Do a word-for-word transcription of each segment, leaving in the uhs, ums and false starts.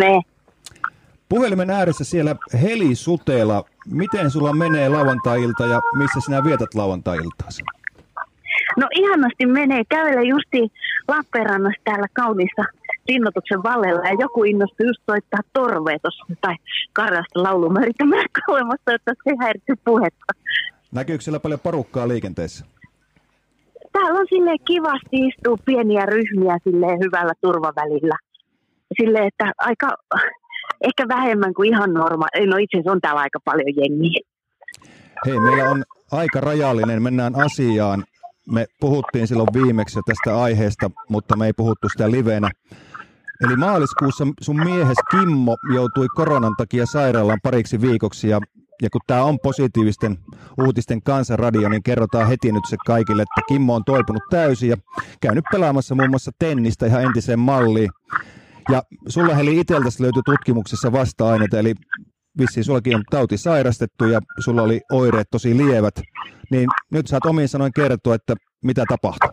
terve. Puhelimen ääressä siellä Heli Sutela. Miten sulla menee lauantai-ilta ja missä sinä vietät lauantai-iltaasi? No ihanasti menee. Kävelen justi Lappeenrannassa täällä kauniissa linnoituksen vallella ja joku innostui just soittaa torvea tuossa tai karjasta lauluun. Mä yritän mennä kauemmas soittaa, että se häiritsee puhetta. Näkyykö siellä paljon porukkaa liikenteessä? Täällä on silleen kivasti istuu pieniä ryhmiä silleen hyvällä turvavälillä. Silleen, että aika, ehkä vähemmän kuin ihan norma. No itse asiassa on täällä aika paljon jengiä. Hei, meillä on aika rajallinen. Mennään asiaan. Me puhuttiin silloin viimeksi tästä aiheesta, mutta me ei puhuttu sitä livenä. Eli maaliskuussa sun miehes Kimmo joutui koronan takia sairaalaan pariksi viikoksi ja Ja kun tämä on positiivisten uutisten kansanradio, niin kerrotaan heti nyt se kaikille, että Kimmo on toipunut täysin ja käynyt pelaamassa muun muassa tennistä ihan entiseen malliin. Ja sulla Heli itseltäsi löytyi tutkimuksessa vasta-aineita, eli vissiin sullakin on tauti sairastettu ja sulla oli oireet tosi lievät. Niin nyt saat omiin sanoin kertoa, että mitä tapahtui.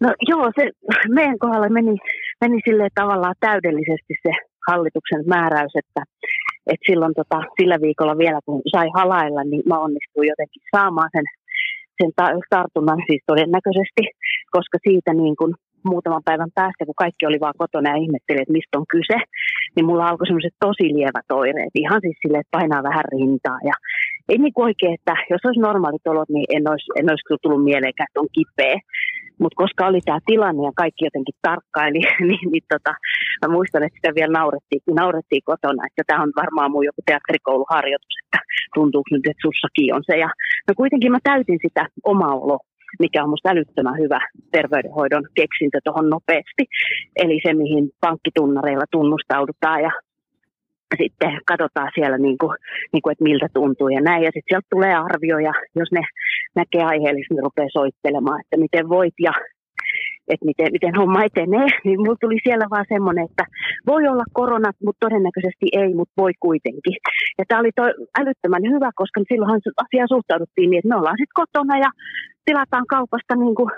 No joo, se meidän kohdalla meni, meni silleen tavallaan täydellisesti se hallituksen määräys, että Et silloin tota, sillä viikolla vielä, kun sai halailla, niin mä onnistuin jotenkin saamaan sen, sen tartunnan siis todennäköisesti, koska siitä niin kun muutaman päivän päästä, kun kaikki oli vaan kotona ja ihmetteli, että mistä on kyse, niin mulla alkoi semmoiset tosi lievät oireet. Ihan siis silleen, että painaa vähän rintaa. Ja ei niin kuin oikein, että jos olisi normaalit olot, niin en olisi, en olisi tullut mieleenkään, että on kipeä. Mutta koska oli tämä tilanne ja kaikki jotenkin tarkkaili, niin, niin tota, mä muistan, että sitä vielä naurettiin, naurettiin kotona, että tämä on varmaan mun joku teatterikouluharjoitus, että tuntuuko nyt, että sussakin on se. Ja no kuitenkin mä täytin sitä omaa oloa, mikä on musta älyttömän hyvä terveydenhoidon keksintö tuohon nopeasti. Eli se, mihin pankkitunnareilla tunnustaudutaan ja sitten katsotaan siellä, niin kuin, niin kuin, että miltä tuntuu ja näin. Ja sitten sieltä tulee arvio ja jos ne näkee aiheellisesti, niin rupeaa soittelemaan, että miten voit ja että miten, miten homma etenee. Niin mulla tuli siellä vaan semmoinen, että voi olla korona, mutta todennäköisesti ei, mutta voi kuitenkin. Ja tämä oli toi älyttömän hyvä, koska silloinhan asiaan suhtauduttiin niin, että me ollaan sitten kotona ja tilataan kaupasta niin kuin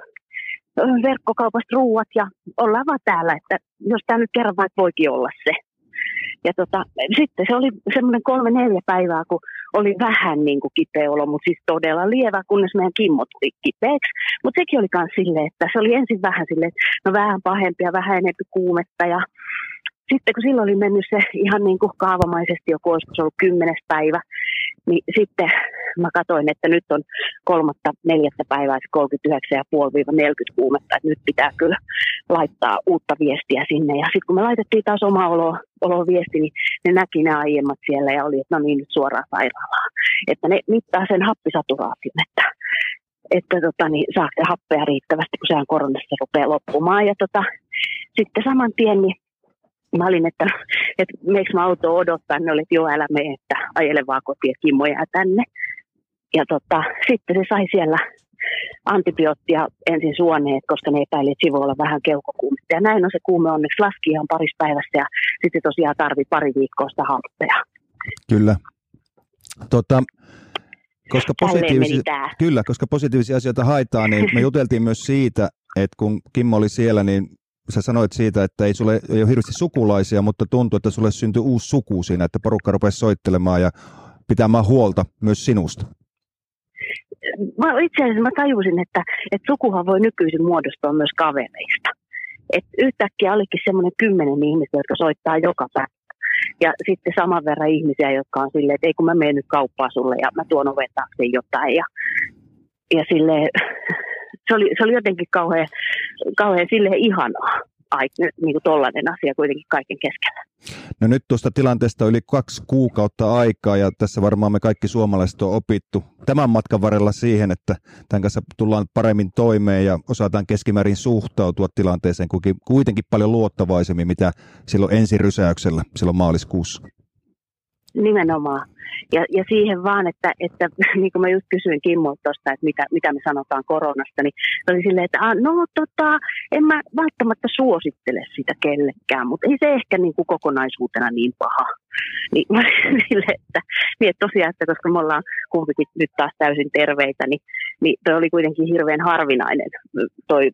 verkkokaupasta ruuat ja ollaan vaan täällä, että jos tämä nyt kerran vaikka voikin olla se. Ja tota, sitten se oli semmoinen kolme neljä päivää, kun oli vähän niin kuin kipeä olo, mutta siis todella lievä, kunnes meidän Kimmo tuli kipeäksi. Mutta sekin oli myös silleen, että se oli ensin vähän silleen, että no vähän pahempi ja vähän enemmän kuumetta. Ja sitten kun silloin oli mennyt se ihan niin kuin kaavamaisesti, joku olisiko se ollut kymmenes päivä, niin sitten mä katsoin, että nyt on kolmatta, neljättä päivää, kolmekymmentäyhdeksän pilkku viisi neljäkymmentä kuumetta, että nyt pitää kyllä laittaa uutta viestiä sinne. Ja sitten kun me laitettiin taas oma olo, olo viesti, niin ne näki ne aiemmat siellä ja oli, että no niin, nyt suoraan sairaalaan. Että ne mittaa sen happisaturaatin, että, että tota, niin, saako se happea riittävästi, kun sehän koronassa rupeaa loppumaan. Ja tota, sitten saman tien, niin mä olin, että, että meikö mä autoa odottaa, ne oli, että joo, älä mene, että ajele vaan kotiin, Kimmo jää tänne. Ja tota, sitten se sai siellä antibioottia ensin suoneet, koska ne epäili, että siinä voi olla vähän keuhkokuumetta. Ja näin on se kuume onneksi laski ihan parissa päivässä ja sitten tosiaan tarvii pari viikkoa sitä happea. Kyllä. Tota, koska, positiivisia, kyllä, koska positiivisia asioita haetaan, niin me juteltiin myös siitä, että kun Kimmo oli siellä, niin sä sanoit siitä, että ei, sulle, ei ole hirveästi sukulaisia, mutta tuntuu, että sulle syntyi uusi suku siinä, että porukka rupesi soittelemaan ja pitämään huolta myös sinusta. Mä itse asiassa mä tajusin, että, että sukuhan voi nykyisin muodostua myös kavereista. Et yhtäkkiä olikin semmoinen kymmenen ihmistä, jotka soittaa joka päivä. Ja sitten saman verran ihmisiä, jotka on silleen, että ei kun mä menen nyt kauppaan sulle ja mä tuon oven taakse jotain. Ja, ja silleen, se oli, se oli jotenkin kauhean, kauhean silleen ihanaa, niin kuin tollainen asia kuitenkin kaiken keskellä. No nyt tuosta tilanteesta yli kaksi kuukautta aikaa ja tässä varmaan me kaikki suomalaiset on opittu tämän matkan varrella siihen, että tämän kanssa tullaan paremmin toimeen ja osataan keskimäärin suhtautua tilanteeseen kuitenkin paljon luottavaisemmin, mitä silloin ensirysäyksellä silloin maaliskuussa. Nimenomaan. Ja, ja siihen vaan, että, että niin kuin mä just kysyin Kimmolta tuosta, että mitä, mitä me sanotaan koronasta, niin oli silleen, että ah, no tota, en mä välttämättä suosittele sitä kellekään, mutta ei se ehkä niin kuin kokonaisuutena niin paha. Niin mä olin silleen, että, niin, että tosiaan, että koska me ollaan kuitenkin nyt taas täysin terveitä, niin, niin toi oli kuitenkin hirveän harvinainen toi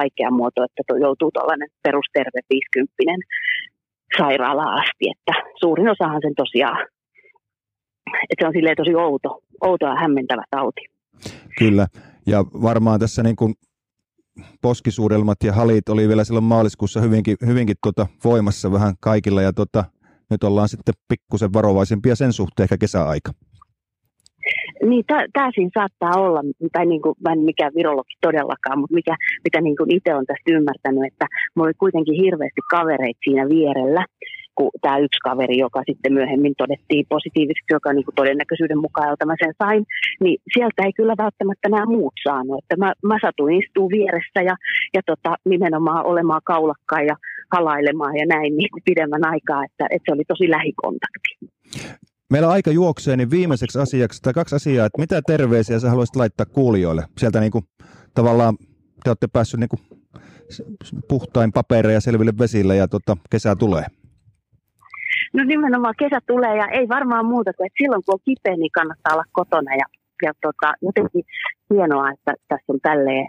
vaikea muoto, että toi joutuu tuollainen perusterve viisikymppinen sairaalaan asti, että suurin osahan sen tosiaan, että se on silleen tosi outo, outo ja hämmentävä tauti. Kyllä, ja varmaan tässä niin kuin poskisuudelmat ja halit oli vielä silloin maaliskuussa hyvinkin, hyvinkin tuota voimassa vähän kaikilla, ja tuota, nyt ollaan sitten pikkusen varovaisempia sen suhteen ehkä kesäaika. Niin, tämä siinä saattaa olla, tai niin kuin, mä en mikään virologi todellakaan, mutta mikä, mitä niin kuin itse olen tästä ymmärtänyt, että mulla oli kuitenkin hirveästi kavereita siinä vierellä, kun tämä yksi kaveri, joka sitten myöhemmin todettiin positiiviseksi, joka niin kuin todennäköisyyden mukaan, jolta mä sen sain, niin sieltä ei kyllä välttämättä nämä muut saanut. Että mä, mä satuin istua vieressä ja, ja tota, nimenomaan olemaan kaulakkaan ja halailemaan ja näin niin kuin pidemmän aikaa, että, että se oli tosi lähikontakti. Meillä aika juoksee, niin viimeiseksi asiaksi, tai kaksi asiaa, että mitä terveisiä sä haluaisit laittaa kuulijoille? Sieltä niin kuin, tavallaan te olette päässeet niin kuin, puhtain papereja selville vesille ja tota, kesä tulee. No nimenomaan kesä tulee ja ei varmaan muuta kuin, että silloin kun on kipeä, niin kannattaa olla kotona. Ja, ja tota, jotenkin hienoa, että tässä on tälleen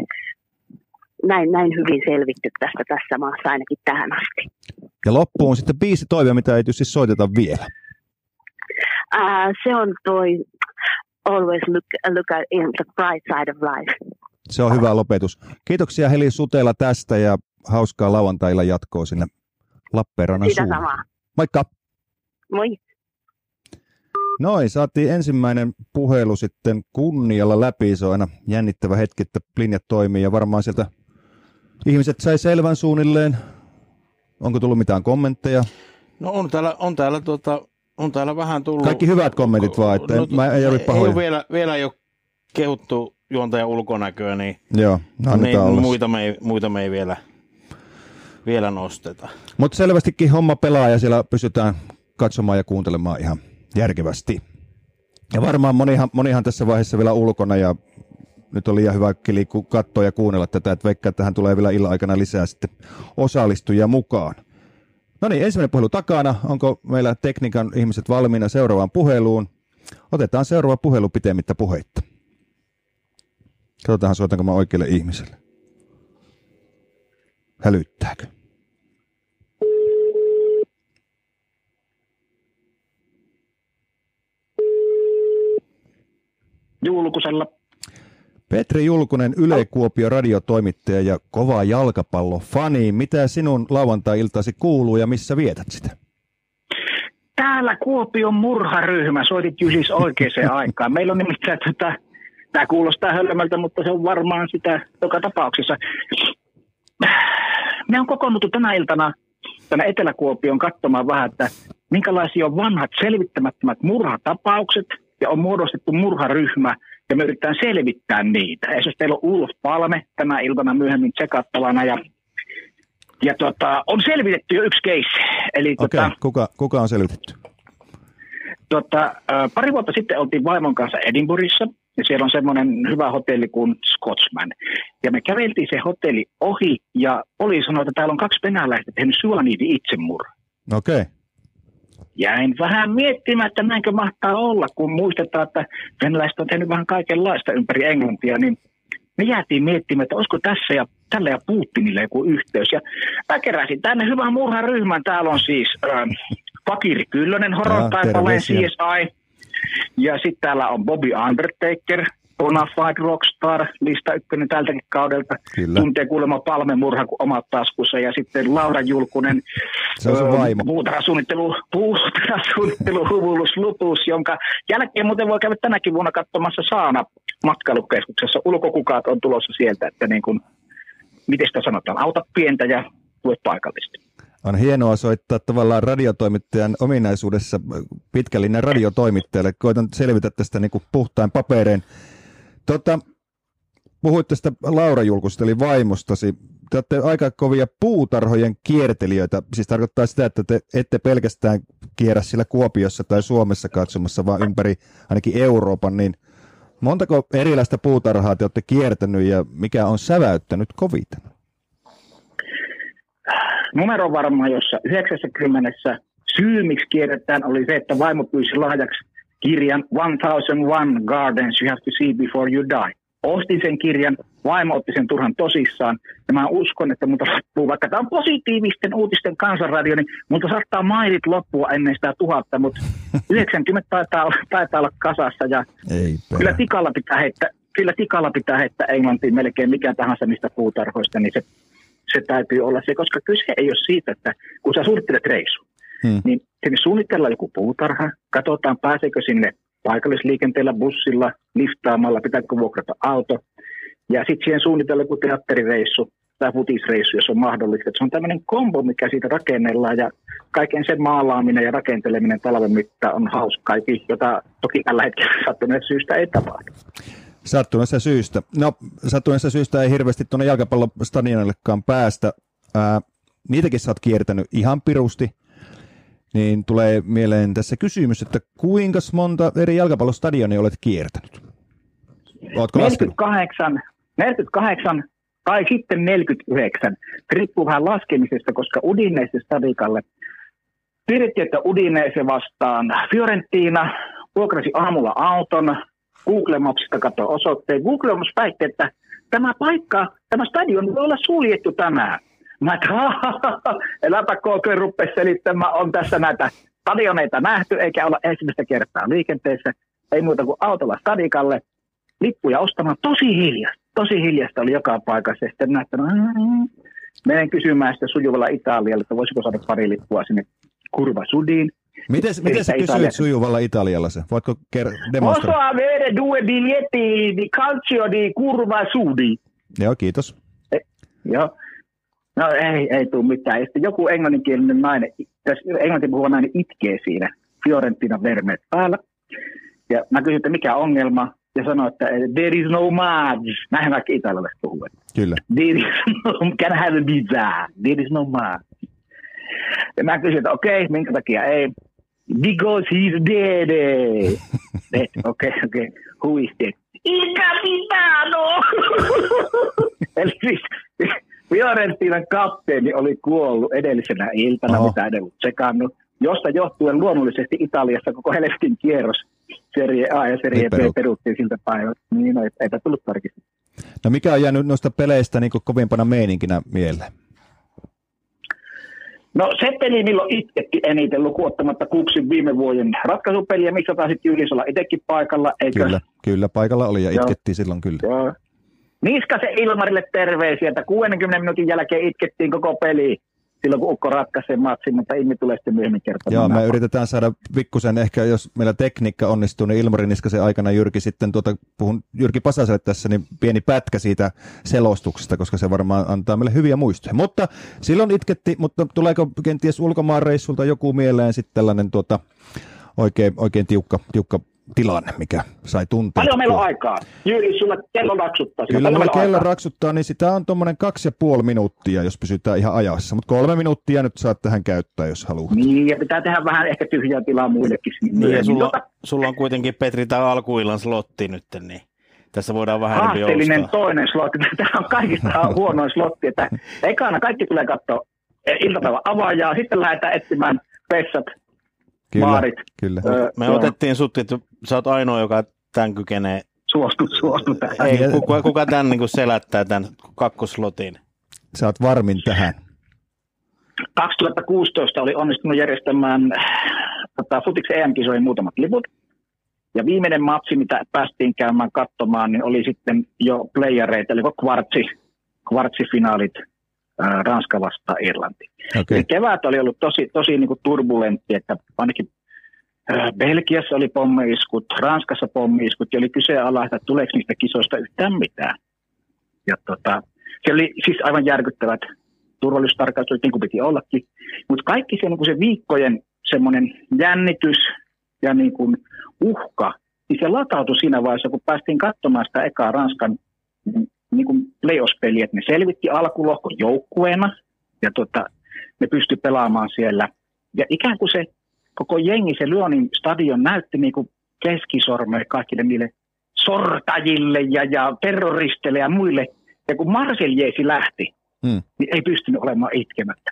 näin, näin hyvin selvitty tästä tässä maassa ainakin tähän asti. Ja loppuun sitten biisi toive, mitä ei tietysti soiteta vielä. Uh, se on toi Always look, look at the bright side of life. Se on hyvä lopetus. Kiitoksia Heli Sutela tästä ja hauskaa lauantailla jatkoa sinne Lappeenrannan suuntaan. Sitä samaa. Moikka! Moi! Noin, saatiin ensimmäinen puhelu sitten kunnialla läpi. Se on aina jännittävä hetki, että linjat toimii ja varmaan sieltä ihmiset sai selvän suunnilleen. Onko tullut mitään kommentteja? No on täällä, on täällä tuota... On täällä vähän tullut... Kaikki hyvät kommentit vaan, että no, mä ei ole pahoja. Ei vielä, vielä ei ole kehuttu juontajan ulkonäköä, niin, joo, niin muita, me ei, muita me ei vielä, vielä nosteta. Mutta selvästikin homma pelaa ja siellä pystytään katsomaan ja kuuntelemaan ihan järkevästi. Ja varmaan monihan, monihan tässä vaiheessa vielä ulkona ja nyt on liian hyvä keli katsoa ja kuunnella tätä, että veikkaa, tähän tulee vielä illan aikana lisää sitten osallistujia mukaan. No niin, ensimmäinen puhelu takana. Onko meillä tekniikan ihmiset valmiina seuraavaan puheluun? Otetaan seuraava puhelu pitemmittä puheitta. Katsotaan, soitanko mä oikealle ihmiselle. Hälyttääkö? Julkusella. Petri Julkunen, Yle Kuopio radiotoimittaja ja kova jalkapallofani. Mitä sinun lauantai-iltasi kuuluu ja missä vietät sitä? Täällä Kuopion murharyhmä. Soitit ju siis oikeaan aikaan. Meillä on nimittäin, että tämä kuulostaa hölmöltä, mutta se on varmaan sitä joka tapauksessa. Me on kokoonnuttu tänä iltana tänä Etelä-Kuopion katsomaan vähän, että minkälaisia on vanhat selvittämättömät murhatapaukset ja on muodostettu murharyhmä. Ja me yritetään selvittää niitä. Esimerkiksi teillä on Ulf Palme tänä iltana myöhemmin tsekattavana. Ja, ja tota, on selvitetty jo yksi keissi. Okei, okay, tota, kuka, kuka on selvitetty? Tota, pari vuotta sitten oltiin vaimon kanssa Edinburghissa. Ja siellä on semmoinen hyvä hotelli kuin Scotsman. Ja me käveltiin se hotelli ohi. Ja poliisi sanoi, että täällä on kaksi venäläistä tehnyt suolaniitin itsemurha. Okei. Okay. Jäin vähän miettimään, että näinkö mahtaa olla, kun muistetaan, että venäläiset on tehnyt vähän kaikenlaista ympäri Englantia, niin me jäätiin miettimään, että olisiko tässä ja tällä ja Putinille joku yhteys. Ja mä keräsin tänne hyvän murharyhmän. Täällä on siis ähm, Kakiri Kyllönen, Horror-taipaleen C S I, ja sitten täällä on Bobby Undertaker, Bonafide Rockstar, lista ykkönen tältäkin kaudelta. Kyllä. Tuntee kuulemma Palmemurha kuin omat taskussa. Ja sitten Laura Julkunen, puutarhasuunnittelu, puutarhasuunnittelu Huvulus Lupus, jonka jälkeen muuten voi käydä tänäkin vuonna katsomassa Saana matkailukeskuksessa. Ulkokukat on tulossa sieltä, että niin kuin, miten sitä sanotaan, auta pientä ja tue paikallisesti. On hienoa soittaa tavallaan radiotoimittajan ominaisuudessa pitkällinen radiotoimittajalle. Koitan selvitä tästä niin kuin puhtain papereen. Tota, puhuit tästä Laura Julkusta, eli vaimostasi. Te olette aika kovia puutarhojen kiertelijöitä. Siis tarkoittaa sitä, että te ette pelkästään kierrä sillä Kuopiossa tai Suomessa katsomassa, vaan ympäri ainakin Euroopan. Niin montako erilaista puutarhaa te olette kiertänyt ja mikä on säväyttänyt koviten? Numero varmaan, jossa yhdeksänkymmentä syy, miksi kierretään, oli se, että vaimo pyysi lahjaksi kirjan one thousand one Gardens You Have to See Before You Die. ostin sen kirjan, vaimo otti sen turhan tosissaan, ja mä uskon, että multa loppuu, vaikka tämä on positiivisten uutisten kansanradio, niin multa saattaa mailit loppua ennen sitä tuhatta, mutta yhdeksänkymmentä taitaa olla, taitaa olla kasassa, ja Eipä. kyllä tikalla pitää heittää, kyllä tikalla pitää heittää Englantiin melkein mikä tahansa niistä puutarhoista, niin se, se täytyy olla se, koska kyse ei ole siitä, että kun sä suunnittelet reissun, hmm. niin sinne suunnitellaan joku puutarha, katsotaan pääseekö sinne paikallisliikenteellä, bussilla, liftaamalla, pitääkö vuokrata auto. Ja sitten siihen suunnitellaan joku teatterireissu tai futisreissu, jos on mahdollista. Se on tämmöinen kombo, mikä siitä rakennellaan, ja kaiken sen maalaaminen ja rakenteleminen talven mittaan on hauskaa, jota toki tällä hetkellä sattuneesta syystä ei tapahdu. Sattuneesta syystä. No, sattuneesta syystä ei hirveästi tuonne jalkapallostadionillekaan päästä. Ää, niitäkin sä oot kiertänyt ihan pirusti. Niin tulee mieleen tässä kysymys, että kuinka monta eri jalkapallostadionia olet kiertänyt? Oletko neljäkymmentäkahdeksan, neljäkymmentäkahdeksan tai sitten neljäkymmentäyhdeksän. Riippuu vähän laskemisesta, koska Udinese Stadikalle piirrettiin, että Udinese vastaan Fiorentina, vuokrasi aamulla auton, Google Mapsista katsoi osoitteen. Google Maps väitti, että tämä paikka, tämä stadion voi olla suljettu tänään. Mä että eläpä K K ruppesi selittämään, on tässä näitä stadioneita nähty, eikä olla ensimmäistä kertaa liikenteessä, ei muuta kuin autolla stadikalle, lippuja ostamaan, tosi hiljasta, tosi hiljasta oli joka paikassa, ja sitten näyttänyt, menen kysymään sitä sujuvalla Italialla, että voisiko saada pari lippua sinne Kurvasudiin. Miten, miten sä kysyit Italiasta sujuvalla Italialla se? Voitko ker- demonstroida? Voitko avere due biglietti di calcio di Kurvasudi? Joo, kiitos. Eh, joo. No ei, ei tule mitään. Ja sitten joku englanninkielinen nainen, englannin puhuva nainen itkee siinä, Fiorentinan vermeet päällä. Ja mä kysyin, että mikä ongelma, ja sanoin, että there is no marge. Näin vaikka italialaiset puhuvat. Kyllä. There is no, can I have a pizza? There is no marge. Ja mä kysyin, että okei, okay, minkä takia ei? Because he's dead. Okei, okei. Okay, okay. Who is dead? Il capitano! Eli siis... Fiorentinan kapteeni oli kuollut edellisenä iltana, Oho. mitä edellyt sekannut, josta johtuen luonnollisesti Italiassa koko Helvetin kierros Serie A ja Serie B peruttiin siltä päivältä. Niin, no, eipä tullut tarkistaa. No mikä on jäänyt noista peleistä niin kovimpana meininkinä mieleen? No se peli, milloin itsekin eniten lukuottamatta Kupsin viime vuoden ratkaisupeliä, miksi taisit Jylis olla itsekin paikalla? Eikö? Kyllä, kyllä paikalla oli ja itkettiin silloin kyllä. Joo. Niskasen Ilmarille terveisiä, että kuudenkymmenen minuutin jälkeen itkettiin koko peli silloin, kun ukko ratkaisi matsin, mutta Ilmi tulee sitten myöhemmin kertomaan. Joo, me yritetään saada pikkusen ehkä, jos meillä tekniikka onnistuu, niin Ilmari Niskasen aikana Jyrki sitten, tuota, puhun Jyrki Pasaselle tässä, niin pieni pätkä siitä selostuksesta, koska se varmaan antaa meille hyviä muistoja. Mutta silloin itketti, mutta tuleeko kenties ulkomaanreissulta joku mieleen sitten tällainen tuota, oikein, oikein tiukka, tiukka tilanne, mikä sai tuntea. Paljon meillä on aikaa. Jyri, sulla kello raksuttaa. Kyllä meillä kello raksuttaa, niin sitä on tuommoinen kaksi ja puoli minuuttia, jos pysytään ihan ajassa. Mutta kolme minuuttia nyt saat tähän käyttää, jos haluat. Niin, ja pitää tehdä vähän ehkä tyhjää tilaa muillekin. Niin, sulla, sulla on kuitenkin, Petri, tämä alkuillan slotti nyt, niin tässä voidaan vähän joustaa. Haasteellinen toinen slotti. Tämä on kaikista huonoin slotti. Että ekana kaikki tulee katsoa iltapäivän avaajaa, sitten lähdetään etsimään pessat. Kyllä, Maarit. Kyllä. Öö, Me joo. otettiin sut, että sä oot ainoa, joka tämän kykenee. Suostu, suostu tähän. Ei, kuka, kuka tämän niin kuin selättää tämän kakkoslotin? Sä oot varmin tähän. kaksituhattakuusitoista oli onnistunut järjestämään futiksen E M-kisoihin muutamat liput. Ja viimeinen matsi, mitä päästiin käymään katsomaan, niin oli sitten jo playereita, eli kvartsi, kvartsifinaalit. Ranska vastaan Irlanti. Okay. Kevät oli ollut tosi, tosi niin kuin turbulentti, että ainakin Belgiassa oli pommiiskut, Ranskassa pommiiskut, ja oli kyseenalaista, että tuleeko niistä kisoista yhtään mitään. Ja tota, se oli siis aivan järkyttävät turvallisuustarkastukset, niin kuin piti ollakin, mutta kaikki se, niin kuin se viikkojen semmoinen jännitys ja niin kuin uhka, niin se latautui siinä vaiheessa, kun päästiin katsomaan sitä ekaa Ranskan niin kuin playoff-peli, että ne selvitti alkulohkon joukkueena ja tota, ne pysty pelaamaan siellä. Ja ikään kuin se koko jengi, se Lyonin stadion näytti niin kuin keskisormea kaikille niille sortajille ja, ja terroristeille ja muille. Ja kun Marseljesi lähti, hmm. niin ei pystynyt olemaan itkemättä.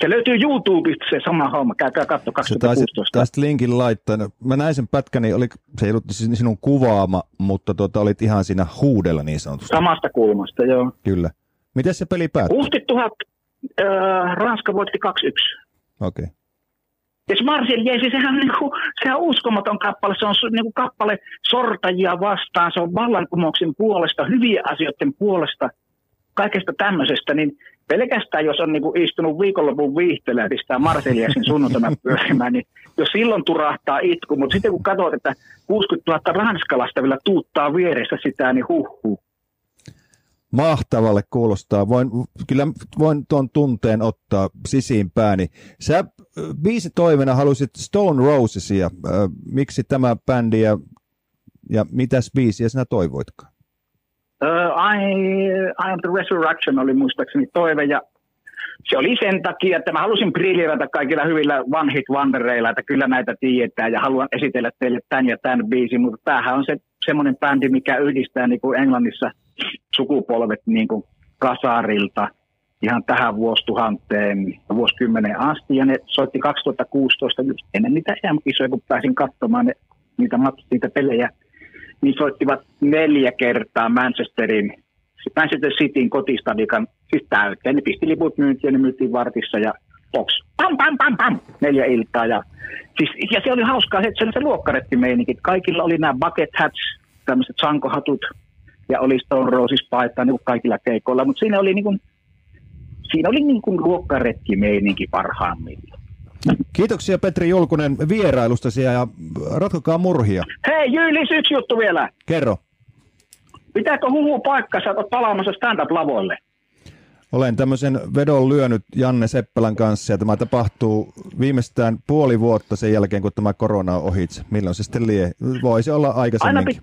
Se löytyy YouTubesta se sama homma, käykää katsoa kaksituhattakuusitoista. Tästä linkin laittanut. Mä näin sen pätkän, niin oli, se ei ollut sinun kuvaama, mutta tuota, olit ihan siinä huudella niin sanotusti. Samasta kulmasta, joo. Kyllä. Miten se peli päättyi? kuusikymmentätuhatta, äh, Ranska voitti kaksi yksi. Okei. Okay. Ja Marseille, sehän, niinku, sehän on uskomaton kappale, se on niinku kappale sortajia vastaan, se on vallankumouksen puolesta, hyvien asioiden puolesta, kaikesta tämmöisestä, niin pelkästään jos on niinku istunut viikonlopun viihteellä, pistää Marseillesin sunnuntaina pyörimään, niin jos silloin turahtaa itku, mutta sitten kun katsot, että kuusikymmentätuhatta ranskalasta vielä tuuttaa vieressä sitä, niin huhhuh. Mahtavalle kuulostaa. Voin, kyllä voin tuon tunteen ottaa sisiinpääni. Sä biisi toimena halusit Stone Rosesia. Miksi tämä bändi ja, ja mitäs biisiä sinä toivoitkaan? Uh, I, I am the Resurrection oli muistaakseni toive ja se oli sen takia, että mä halusin briljevätä kaikilla hyvillä One Hit Wondereilla, että kyllä näitä tiedetään ja haluan esitellä teille tämän ja tämän biisin, mutta tämähän on se semmoinen bändi, mikä yhdistää niin kuin Englannissa sukupolvet niin kuin kasarilta ihan tähän vuosituhanteen ja vuosikymmenen asti. Ja ne soitti kaksituhattakuusitoista ennen niitä E M-kisoja, kun pääsin katsomaan ne, niitä, niitä pelejä. Niin soittivat neljä kertaa Manchesterin, Manchester Cityn kotistadikan siis täyteen. Ne pisti liput myyntiin ja ne myytiin vartissa ja box. Pam, pam, pam, pam. Neljä iltaa. Ja, siis, ja se oli hauskaa, että se oli se luokkarettimeininki. Kaikilla oli nämä bucket hats, tämmöiset sankohatut. Ja oli Stone Roses paita niin kaikilla keikoilla, mutta siinä oli, niin kuin, siinä oli niin kuin luokkaretkimeininki parhaimmillaan. Kiitoksia Petri Julkunen vierailustasi ja ratkokaa murhia. Hei Jyylis, yksi juttu vielä. Kerro. Pitääkö huhu paikkansa, että olet palaamassa stand-up-lavoille? Olen tämmöisen vedon lyönyt Janne Seppälän kanssa ja tämä tapahtuu viimeistään puoli vuotta sen jälkeen, kun tämä korona on ohitse. Milloin se sitten lie? Voisi olla aikaisemminkin.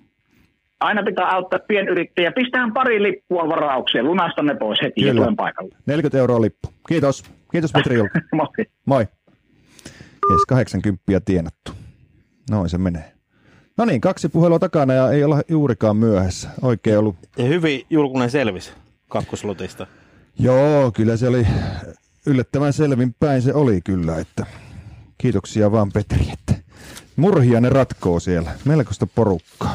Aina pitää auttaa pienyrittäjiä. Pistähän pari lippua varaukseen. Lunasta ne pois heti ja tuen paikalle. neljäkymmentä euroa lippu. Kiitos. Kiitos Petri Julkunen. Moi. Moi. Jes, kahdeksankymmentä tienattu. Noin se menee. No niin, kaksi puhelua takana ja ei olla juurikaan myöhässä. Oikein ollut. Ja hyvin Julkunen selvisi kakkoslotista. Joo, kyllä se oli yllättävän selvin päin. Se oli kyllä, että kiitoksia vaan Petri, että murhia ne ratkoo siellä. Melkoista porukkaa.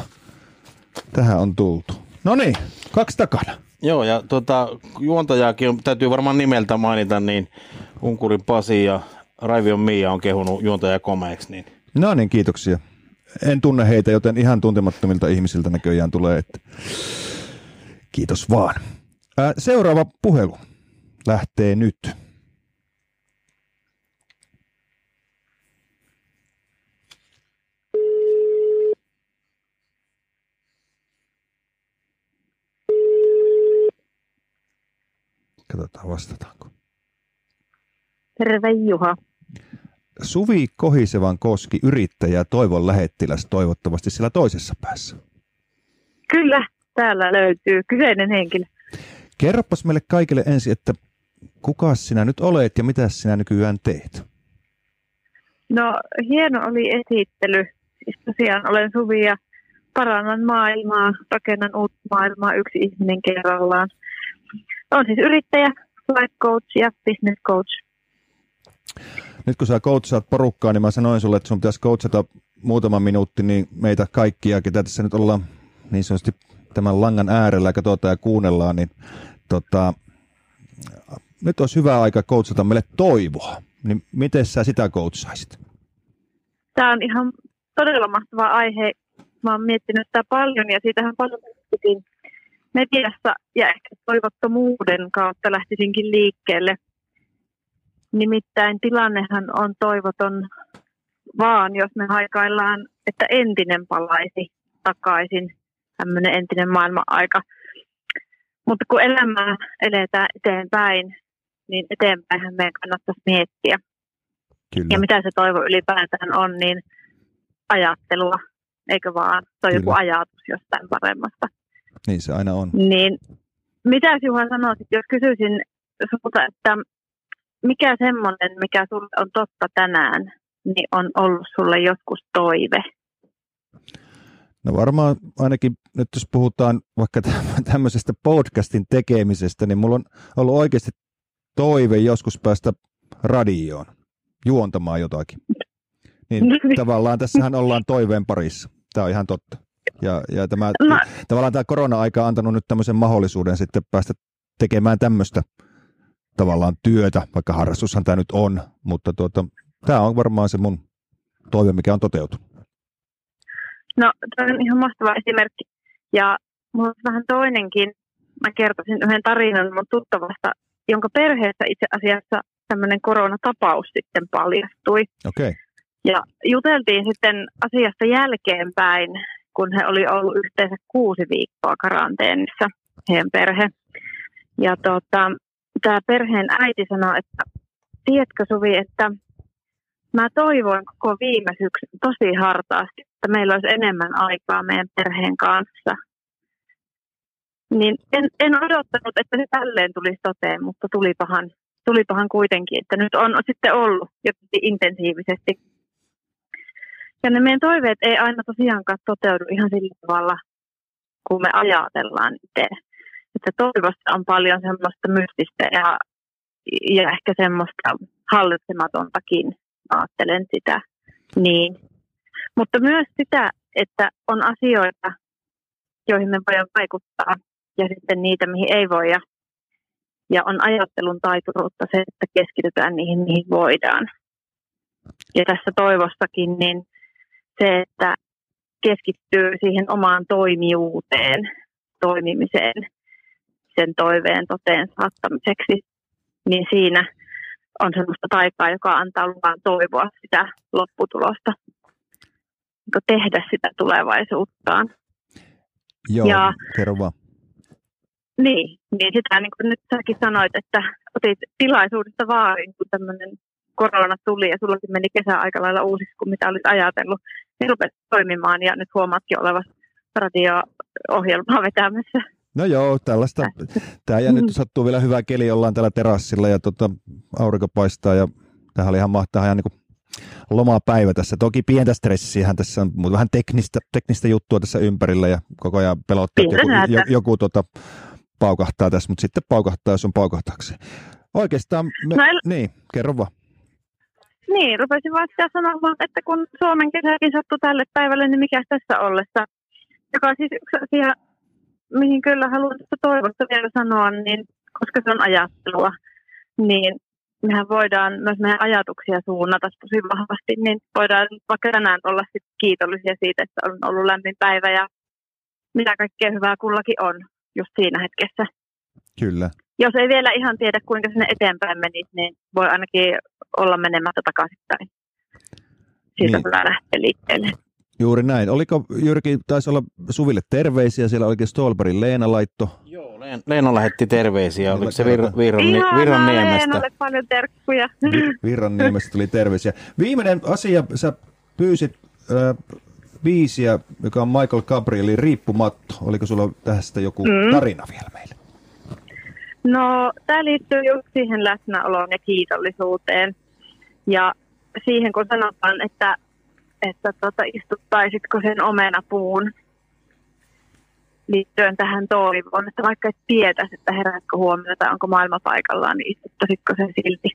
Tähän on tultu. No niin, kaksi takana. Joo, ja tuota, juontajaakin on, täytyy varmaan nimeltä mainita, niin Unkurin Pasi ja Raivion Mia on kehunut juontajaa komeeksi. Niin. No niin, kiitoksia. En tunne heitä, joten ihan tuntemattomilta ihmisiltä näköjään tulee, että kiitos vaan. Ää, seuraava puhelu lähtee nyt. Katsotaan, vastataanko. Terve Juha. Suvi Kohisevan koski yrittäjä Toivon lähettiläs toivottavasti siellä toisessa päässä. Kyllä, täällä löytyy kyseinen henkilö. Kerropas meille kaikille ensin, että kuka sinä nyt olet ja mitä sinä nykyään teet? No hieno oli esittely. Tosiaan olen Suvi ja parannan maailmaa, rakennan uutta maailmaa yksi ihminen kerrallaan. Olen siis yrittäjä, life coach ja business coach. Nyt kun sä coachaat porukkaa, niin mä sanoin sulle, että sun pitäisi coachata muutama minuutti, niin meitä kaikkia, ketä tässä nyt ollaan niin sanotusti tämän langan äärellä ja katsotaan ja kuunnellaan, niin tota, nyt olisi hyvä aika coachata meille toivoa. Niin miten sä sitä coachaisit? Tämä on ihan todella mahtava aihe. Mä oon miettinyt sitä paljon ja siitähän paljon miettikin mediassa ja ehkä toivottomuuden kautta lähtisinkin liikkeelle. Nimittäin tilannehan on toivoton vaan, jos me haikaillaan, että entinen palaisi takaisin, tämmöinen entinen maailman-aika. Mutta kun elämää eletään eteenpäin, niin eteenpäinhän meidän kannattaisi miettiä. Kyllä. Ja mitä se toivo ylipäätään on, niin ajattelua, eikö vaan? Se on joku ajatus jostain paremmasta. Niin se aina on. Niin, mitä Juha sanoisit, jos kysyisin sulta, että mikä semmoinen, mikä sulle on totta tänään, niin on ollut sulle joskus toive? No varmaan ainakin nyt jos puhutaan vaikka tämmöisestä podcastin tekemisestä, niin mulla on ollut oikeasti toive joskus päästä radioon juontamaan jotakin. Niin tavallaan tässähän ollaan toiveen parissa. Tämä on ihan totta. Ja, ja tämä, mä... tavallaan tämä korona-aika on antanut nyt tämmöisen mahdollisuuden sitten päästä tekemään tämmöistä tavallaan työtä, vaikka harrastushan tämä nyt on, mutta tuota, tämä on varmaan se mun toive, mikä on toteutunut. No, tämä on ihan mahtava esimerkki. Ja minulla on vähän toinenkin. Mä kertoisin yhden tarinan mun tuttavasta, jonka perheessä itse asiassa tämmöinen koronatapaus sitten paljastui. Okay. Ja juteltiin sitten asiasta jälkeenpäin, kun he oli ollut yhteensä kuusi viikkoa karanteenissa, heidän perhe. Ja tota, tämä perheen äiti sanoi, että tiedätkö Suvi, että mä toivoin koko viime syksyn tosi hartaasti, että meillä olisi enemmän aikaa meidän perheen kanssa. Niin en, en odottanut, että se tälleen tulisi toteen, mutta tulipahan, tulipahan kuitenkin, että nyt on sitten ollut jotenkin intensiivisesti. Ja ne meidän toiveet ei aina tosiaankaan toteudu ihan sillä tavalla, kun me ajatellaan itse. Että toivosta on paljon semmoista mystistä ja, ja ehkä semmoista hallitsematontakin, ajattelen sitä. Niin. Mutta myös sitä, että on asioita, joihin me voidaan vaikuttaa ja sitten niitä, mihin ei voi. Ja, ja on ajattelun taituruutta se, että keskitytään niihin, mihin voidaan. Ja tässä toivossakin niin se, että keskittyy siihen omaan toimijuuteen, toimimiseen, sen toiveen toteen saattamiseksi, niin siinä on sellaista taikaa, joka antaa luvan toivoa sitä lopputulosta, tehdä sitä tulevaisuuttaan. Joo, ja, kerro vaan. Niin, niin sitä niin kuin nyt säkin sanoit, että otit tilaisuudesta vaarin, kun tämmöinen korona tuli ja sullakin meni kesä aika lailla uusiksi kuin mitä olit ajatellut. Niin rupesit toimimaan ja nyt huomaatkin olevassa radio-ohjelmaa vetämässä. No joo, tällaista. Tää ja nyt sattuu vielä hyvä keli, ollaan täällä terassilla ja tota, aurinko paistaa ja tämähän oli ihan mahtavaa ihan niin kuin lomapäivä tässä. Toki pientä stressiähän tässä on, mutta vähän teknistä, teknistä juttua tässä ympärillä ja koko ajan pelottaa, joku, joku, joku tuota, paukahtaa tässä, mutta sitten paukahtaa, jos on paukahtaakseen. Oikeastaan, me, no el... niin, kerro vaan. Niin, rupesin vaan sitä sanomaan, että kun Suomen kesäkin sattui tälle päivälle, niin mikäs tässä ollessa? Joka on siis yksi asia, mihin kyllä haluan toivosta vielä sanoa, niin koska se on ajattelua, niin mehän voidaan myös meidän ajatuksia suunnata tosi vahvasti, niin voidaan vaikka tänään olla sit kiitollisia siitä, että on ollut lämmin päivä ja mitä kaikkea hyvää kullakin on just siinä hetkessä. Kyllä. Jos ei vielä ihan tiedä, kuinka sinne eteenpäin menisi, niin voi ainakin olla menemättä takaisinpäin. Siitä niin. Kyllä lähtee liikkeelle. Juuri näin. Oliko, Jyrki, taisi olla Suville terveisiä, siellä oikein Stolberin Leena laitto. Joo, Leena lähetti terveisiä, oliko se vir, virran, Virranniemestä? Leenalle paljon terkkuja. Virranniemestä tuli terveisiä. Viimeinen asia, sä pyysit äh, biisiä, joka on Michael Gabrielin Riippumatto. Oliko sulla tästä joku mm. tarina vielä meille? No, tämä liittyy just siihen läsnäoloon ja kiitollisuuteen. Ja siihen, kun sanotaan, että että tota, istuttaisitko sen omenapuun liittyen tähän toivoon, että vaikka et tietäisi, että heräätkö huomenna tai onko maailma paikallaan, niin istuttaisitko sen silti.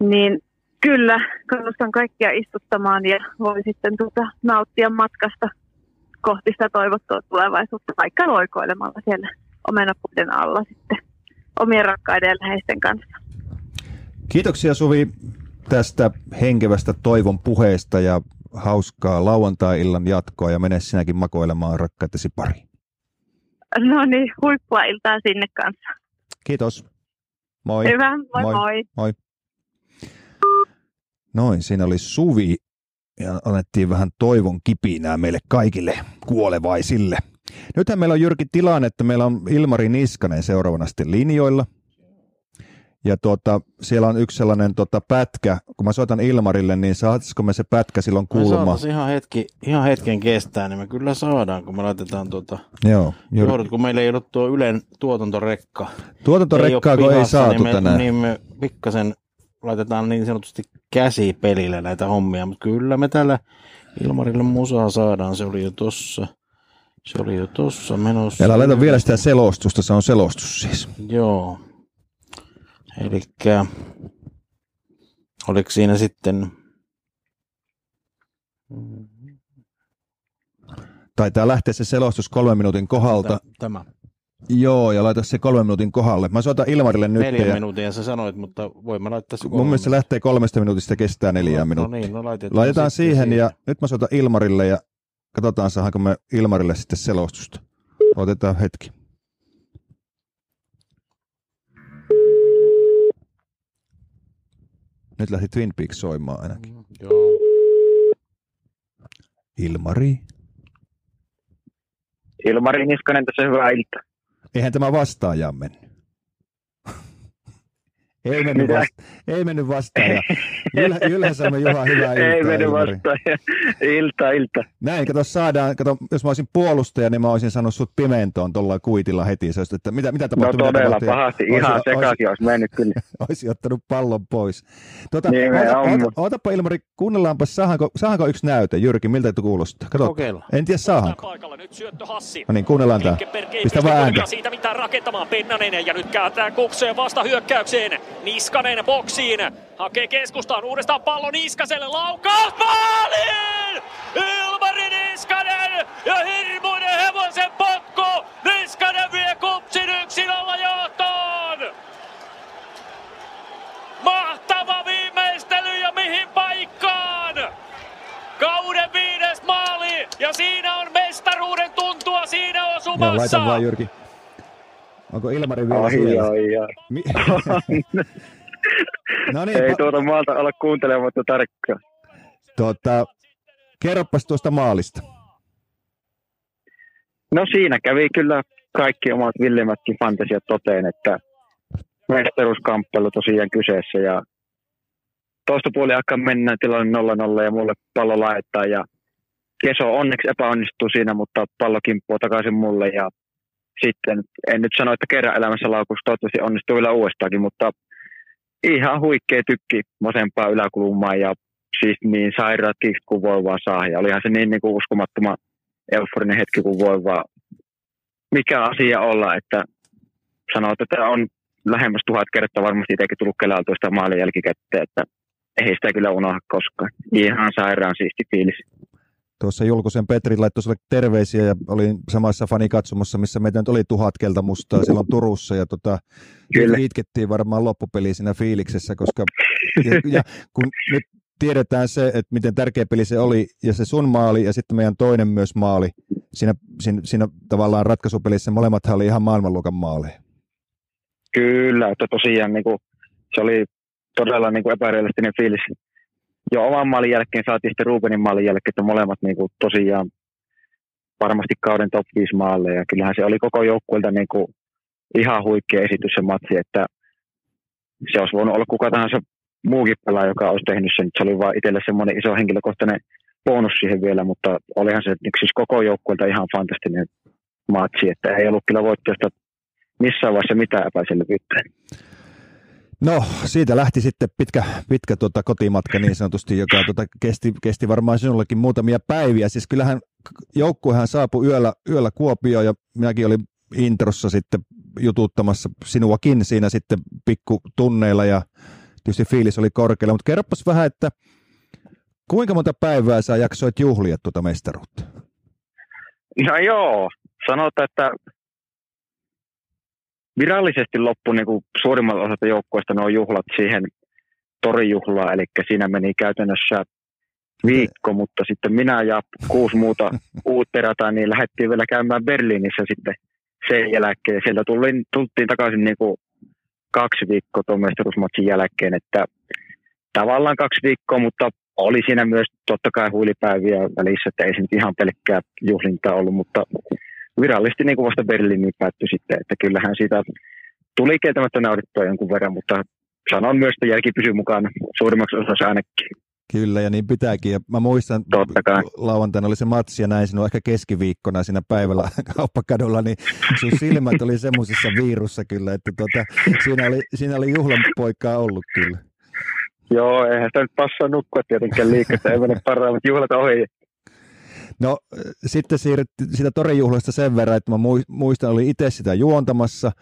Niin kyllä, kannustan kaikkia istuttamaan ja voi sitten tuota, nauttia matkasta kohti sitä toivottua tulevaisuutta, vaikka loikoilemalla siellä omenapuiden alla sitten omien rakkaiden ja läheisten kanssa. Kiitoksia Suvi tästä henkevästä toivon puheesta ja hauskaa lauantai-illan jatkoa ja mene sinäkin makoilemaan rakkaittesi pariin. No niin, huippua iltaa sinne kanssa. Kiitos. Moi. Hyvä, moi moi. moi. moi. Noin, siinä oli Suvi ja annettiin vähän toivon kipinää meille kaikille kuolevaisille. Nythän meillä on Jyrki tilanne, että meillä on Ilmari Niskanen seuraavana sitten linjoilla. Ja tuota, siellä on yksi sellainen tuota, pätkä, kun mä soitan Ilmarille, niin saataisiko me se pätkä silloin kuulumaan? Me ihan, hetki, ihan hetken kestää, niin me kyllä saadaan, kun me laitetaan tuota, joo, juuri, kun meillä ei ollut tuo Ylen tuotantorekka. Tuotantorekkaa ei, pihassa, ei saatu niin me, tänään. Niin me pikkasen laitetaan niin sanotusti käsipelillä näitä hommia, mutta kyllä me täällä Ilmarille musaa saadaan, se oli jo tossa. Se oli jo tossa menossa. Älä laita vielä sitä selostusta, se on selostus siis. Joo. Elikkä Oliko siinä sitten... Taitaa lähteä se selostus kolmen minuutin kohdalta. Tämä. Joo, ja laita se kolmen minuutin kohdalle. Mä soitan Ilmarille nyt. Neljän ja... minuutin sä sanoit, mutta voimme laittaa se. Mun mielestä se lähtee kolmesta minuutista ja kestää neljää no, minuuttia. No niin, no laitetaan, laitetaan siihen, siihen ja nyt mä soitan Ilmarille ja katsotaan saadaanko me Ilmarille sitten selostusta. Otetaan hetki. Nyt lähti Twin Peaks soimaan ainakin. Mm, joo. Ilmari. Ilmari Niskanen tässä, hyvää iltaa. Eihän tämä vastaajaan mennyt. Ei mennyt, vasta- ei mennyt vastaajaan. Yl- yleensä me Juha, hyvää iltaa. Ei mennyt vastaajaan. Ilta, ilta. Näin, kato, saadaan, kato, jos mä olisin puolustaja, niin mä olisin sanonut sut pimentoon tuolla kuitilla heti. Se olisi, että mitä, mitä tapahtui? No todella pahasti, ihan sekaisin olisi mennyt kyllä. Olisi ottanut pallon pois. Tuota, niin oota, ootapa Ilmari, kuunnellaanpa, saadaanko, saadaanko yksi näyte? Jyrki, miltä tuo kuulostaa? Kato, en tiedä saadaanko. No niin, kuunnellaan tämä. Pistä vaan ääntä. Siitä mitään rakentamaan Pennanen ja nyt kääntää kukseen vasta hyökkäykseen. Niskanen boksiin, hakee keskustaan uudestaan pallo Niskaselle, laukaus maaliin! Ilmari Niskanen ja hirmuinen hevosen potku! Niskanen vie kupsin yksin alla johtoon! Mahtava viimeistely ja mihin paikkaan! Kauden viides maali ja siinä on mestaruuden tuntua siinä osumassa! Ja laita vaan Jyrki. Onko Ilmari vielä siellä? Mi- no niin, ei pa- tuota maalta ala kuuntelematta tarkkaan. Tota, kerropas tuosta maalista. No siinä kävi kyllä kaikki omat villimätkin fantasiat toteen, että mestaruuskamppailu tosiaan kyseessä. Ja toista puoli aikaa mennään tilanne nolla nolla ja mulle pallo laittaa. Ja Keso onneksi epäonnistui siinä, mutta pallo kimppuu takaisin mulle ja sitten, en nyt sano, että kerran elämässä laukussa toivottavasti onnistuu vielä uudestaankin, mutta ihan huikea tykki vasempaa yläkulmaan ja siis niin sairaat kiksit kuin voi vaan saa. Ja olihan se niin, niin kuin uskomattoman euforinen hetki kuin voi vaan. Mikä asia olla, että sanoo, että tämä on lähemmäs tuhat kertaa varmasti itsekin tullut kelailtua sitä maalin jälkikäteen, että ei sitä kyllä unohda koskaan. Ihan sairaan siisti fiilis. Tuossa Julkusen Petri laittoi sulle terveisiä ja olin samassa fanikatsomassa, missä meitä nyt oli tuhat kelta mustaa silloin Turussa ja tota, itkettiin varmaan loppupeliä siinä fiiliksessä, koska ja, ja kun nyt tiedetään se, että miten tärkeä peli se oli ja se sun maali ja sitten meidän toinen myös maali, siinä, siinä, siinä tavallaan ratkaisupelissä molemmathan oli ihan maailmanluokan maaleja. Kyllä, että tosiaan niin kuin, se oli todella niin kuin epärealistinen fiilis. Joo, oman maalin jälkeen saatiin sitten Rubenin maalin jälkeen, että molemmat niin kuin, tosiaan varmasti kauden top viisi maaleja. Kyllähän se oli koko joukkueelta niin kuin, ihan huikea esitys se matsi, että se olisi voinut olla kuka tahansa muukin pelaaja, joka olisi tehnyt sen. Se oli vaan itselle semmoinen iso henkilökohtainen bonus siihen vielä, mutta olihan se siis koko joukkueelta ihan fantastinen matsi, että ei ollut kyllä voittajasta missään vaiheessa mitään epäselvyyttä. No, siitä lähti sitten pitkä, pitkä tuota kotimatka niin sanotusti, joka tuota kesti, kesti varmaan sinullekin muutamia päiviä. Siis kyllähän joukkuehan saapui yöllä, yöllä Kuopioon ja minäkin olin introssa sitten jututtamassa sinuakin siinä sitten pikkutunneilla ja tietysti fiilis oli korkealla. Mutta kerropas vähän, että kuinka monta päivää sä jaksoit juhlia tuota mestaruutta? No joo, sanotaan, että... Virallisesti loppu niin kuin suurimmalla osalla joukkueesta nuo juhlat siihen torijuhlaan, eli siinä meni käytännössä viikko, mutta sitten minä ja kuusi muuta uutterata, niin lähdettiin vielä käymään Berliinissä sitten sen jälkeen. Sieltä tultiin, tultiin takaisin niin kuin kaksi viikkoa tuon mestaruusmatsin jälkeen, että tavallaan kaksi viikkoa, mutta oli siinä myös totta kai huilipäiviä välissä, että ei se nyt ihan pelkkää juhlintaa ollut, mutta... Virallisesti niin kuin vasta Berliiniin päättyi sitten, että kyllähän siitä tuli kieltämättä naurittua jonkun verran, mutta sanon myös, että jälki pysyy mukana suurimmaksi osassa ainakin. Kyllä, ja niin pitääkin. Ja mä muistan, lauantaina oli se matsi ja näin sinua ehkä keskiviikkona siinä päivällä kauppakadulla, niin sun silmät oli semmoisessa viirussa kyllä, että tuota, siinä oli, siinä oli juhlanpoikaa ollut kyllä. Joo, eihän sitä nyt passaa nukkua tietenkään liikasta, ei mene parhaan, mutta juhlata ohi. No sitten siirryttiin sitä torijuhlasta sen verran, että mä muistan, olin itse sitä juontamassa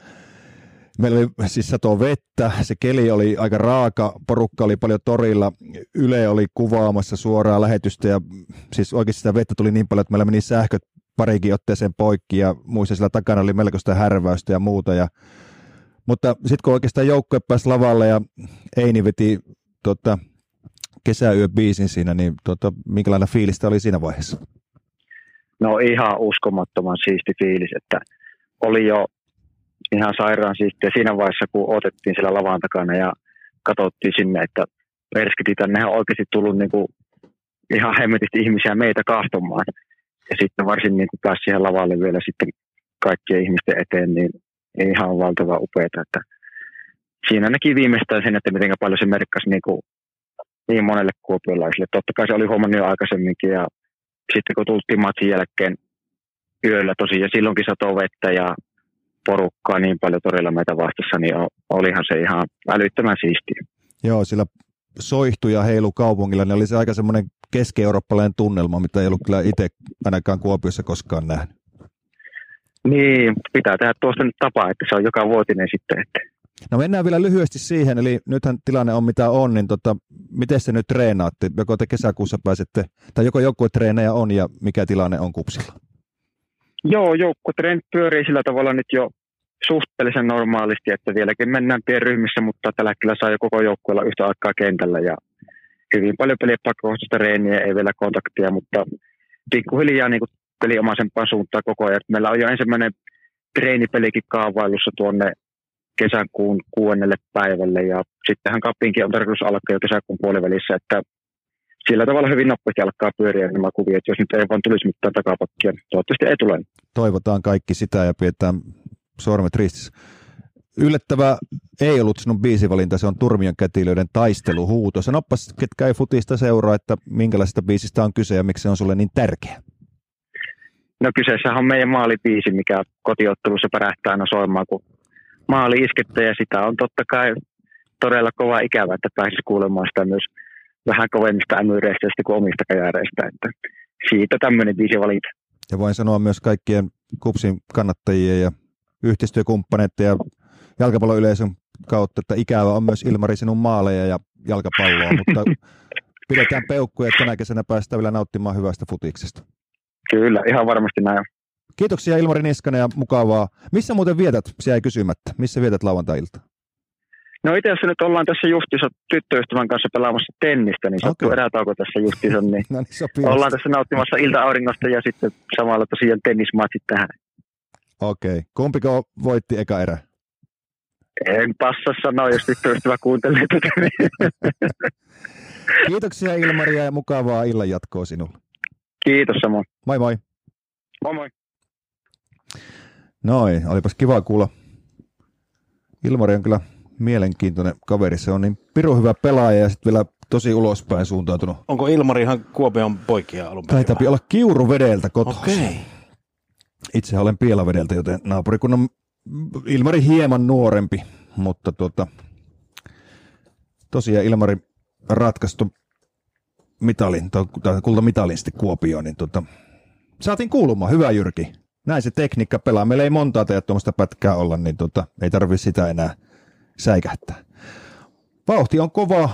Meillä oli siis satoa vettä, se keli oli aika raaka, porukka oli paljon torilla, Yle oli kuvaamassa suoraa lähetystä ja siis oikeasti sitä vettä tuli niin paljon, että meillä meni sähköt parikin otteeseen poikki ja muissa siellä takana oli melkoista härväystä ja muuta. Ja, mutta sitten kun oikeastaan joukkue pääsi lavalle ja Eini veti tota, kesäyöbiisin siinä, niin tota, minkälainen fiilistä oli siinä vaiheessa? No ihan uskomattoman siisti fiilis, että oli jo ihan sairaan siistiä siinä vaiheessa, kun otettiin siellä lavan takana ja katsottiin sinne, että perskiti tännehän on oikeasti tullut niin kuin ihan hemmetisti ihmisiä meitä kahtomaan. Ja sitten varsin niin kuin pääsi siihen lavalle vielä sitten kaikkien ihmisten eteen, niin ihan valtavan upeaa. Että siinä näki viimeistään sen, että miten paljon se merkkasi niin, kuin niin monelle kuopiolaiselle. Totta kai se oli huomannut jo aikaisemminkin ja sitten kun tultiin matsin jälkeen yöllä tosiaan ja silloinkin satoi vettä ja porukkaa niin paljon todella meitä vastassa, niin olihan se ihan älyttömän siistiä. Joo, sillä soihtu ja heilu kaupungilla, niin oli se aika semmoinen keski-eurooppalainen tunnelma, mitä ei ollut kyllä itse ainakaan Kuopiossa koskaan nähnyt. Niin, pitää tehdä tuosta nyt tapaa, että se on joka vuotinen sitten. Että. No mennään vielä lyhyesti siihen, eli nythän tilanne on mitä on, niin tota, miten te nyt treenaatte? Joko te kesäkuussa pääsette, tai joko joukkuetreenejä on ja mikä tilanne on KuPSilla? Joo, joukkuetreenit pyörii sillä tavalla nyt jo suhteellisen normaalisti, että vieläkin mennään pienryhmissä, mutta tällä hetkellä saa jo koko joukkueella yhtä aikaa kentällä ja hyvin paljon pelipakoista reeniä, ei vielä kontaktia, mutta pikkuhiljaa niin peliomaisempaan suuntaan koko ajan. Meillä on jo ensimmäinen treenipelikin kaavailussa tuonne kesäkuun kuudennelle päivälle ja sittenhän kappiinkin on tarkoitus alkaa jo kesäkuun puolivälissä, että sillä tavalla hyvin nopeasti alkaa pyöriä nämä kuviot, jos nyt ei vaan tulisi mitään takapakkia. Toivottavasti ei tule. Toivotaan kaikki sitä ja pidetään sormet ristissä. Yllättävää ei ollut sinun biisivalinta, se on Turmion kätilöiden taisteluhuuto. Sanoppas, ketkä ei futista seuraa, että minkälaisesta biisistä on kyse ja miksi se on sulle niin tärkeä? No kyseessä on meidän maalibiisi, mikä kotiottelussa pärähtää aina soimaan, kun maali iskettä ja sitä on totta kai todella kova ikävä, että pääsisi kuulemaan sitä myös vähän kovemmista ämyreistä kuin omista kajääreistä, että siitä tämmöinen biisi valinta. Ja voin sanoa myös kaikkien KuPSin kannattajien ja yhteistyökumppaneiden ja jalkapalloyleisön kautta, että ikävä on myös Ilmari sinun maaleja ja jalkapalloa, mutta pidetään peukkuja, että tänä kesänä päästään vielä nauttimaan hyvästä futiksesta. Kyllä, ihan varmasti näin. Kiitoksia Ilmari Niskanen ja mukavaa. Missä muuten vietät, se jäi kysymättä, missä vietät lauantai-iltaa? No itse asiassa nyt ollaan tässä justiinsa tyttöystävän kanssa pelaamassa tennistä, niin sattuu okay. Erätauko tässä justiinsa, niin, no niin ollaan tässä nauttimassa ilta-auringosta ja sitten samalla tosiaan tennismatsit tähän. Okei, okay. Kumpiko voitti eka erä? En passa sanoa, jos tyttöystävä kuuntelee tätä. Kiitoksia Ilmaria ja mukavaa illan jatkoa sinulle. Kiitos samoin. Moi moi. Moi moi. Noin, olipas kiva kuulla. Ilmari on kyllä mielenkiintoinen kaveri, se on niin pirun hyvä pelaaja ja sitten vielä tosi ulospäin suuntautunut. Onko Ilmari ihan Kuopion poikia alun perin? Taitaa olla Kiuruvedeltä kotoisin. Okei. Itse olen Pielavedeltä, joten naapurikunnan Ilmari hieman nuorempi, mutta tuota, tosiaan Ilmari ratkaisi tuon mitalin, kultamitalin sitten Kuopioon, niin tuota, saatiin kuulumaan, hyvä Jyrki. Näin se tekniikka pelaa, meillä ei montaa tehdä tuommoista pätkää olla, niin tuota, ei tarvitse sitä enää säikähtää. Vauhti on kova,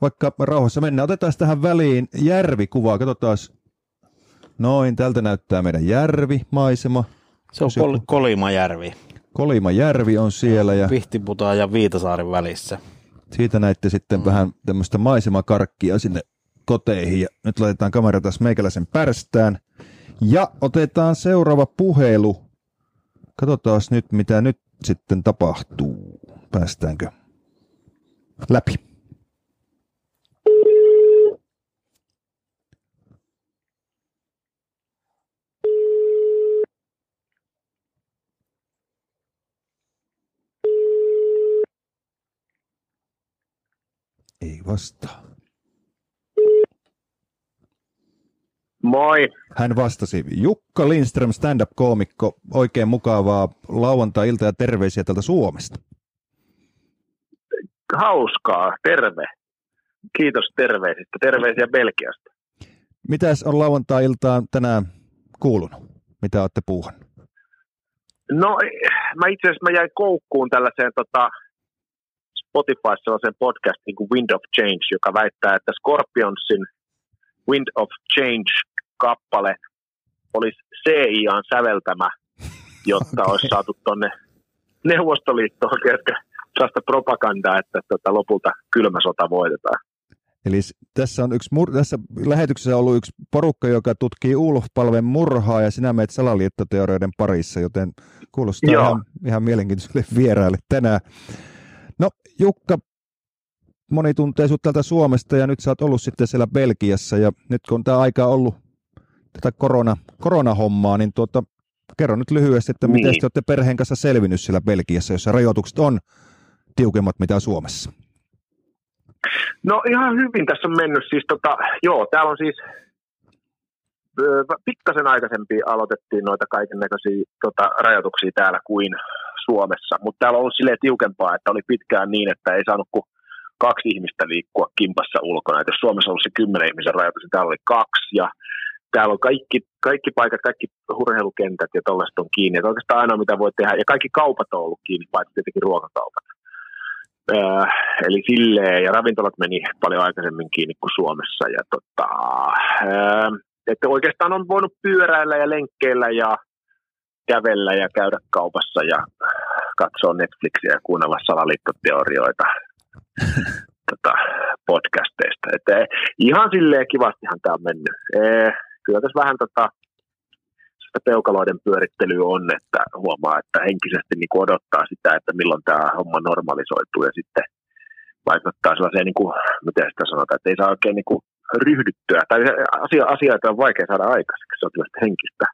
vaikka rauhassa mennään. Otetaan tähän väliin järvikuvaa. Katsotaan. Noin, tältä näyttää meidän järvimaisema. Se on Kol- Kolimajärvi. Kolimajärvi on siellä. Ja Pihtiputaan ja Viitasaaren välissä. Siitä näitte sitten mm. vähän tämmöistä maisemakarkkia sinne koteihin. Ja nyt laitetaan kamera taas meikäläisen pärstään. Ja otetaan seuraava puhelu. Katsotaan nyt, mitä nyt sitten tapahtuu. Päästäänkö läpi? Ei vastaa. Moi. Hän vastasi. Jukka Lindström, stand-up-koomikko. Oikein mukavaa lauantai-ilta ja terveisiä täältä Suomesta. Hauskaa, terve. Kiitos terveisistä. Terveisiä Belgiasta. Mitäs on lauantai-iltaan tänään kuulunut? Mitä olette puuhannut? No mä itse asiassa mä jäin koukkuun tällaiseen tota, Spotifyssa sellaisen podcastin kuin Wind of Change, joka väittää, että Scorpionsin Wind of Change-kappale olisi C I A:n säveltämä, jotta okay. olisi saatu tuonne Neuvostoliittoon sellaista propagandaa, että tota, lopulta kylmä sota voitetaan. Eli tässä on yksi mur- tässä lähetyksessä on ollut yksi porukka, joka tutkii Ulf Palmen murhaa, ja sinä menet salaliittoteorioiden parissa, joten kuulostaa ihan, ihan mielenkiintoiselle vieraille tänään. No Jukka, moni tuntee sinut täältä Suomesta, ja nyt sä oot ollut sitten siellä Belgiassa, ja nyt kun tämä aika on ollut tätä korona, koronahommaa, niin tuota, kerro nyt lyhyesti, että niin. miten te olette perheen kanssa selvinnyt siellä Belgiassa, jossa rajoitukset on tiukemmat mitä Suomessa? No ihan hyvin tässä on mennyt, siis tota, joo, täällä on siis, ö, pikkasen aikaisemmin aloitettiin noita kaikennäköisiä tota, rajoituksia täällä kuin Suomessa, mutta täällä on ollut silleen tiukempaa, että oli pitkään niin, että ei saanut kuin kaksi ihmistä liikkua kimpassa ulkona, että jos Suomessa on ollut se kymmenen ihmisen rajoitus, niin täällä oli kaksi, ja täällä on kaikki, kaikki paikat, kaikki urheilukentät ja tollaiset on kiinni, että oikeastaan ainoa mitä voi tehdä, ja kaikki kaupat on ollut kiinni, paitsi tietenkin ruokakaupat. Öö, eli silleen, ja ravintolat meni paljon aikaisemmin kiinni kuin Suomessa, ja tota, öö, että oikeastaan on voinut pyöräillä ja lenkkeillä ja kävellä ja käydä kaupassa ja katsoa Netflixiä ja kuunnella salaliittoteorioita tota, podcasteista. Että ihan silleen kivastihan tämä on mennyt. Ee, kyllä tässä vähän tota, peukaloiden pyörittely on, että huomaa, että henkisesti niin kuin odottaa sitä, että milloin tämä homma normalisoituu, ja sitten vaikuttaa sellaiseen, niin kuin, miten sitä sanotaan, että ei saa oikein niin kuin ryhdyttyä, tai asia, asioita on vaikea saada aikaiseksi, se on sellaista henkistä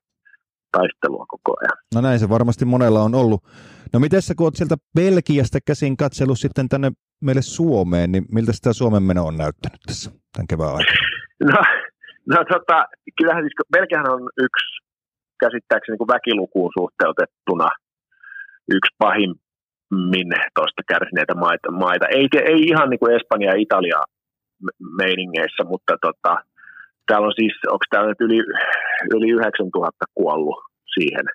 taistelua koko ajan. No näin se varmasti monella on ollut. No miten sä, kun oot sieltä Belgiasta käsin katsellut sitten tänne meille Suomeen, niin miltä sitä Suomen meno on näyttänyt tässä tämän kevään aikana? No, no tota, kyllähän siis, Belgiahan on yksi käsittääkseni niin kuin väkilukuun suhteutettuna yksi pahimmin tuosta kärsineitä maita. maita. Ei, ei ihan niin kuin Espanja ja Italia meiningeissä, mutta tota, täällä on siis, onko täällä nyt yli, yli yhdeksäntuhatta kuollut siihen.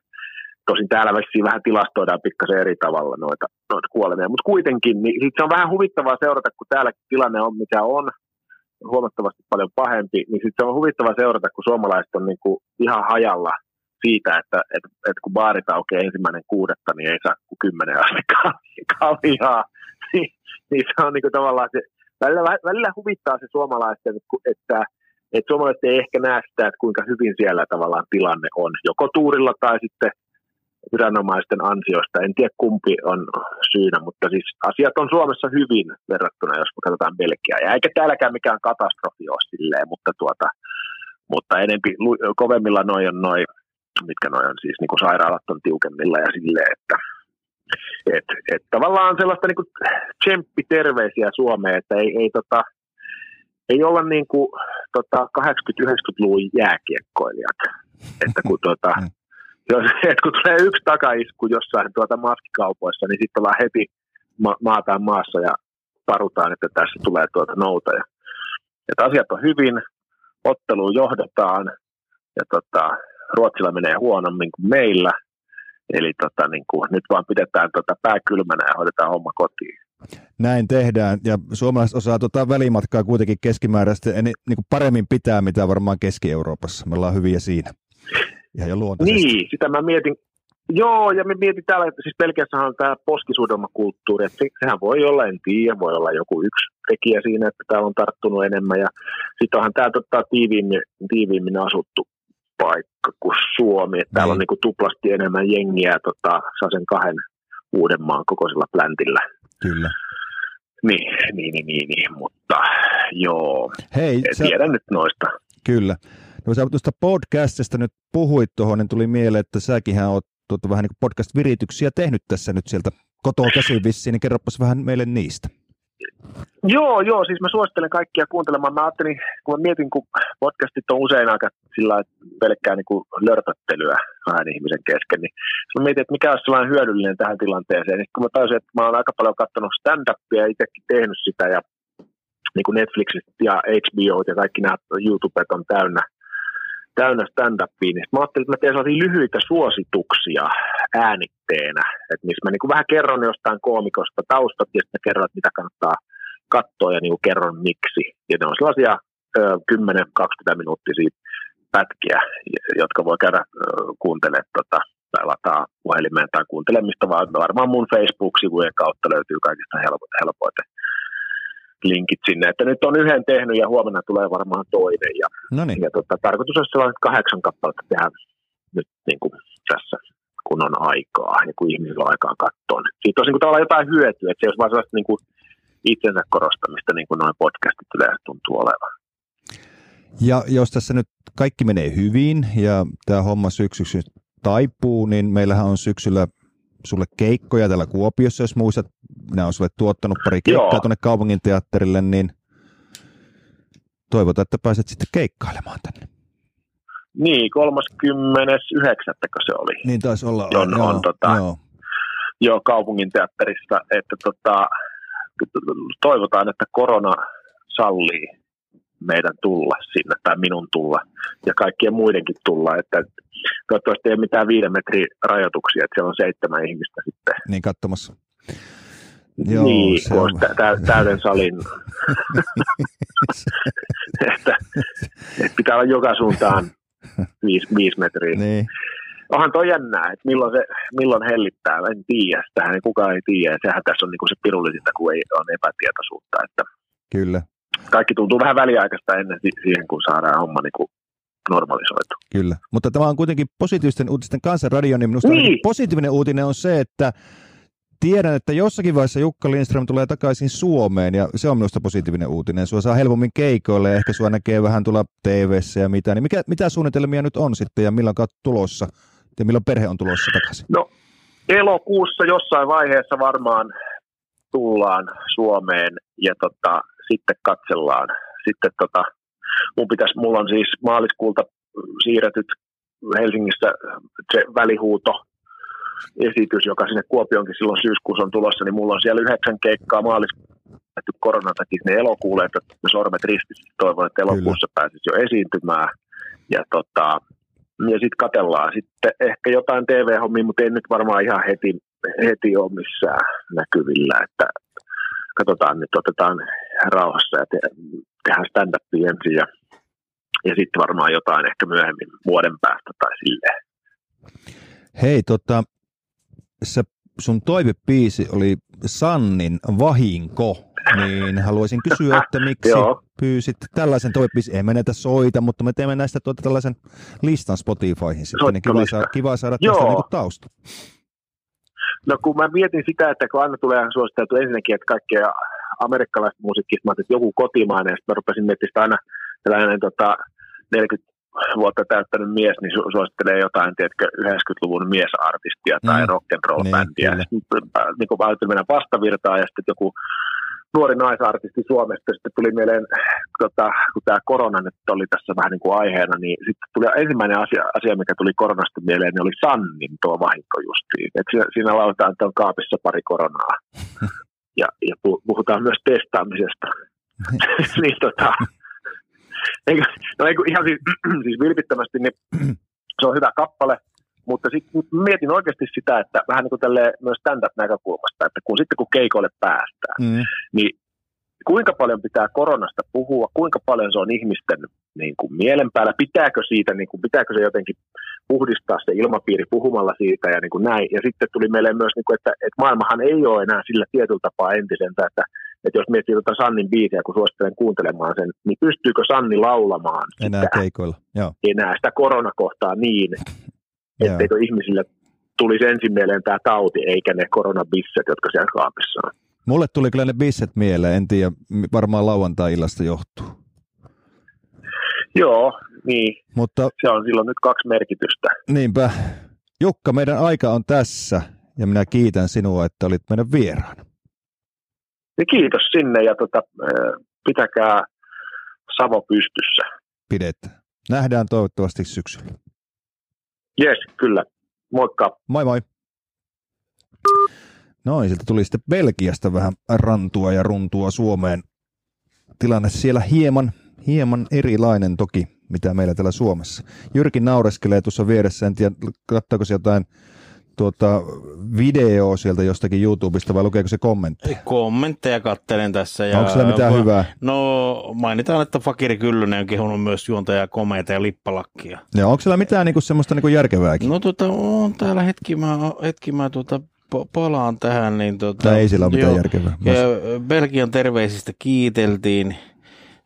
Tosin täällä välissä vähän tilastoidaan pikkasen eri tavalla noita, noita kuolemia, mutta kuitenkin niin sit se on vähän huvittavaa seurata, kun täällä tilanne on mikä on, huomattavasti paljon pahempi, niin sit se on huvittavaa seurata, kun suomalaiset on niin kuin ihan hajalla siitä, että, että, että kun baarit aukeaa ensimmäinen kuudetta, niin ei saa kuin kymmenen asteen kaljaa. Niin, niin se on niin kuin tavallaan se, välillä, välillä huvittaa se suomalaisten, että, että suomalaiset ei ehkä näe sitä, että kuinka hyvin siellä tavallaan tilanne on, joko tuurilla tai sitten viranomaisten ansiosta. En tiedä kumpi on syynä, mutta siis asiat on Suomessa hyvin verrattuna, jos me katsotaan Belgiaa. Ja eikä täälläkään mikään katastrofi ole silleen, mutta, tuota, mutta enempi, kovemmilla noi on noi, mitkä noi on siis, niin kuin sairaalat on tiukemmilla ja silleen, että et, et, tavallaan sellaista niin kuin tsemppiterveisiä Suomeen, että ei, ei, tota, ei olla niin kuin tota, kahdeksankymmentä-yhdeksänkymmentäluvun jääkiekkoilijat, että kun, tota, jos, et, kun tulee yksi takaisku jossain tuota maskikaupoissa, niin sitten ollaan heti ma- maataan maassa ja parutaan, että tässä tulee tuota noutaja. Että asiat on hyvin, otteluun johdetaan ja tota, Ruotsilla menee huonommin kuin meillä, eli tota, niin kuin, nyt vaan pidetään tota pää kylmänä ja hoidetaan homma kotiin. Näin tehdään, ja suomalaiset osaa tota välimatkaa kuitenkin keskimääräisesti niin kuin paremmin pitää, mitä varmaan Keski-Euroopassa. Me ollaan hyviä siinä. Ihan jo luontaisesti. Niin, sitä mä mietin. Joo, ja me mietin täällä, siis Belgiassahan on tämä poskisudelmakulttuuri, että se, sehän voi olla, en tiedä, voi olla joku yksi tekijä siinä, että täällä on tarttunut enemmän, ja sitten onhan tämä tota, tiiviimmin, tiiviimmin asuttu paikka kuin Suomi. Täällä on niin kuin tuplasti enemmän jengiä tota, sen kahden Uudenmaan kokoisella pläntillä. Kyllä. Niin, niin, niin, niin, niin. Mutta joo, hei, sä... tiedän nyt noista. Kyllä. No sä tuosta podcastista nyt puhuit tuohon, niin tuli mieleen, että säkinhän oot tuota, vähän niin kuin podcast-virityksiä tehnyt tässä nyt sieltä kotoa käsin vissiin, niin kerropas vähän meille niistä. Joo, joo, siis mä suosittelen kaikkia kuuntelemaan. Mä ajattelin, kun mä mietin, kun podcastit on usein aika sillä pelkkää niin kuin lörpöttelyä vähän ihmisen kesken, niin mä mietin, että mikä olisi sellainen hyödyllinen tähän tilanteeseen. Niin kun mä tajusin, että mä oon aika paljon katsonut stand-upia ja itsekin tehnyt sitä, ja niin kuin Netflixit ja H B O ja kaikki nämä YouTubet on täynnä, täynnä stand-upia, niin mä ajattelin, että mä teen sellaisia lyhyitä suosituksia, äänitteenä, että missä mä niin kuin vähän kerron jostain koomikosta taustat ja sitten kerron, että mitä kannattaa katsoa ja niin kuin kerron miksi. Ja ne on sellaisia kymmenen kaksikymmentä minuuttia siitä pätkiä, jotka voi käydä kuuntelemaan tota, tai lataa puhelimeen tai kuuntelemista, vaan varmaan mun Facebook-sivujen kautta löytyy kaikista helpoiten, helpoiten linkit sinne. Että nyt on yhden tehnyt ja huomenna tulee varmaan toinen. Ja, ja tota, tarkoitus on sellaiset kahdeksan kappaletta tehdä nyt niin kuin tässä, kun on aikaa, niin kuin ihmisillä on aikaa katsoa. Siitä olisi niin kuin tavallaan jotain hyötyä, että se olisi vain sellaista niin kuin itsensä korostamista, niin kuin noin podcastit yleensä tuntuu olevan. Ja jos tässä nyt kaikki menee hyvin ja tämä homma syksyksi taipuu, niin meillähän on syksyllä sulle keikkoja täällä Kuopiossa, jos muistat. Minä olen sulle tuottanut pari keikkaa Joo. tuonne kaupungin teatterille, niin toivotaan, että pääset sitten keikkailemaan tänne. Niin, kolmaskymmenes yhdeksäs se oli. Niin taisi olla. On, joo, on, tota, joo. joo, kaupungin teatterissa, että tota, toivotaan, että korona sallii meidän tulla sinne, tai minun tulla, ja kaikkien muidenkin tulla, että toivottavasti ei ole mitään viiden metrin rajoituksia, että siellä on seitsemän ihmistä sitten. Niin, katsomassa. Joo, niin, se on tä- täyden salin, että, että pitää olla joka suuntaan viisi, viisi metriä. Niin. Onhan toi jännää, että milloin, se, milloin hellittää, en tiedä, tähän kukaan ei tiedä, sehän tässä on niin kuin se pirullisinta, kun ei ole epätietoisuutta. Että kyllä. Kaikki tuntuu vähän väliaikaista ennen siihen, kun saadaan homma niin kuin normalisoitu. Kyllä, mutta tämä on kuitenkin positiivisten uutisten kansanradio, niin minusta niin. positiivinen uutinen on se, että tiedän, että jossakin vaiheessa Jukka Lindström tulee takaisin Suomeen, ja se on minusta positiivinen uutinen. Sua saa helpommin keikoille, ja ehkä sua näkee vähän tulla T V:ssä ja mitä. Niin mikä, mitä suunnitelmia nyt on sitten, ja milloin olet tulossa, ja milloin perhe on tulossa takaisin? No, elokuussa jossain vaiheessa varmaan tullaan Suomeen, ja tota, sitten katsellaan. Sitten tota, mun pitäisi, mulla on siis maaliskuulta siirretyt Helsingissä se välihuuto, esitys, joka sinne Kuopionkin silloin syyskuussa on tulossa, niin mulla on siellä yhdeksän keikkaa maaliskuussa koronan takia ne elokuulle, että sormet ristissä toivon, että elokuussa Kyllä. pääsisi jo esiintymään. Ja, tota, ja sitten katsellaan sitten ehkä jotain T V-hommia, mutta ei nyt varmaan ihan heti, heti ole missään näkyvillä, että katsotaan nyt, otetaan rauhassa ja te- tehdään stand-upia ensin ja, ja sitten varmaan jotain ehkä myöhemmin vuoden päästä tai silleen. Hei, tota, sä, sun toivebiisi oli Sannin Vahinko, niin haluaisin kysyä, että miksi pyysit tällaisen toivebiisin. Ei menetä soita, mutta me teemme näistä tuota tällaisen listan Spotifyhin sitten, niin kiva, saa, kiva saada tästä niinku tausta. No kun mä mietin sitä, että kun aina tulee suositeltu ensinnäkin, että kaikkea amerikkalaista musiikista, mä ajattelin, että joku kotimainen, ja sitten mä rupesin miettimään aina tällainen tota, neljäkymmentä vuotta täyttänyt mies, niin su- suosittelee jotain, tiedätkö, yhdeksänkymmentäluvun miesartistia tai mm. rock'n'roll-bändiä. Niin, niin. niin kun mä ajattelin mennä vastavirtaan ja sitten joku nuori naisartisti Suomesta, sitten tuli mieleen, tota, kun tämä korona nyt oli tässä vähän niin kuin aiheena, niin sitten tuli ensimmäinen asia, asia, mikä tuli koronasta mieleen, niin oli Sannin tuo Vahinko justiin. Et siinä, siinä lauletaan, että on kaapissa pari koronaa. Ja, ja puhutaan myös testaamisesta. niin tota... Eikö, no eikö, ihan siis, siis vilpittömästi, niin se on hyvä kappale, mutta sitten mietin oikeasti sitä, että vähän niin kuin tälleen myös stand-up-näkökulmasta, että kun sitten kun keikoille päästään, mm. niin kuinka paljon pitää koronasta puhua, kuinka paljon se on ihmisten niin kuin mielen päällä, pitääkö siitä, niin kuin, pitääkö se jotenkin puhdistaa se ilmapiiri puhumalla siitä ja niin kuin näin. Ja sitten tuli meille myös, niin kuin, että, että maailmahan ei ole enää sillä tietyllä tapaa entisensä, että että jos miettii tuota Sannin biisiä, kun suosittelen kuuntelemaan sen, niin pystyykö Sanni laulamaan enää sitä, keikoilla. Joo. enää sitä koronakohtaa niin, etteikö ihmisille tulisi ensin mieleen tämä tauti, eikä ne koronabisset, jotka siellä kaapissa on. Mulle tuli kyllä ne bisset mieleen, en tiedä, varmaan lauantai-illasta johtuu. Joo, niin. Mutta se on silloin nyt kaksi merkitystä. Niinpä. Jukka, meidän aika on tässä, ja minä kiitän sinua, että olit meidän vieraana. Niin kiitos sinne ja tota, pitäkää Savo pystyssä. Pidetään. Nähdään toivottavasti syksyllä. Jes, kyllä. Moikka. Moi moi. Noin, sieltä tuli sitten Belgiasta vähän rantua ja runtua Suomeen. Tilanne siellä hieman, hieman erilainen toki, mitä meillä täällä Suomessa. Jyrki naureskelee tuossa vieressä, en tiedä, kattaako se jotain tuota videoa sieltä jostakin YouTubesta vai lukeeko se kommentteja? Kommentteja katselen tässä. Ja onko siellä mitään va- hyvää? No mainitaan, että Kakiri Kyllönen on kehunut myös juontajaa komeita ja lippalakkia. Ja onko siellä mitään niinku, semmoista niinku järkevääkin? No tota, on täällä hetki mä, hetki mä tuota... palaan tähän. Niin tota, tai ei sillä ole mitään järkevää. Belgian terveisistä kiiteltiin,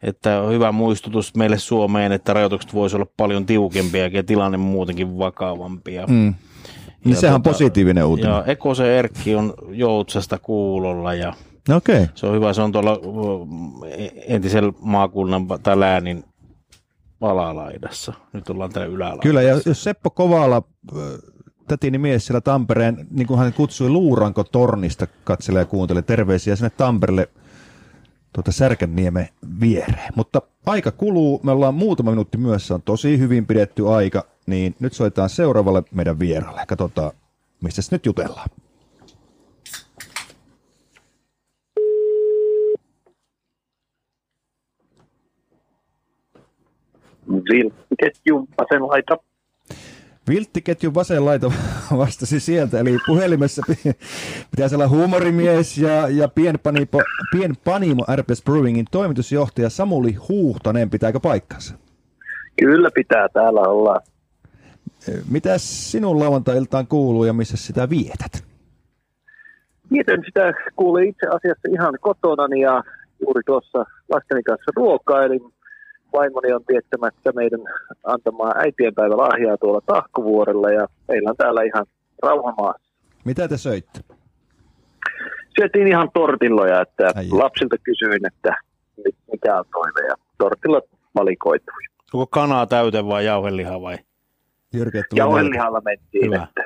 että on hyvä muistutus meille Suomeen, että rajoitukset voisi olla paljon tiukempia ja tilanne muutenkin vakavampia. Mm. Niin ja sehän on tota, positiivinen uutinen. Ja Ekosen Erkki on Joutsasta kuulolla ja okay. Se on hyvä, se on tuolla entisellä maakunnan tai läänin alalaidassa. Nyt ollaan täällä ylälaidassa. Kyllä, ja jos Seppo Kovala... Tätini mies siellä Tampereen, niin kuin hän kutsui Luuranko-tornista, katselee ja kuuntelee terveisiä sinne Tampereelle tuota Särkänniemen viereen. Mutta aika kuluu, me ollaan muutama minuutti myöhässä, on tosi hyvin pidetty aika, niin nyt soitetaan seuraavalle meidän vieralle. Katsotaan, mistä nyt jutellaan. Vilkkiketjun vasen laita. Vilttiketjun vasen laito vastasi sieltä, eli puhelimessa pitäisi olla huumorimies ja, ja pienpanimo, pienpanimo R P S Brewingin toimitusjohtaja Samuli Huhtanen. Pitääkö paikkansa? Kyllä pitää, täällä ollaan. Mitäs sinun lauantai-iltaan kuuluu ja missä sitä vietät? Mietin sitä, kuulin itse asiassa ihan kotonani ja juuri tuossa lasteni kanssa ruokailin. Vaimoni on viettämässä meidän antamaa äitienpäivälahjaa tuolla Tahkovuorella ja meillä on täällä ihan rauhamaassa. Mitä te söitte? Syötiin ihan tortilloja, että ai lapsilta kysyin, että mikä on toive ja tortillat valikoitui. Onko kanaa täyteen vai jauheliha vai? Jauhelihalla mentiin. Että,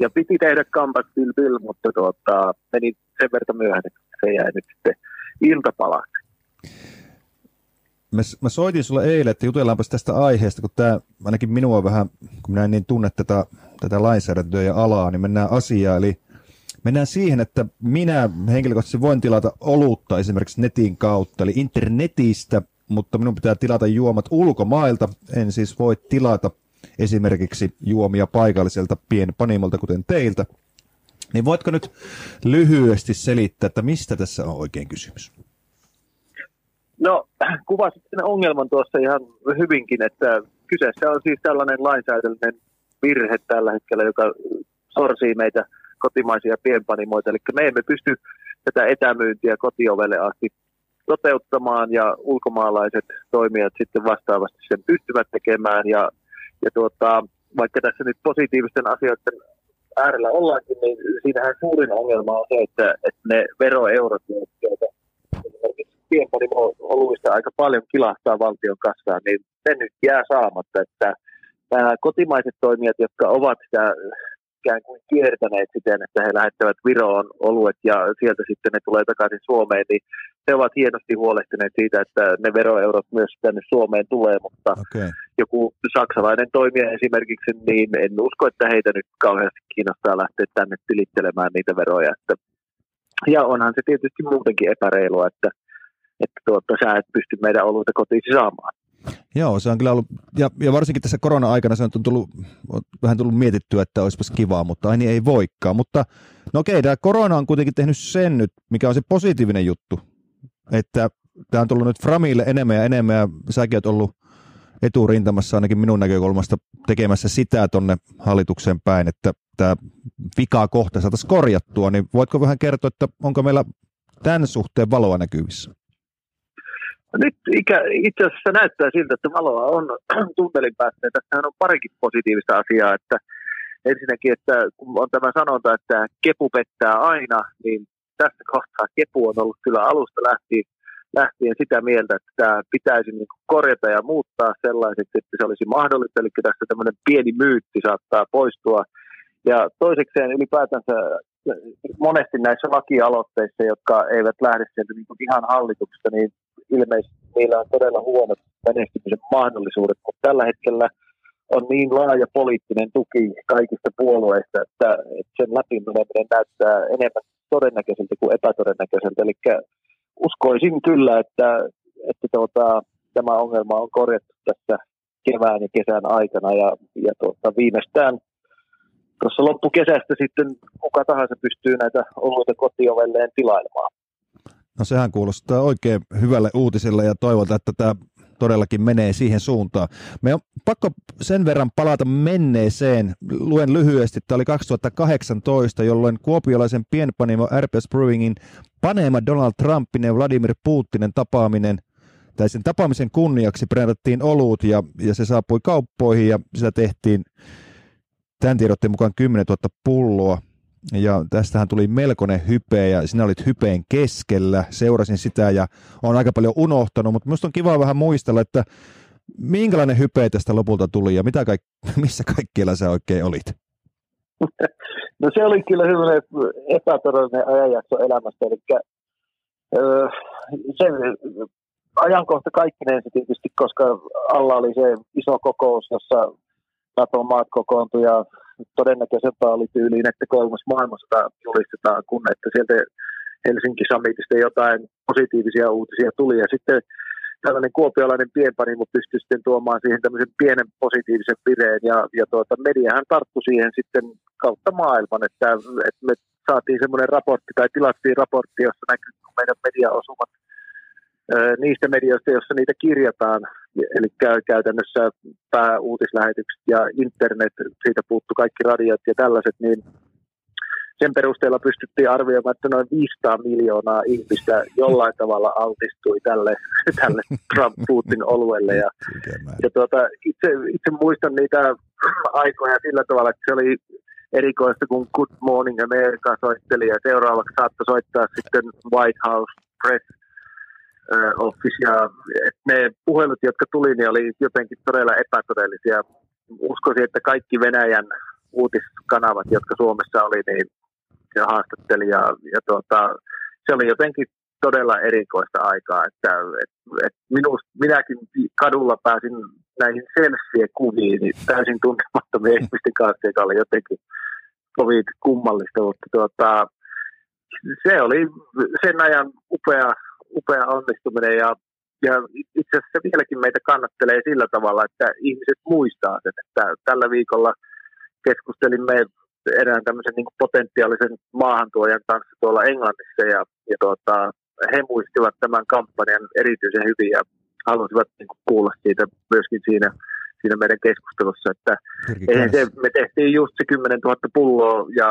ja piti tehdä kampas pil-pil, mutta tuota, meni sen verta myöhäinen, se jäi nyt sitten iltapalaksi. Mä soitin sulle eilen, että jutellaanpas tästä aiheesta, kun tämä ainakin minua vähän, kun minä en niin tunne tätä, tätä lainsäädäntöä ja alaa, niin mennään asiaan. Eli mennään siihen, että minä henkilökohtaisesti voin tilata olutta esimerkiksi netin kautta, eli internetistä, mutta minun pitää tilata juomat ulkomailta. En siis voi tilata esimerkiksi juomia paikalliselta pienpanimolta, kuten teiltä. Niin voitko nyt lyhyesti selittää, että mistä tässä on oikein kysymys? No, kuvasit sen ongelman tuossa ihan hyvinkin, että kyseessä on siis tällainen lainsäädännöllinen virhe tällä hetkellä, joka sorsii meitä kotimaisia pienpanimoita. Eli me emme pysty tätä etämyyntiä kotiovelle asti toteuttamaan ja ulkomaalaiset toimijat sitten vastaavasti sen pystyvät tekemään. Ja, ja tuota, vaikka tässä nyt positiivisten asioiden äärellä ollaankin, niin siinähän suurin ongelma on se, että, että ne veroeurot, joita pienpanimo-oluista aika paljon kilahtaa valtion kassaan, niin ne nyt jää saamatta, että nämä kotimaiset toimijat, jotka ovat sitä ikään kuin kiertäneet siten, että he lähettävät Viroon oluet ja sieltä sitten ne tulee takaisin Suomeen, niin he ovat hienosti huolehtineet siitä, että ne veroeurot myös tänne Suomeen tulee, mutta okay. Joku saksalainen toimija esimerkiksi, niin en usko, että heitä nyt kauheasti kiinnostaa lähteä tänne tilittelemään niitä veroja. Että ja onhan se tietysti muutenkin epäreilua, että että tuota, sä et pysty meidän oluita kotiin saamaan. Joo, se on kyllä ollut, ja, ja varsinkin tässä korona-aikana se on tullut, on vähän tullut mietittyä, että olisipas kivaa, mutta aina ei voikaan. Mutta no okei, tämä korona on kuitenkin tehnyt sen nyt, mikä on se positiivinen juttu, että tämä on tullut nyt Framille enemmän ja enemmän, ja säkin oot ollut eturintamassa ainakin minun näkökulmasta tekemässä sitä tuonne hallitukseen päin, että tämä vikaa kohta saataisiin korjattua, niin voitko vähän kertoa, että onko meillä tämän suhteen valoa näkyvissä? Nyt itse asiassa näyttää siltä, että valoa on tunnelin päästä. Tässähän on parikin positiivista asiaa. Että ensinnäkin, että kun on tämä sanonta, että kepu pettää aina, niin tässä kohtaa kepu on ollut kyllä alusta lähtien, lähtien sitä mieltä, että tämä pitäisi niin korjata ja muuttaa sellaiseksi, että se olisi mahdollista. Eli tässä tämmöinen pieni myytti saattaa poistua. Ja toisekseen ylipäätänsä monesti näissä lakialoitteissa, jotka eivät lähde sieltä niin ihan hallituksesta, niin ilmeisesti niillä on todella huonot menestymisen mahdollisuudet, mutta tällä hetkellä on niin laaja poliittinen tuki kaikista puolueista, että sen läpiminen näyttää enemmän todennäköiseltä kuin epätodennäköiseltä. Eli uskoisin kyllä, että, että tuota, tämä ongelma on korjattu tässä kevään ja kesän aikana ja, ja tuota, viimeistään tuossa loppukesästä sitten kuka tahansa pystyy näitä oluita kotiovelleen tilailemaan. No sehän kuulostaa oikein hyvälle uutiselle ja toivotaan, että tämä todellakin menee siihen suuntaan. Me on pakko sen verran palata menneeseen. Luen lyhyesti. Tämä oli kaksituhattakahdeksantoista, jolloin kuopiolaisen pienpanimo R P S Brewingin paneema Donald Trumpin ja Vladimir Putinin tapaaminen, tai sen tapaamisen kunniaksi brändättiin olut ja, ja se saapui kauppoihin ja sitä tehtiin tämän tiedotteen mukaan kymmenentuhatta pulloa. Ja tästähän tuli melkoinen hype ja sinä olit hypeen keskellä, seurasin sitä ja olen aika paljon unohtanut, mutta minusta on kiva vähän muistella, että minkälainen hype tästä lopulta tuli ja mitä kaik- missä kaikkialla sä oikein olit? No se oli kyllä sellainen epätodellinen ajanjakso elämästä, eli öö, sen ajankohta kaikkineen se tietysti, koska alla oli se iso kokous, jossa Naton maat kokoontui ja todennäköisempää oli tyyliin, että kolmas maailmansota julistetaan, kun että sieltä Helsinki Summitista jotain positiivisia uutisia tuli. Ja sitten tällainen kuopiolainen pienpanimo pystyi sitten tuomaan siihen tämmöisen pienen positiivisen vireen. Ja, ja tuota, mediahan tarttui siihen sitten kautta maailman, että, että me saatiin semmoinen raportti tai tilattiin raportti, jossa näkyy meidän mediaosumat niistä medioista, joissa niitä kirjataan, eli käytännössä pääuutislähetykset ja internet, siitä puuttu kaikki radiot ja tällaiset, niin sen perusteella pystyttiin arvioimaan, että noin viisisataa miljoonaa ihmistä jollain tavalla altistui tälle, tälle Trump-Putin oluelle. Ja, ja tuota, itse, itse muistan niitä aikoja sillä tavalla, että se oli erikoista, kun Good Morning America soitteli ja seuraavaksi saattoi soittaa sitten White House Press Office, ja ne puhelut, jotka tuli, niin oli jotenkin todella epätodellisia. Uskoisin, että kaikki Venäjän uutiskanavat, jotka Suomessa oli, niin ja haastatteli, ja, ja tuota, se oli jotenkin todella erikoista aikaa, että et, et minust, minäkin kadulla pääsin näihin selfie-kuviin niin täysin tuntemattomien ihmisten kanssa, joka oli jotenkin kovin kummallista, mutta tuota, se oli sen ajan upea upea onnistuminen ja, ja itse asiassa vieläkin meitä kannattelee sillä tavalla, että ihmiset muistaa sen, että tällä viikolla keskustelimme erään tämmöisen niin kuin potentiaalisen maahantuojan kanssa tuolla Englannissa ja, ja tuota, he muistivat tämän kampanjan erityisen hyvin ja halusivat niin kuin kuulla siitä myöskin siinä, siinä meidän keskustelussa, että se, me tehtiin just se kymmenentuhatta pulloa ja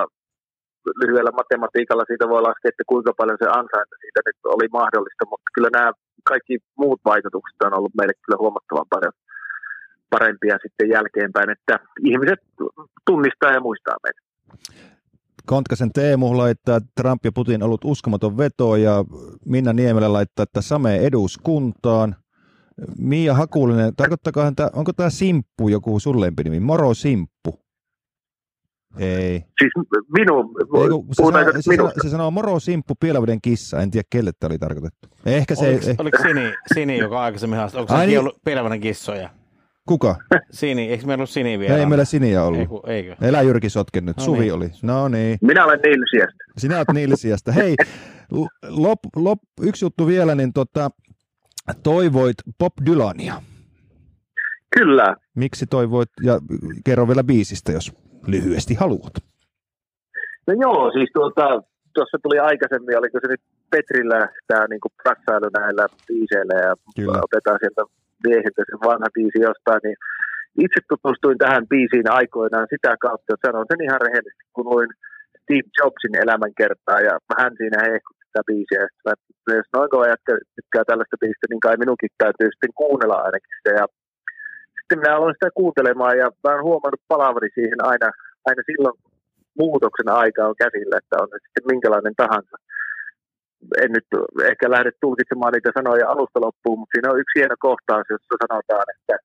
lyhyellä matematiikalla siitä voi laskea, että kuinka paljon se ansainta siitä nyt oli mahdollista, mutta kyllä nämä kaikki muut vaikutukset on ollut meille kyllä huomattavan paljon parempia sitten jälkeenpäin, että ihmiset tunnistaa ja muistaa meitä. Kontkasen Teemu laittaa, että Trump ja Putin ollut uskomaton veto, ja Minna Niemelä laittaa, että Same eduskuntaan. Mia Hakulinen, tarkoittakohan tämä, onko tämä Simppu joku sullempi nimi? Moro Simppu. Ei. Siis minun, Eiku, se, sanoo, se, sanoo, se sanoo moro Simppu Pielavuuden kissa, en tiedä kelle tämä oli tarkoitettu. Ehkä se oliko, ei, oliko Sini, Sini, joka aikaisemmin haastoi, onko se ollut Pielavuuden kissoja? Kuka? Sini, eikö meillä ollut Sini vielä? Ei meillä Siniä ollut. Eiku, eikö? Elä Jyrki sotken nyt, no Suvi niin oli. No niin. Minä olen Nilsiästä. Sinä olet Nilsiästä. Hei, lop, lop, yksi juttu vielä, niin tota, toivoit Bob Dylania. Kyllä. Miksi toivoit, ja kerro vielä biisistä, jos lyhyesti haluat. No joo, siis tuota, tuossa tuli aikaisemmin, oliko se nyt Petrillä tämä niinku prassailu näillä biiseillä ja kyllä otetaan sieltä miehiltä se vanha biisi jostain, niin itse tutustuin tähän biisiin aikoinaan sitä kautta, että sanon sen ihan rehellisesti, kun luin Steve Jobsin elämänkertaa ja hän siinä hehkutti sitä biisiä, ja sitten mä, jos noin kova tykkää tällaista biisistä, niin kai minunkin täytyy sitten kuunnella ainakin sitä, ja sitten minä aloin sitä kuuntelemaan ja mä olen huomannut palaveri siihen aina, aina silloin, kun muutoksen aika on käsillä, että on sitten minkälainen tahansa. En nyt ehkä lähde tulkitsemaan niitä sanoja alusta loppuun, mutta siinä on yksi hieno kohtaus, jossa sanotaan, että,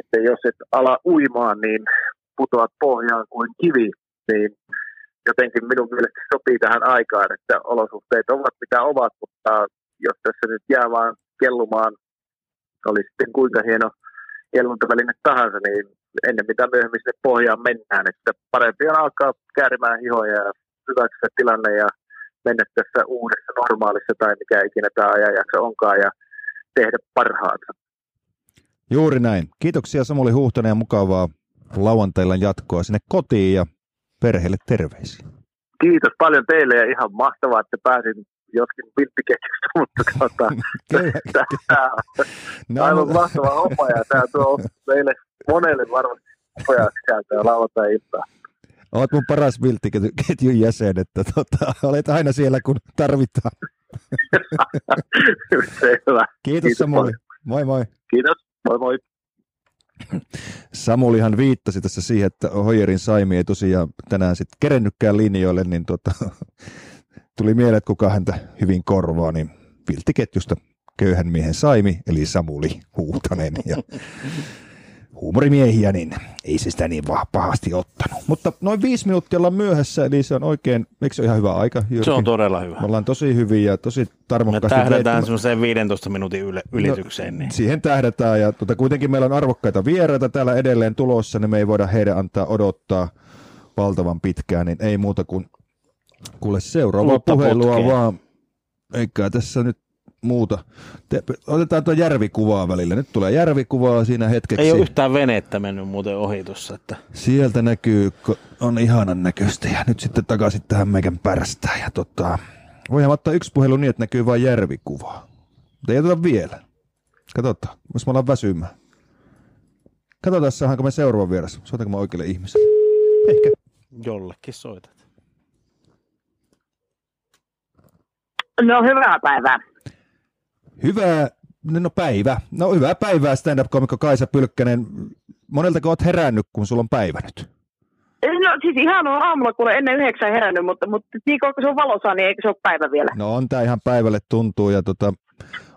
että jos et ala uimaan, niin putoat pohjaan kuin kivi, niin jotenkin minun mielestä sopii tähän aikaan, että olosuhteet ovat mitä ovat, mutta jos tässä nyt jää vaan kellumaan, oli sitten kuinka hieno kelluntaväline tahansa, niin ennen mitä myöhemmin sinne pohjaan mennään, että parempi on alkaa käärimään hihoja ja hyväksyä tilanne ja mennä tässä uudessa normaalissa tai mikä ikinä tämä ajanjakso onkaan ja tehdä parhaansa. Juuri näin. Kiitoksia Samuli Huhtanen ja mukavaa lauantaillan jatkoa sinne kotiin ja perheelle terveisiä. Kiitos paljon teille ja ihan mahtavaa, että pääsin jotkin vilppiketjusta, mutta katsotaan. Tämä on aivan mahtava homma ja tämä tuo meille monelle varmasti pojaa sisältöä lauantai iltaa. Olet mun paras vilttiketjun jäsen, että tota, olet aina siellä kun tarvitaan. Kiitos, Kiitos Samuli. Moi moi. Kiitos. Moi moi. Samulihan viittasi tässä siihen, että Hoyerin Saimi ei tosiaan tänään sitten kerennykään linjoille, niin tota, tuli mieleen, että kuka häntä hyvin korvaa, niin vilttiketjusta köyhän miehen Saimi, eli Samuli Huhtanen. Ja huumorimiehiä, niin ei se sitä niin pahasti ottanut. Mutta noin viisi minuuttia ollaan myöhässä, eli se on oikein, eikö se ole ihan hyvä aika? Jyrki? Se on todella hyvä. Me ollaan tosi hyviä ja tosi tarmokkaasti. Me tähdätään semmoiseen viidentoista minuutin yle, ylitykseen. No, niin. Siihen tähdätään ja tuota, kuitenkin meillä on arvokkaita vieraita täällä edelleen tulossa, niin me ei voida heidän antaa odottaa valtavan pitkään, niin ei muuta kuin kuule seuraavaa puhelua potkeen. Vaan. Eikä tässä nyt muuta. Te, otetaan tuo järvikuvaa välillä. Nyt tulee järvikuvaa siinä hetkeksi. Ei ole yhtään venettä mennyt muuten ohi tuossa. Että. Sieltä näkyy, on ihanan näköistä. Ja nyt sitten takaisin tähän meikän pärstään. Ja tota, voidaan ottaa yksi puhelu niin, että näkyy vain järvikuvaa. Mutta ei oteta vielä. Katsotaan, jos me ollaan väsymään. Katsotaan, saadaanko me seuraavan vieressä. Soitanko mä oikealle ihmiselle? Ehkä. Jollekin soitat. No hyvää päivää. Hyvää, no päivä. No hyvää päivää stand-up-komikko Kaisa Pylkkänen. Moneltako oot herännyt, kun sulla on päivä nyt? No siis ihan on aamulla, kun olen ennen yhdeksän herännyt, mutta, mutta niin kun se on valosaa, niin eikö se ole päivä vielä? No on tää ihan päivälle tuntuu ja tota,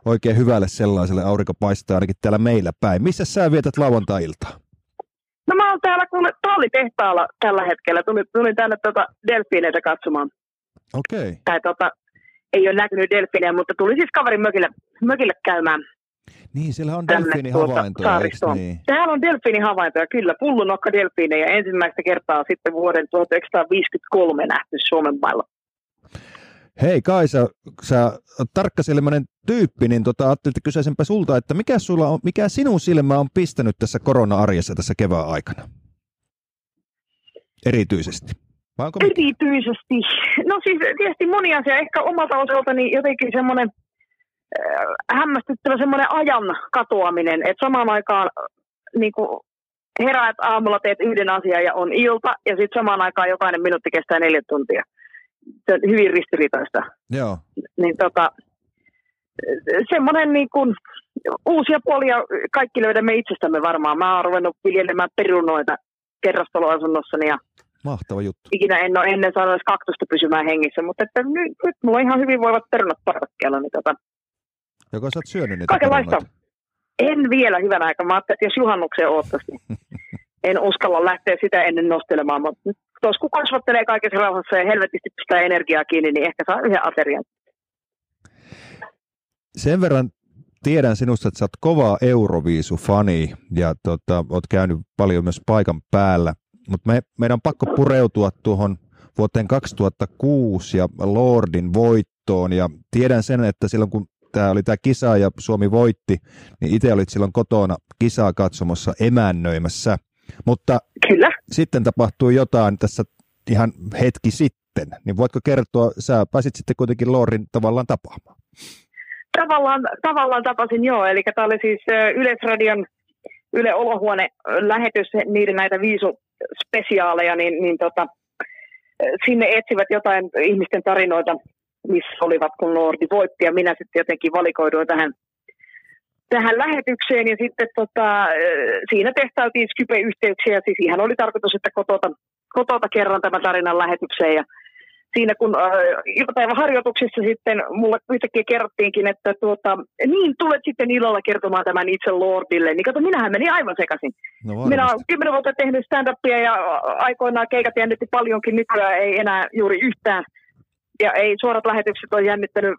oikein hyvälle sellaiselle aurinko paistaa ainakin täällä meillä päin. Missä sä vietät lauantai-iltaa? No mä oon täällä kuule taalitehtaalla tällä hetkellä. Tulin, tulin tänne tota delfiineitä katsomaan. Okei. Okay. Tai tota... Ei ole näkynyt delfiinejä, mutta tuli siis kaverin mökille, mökille käymään. Niin, siellä on delfiinihavaintoja, eikö niin? Täällä on delfiinihavaintoja, kyllä. Pullunokka delfiinejä ensimmäistä kertaa sitten vuoden tuhatyhdeksänsataaviisikymmentäkolme nähty Suomen mailla. Hei Kaisa, sä oot tarkkasilmäinen tyyppi, niin tota, ajattelin, että kyseisenpä sulta, että mikä, sulla on, mikä sinun silmä on pistänyt tässä korona-arjessa tässä kevään aikana? Erityisesti. Erityisesti. No siis tietysti moni asia, ehkä omalta osaltani jotenkin semmoinen äh, hämmästyttävä semmoinen ajan katoaminen, että samaan aikaan niin kun heräät aamulla, teet yhden asian ja on ilta, ja sitten samaan aikaan jokainen minuutti kestää neljä tuntia. Se on hyvin ristiriitaista. Joo. Niin tota, semmoinen niin kun uusia puolia kaikki löydämme itsestämme varmaan. Mä oon ruvennut viljelemään perunoita kerrostaloasunnossani ja mahtava juttu. Ikinä en ole ennen saanut edes kaktusta pysymään hengissä, mutta että nyt, nyt mulla ihan hyvin voivat perunat parvekkeella. Niin tota. Joko sä oot syönyt niitä kaikenlaista perunoita? En vielä hyvän aikaa. Mä ajattelin, että jos juhannukseen oottaisi, en uskalla lähteä sitä ennen nostelemaan. Mutta tos kun kasvattelee kaikessa rauhassa ja helvetisti pistää energiaa kiinni, niin ehkä saa yhden aterian. Sen verran tiedän sinusta, että sä oot kova Euroviisu-fani ja tota, oot käynyt paljon myös paikan päällä. Mutta me, meidän on pakko pureutua tuohon vuoteen kaksituhattakuusi ja Lordin voittoon. Ja tiedän sen, että silloin kun tämä oli tämä kisa ja Suomi voitti, niin itse olit silloin kotona kisaa katsomassa emännöimässä. Mutta kyllä. Sitten tapahtui jotain tässä ihan hetki sitten. Niin voitko kertoa, sä pääsit sitten kuitenkin Lordin tavallaan tapaamaan? Tavallaan, tavallaan tapasin joo. Eli tämä oli siis Yleisradion Yle Olohuone lähetys, niiden näitä viisu spesiaaleja, niin, niin tota, sinne etsivät jotain ihmisten tarinoita, missä olivat, kun Lordi voitti, ja minä sitten jotenkin valikoiduin tähän, tähän lähetykseen, ja sitten tota, siinä testailtiin Skype-yhteyksiä, siis ihan oli tarkoitus, että kotota, kotota kerran tämän tarinan lähetykseen, ja siinä kun äh, iltapäivän harjoituksissa sitten mulle yhtäkkiä kerrottiinkin, että tuota, niin tulet sitten illalla kertomaan tämän itse Lordille. Niin kato, minähän menin aivan sekaisin. No minä olen kymmenen vuotta tehnyt stand-upia ja aikoinaan keikat jännitti paljonkin, nykyään ei enää juuri yhtään. Ja ei suorat lähetykset ole jännittänyt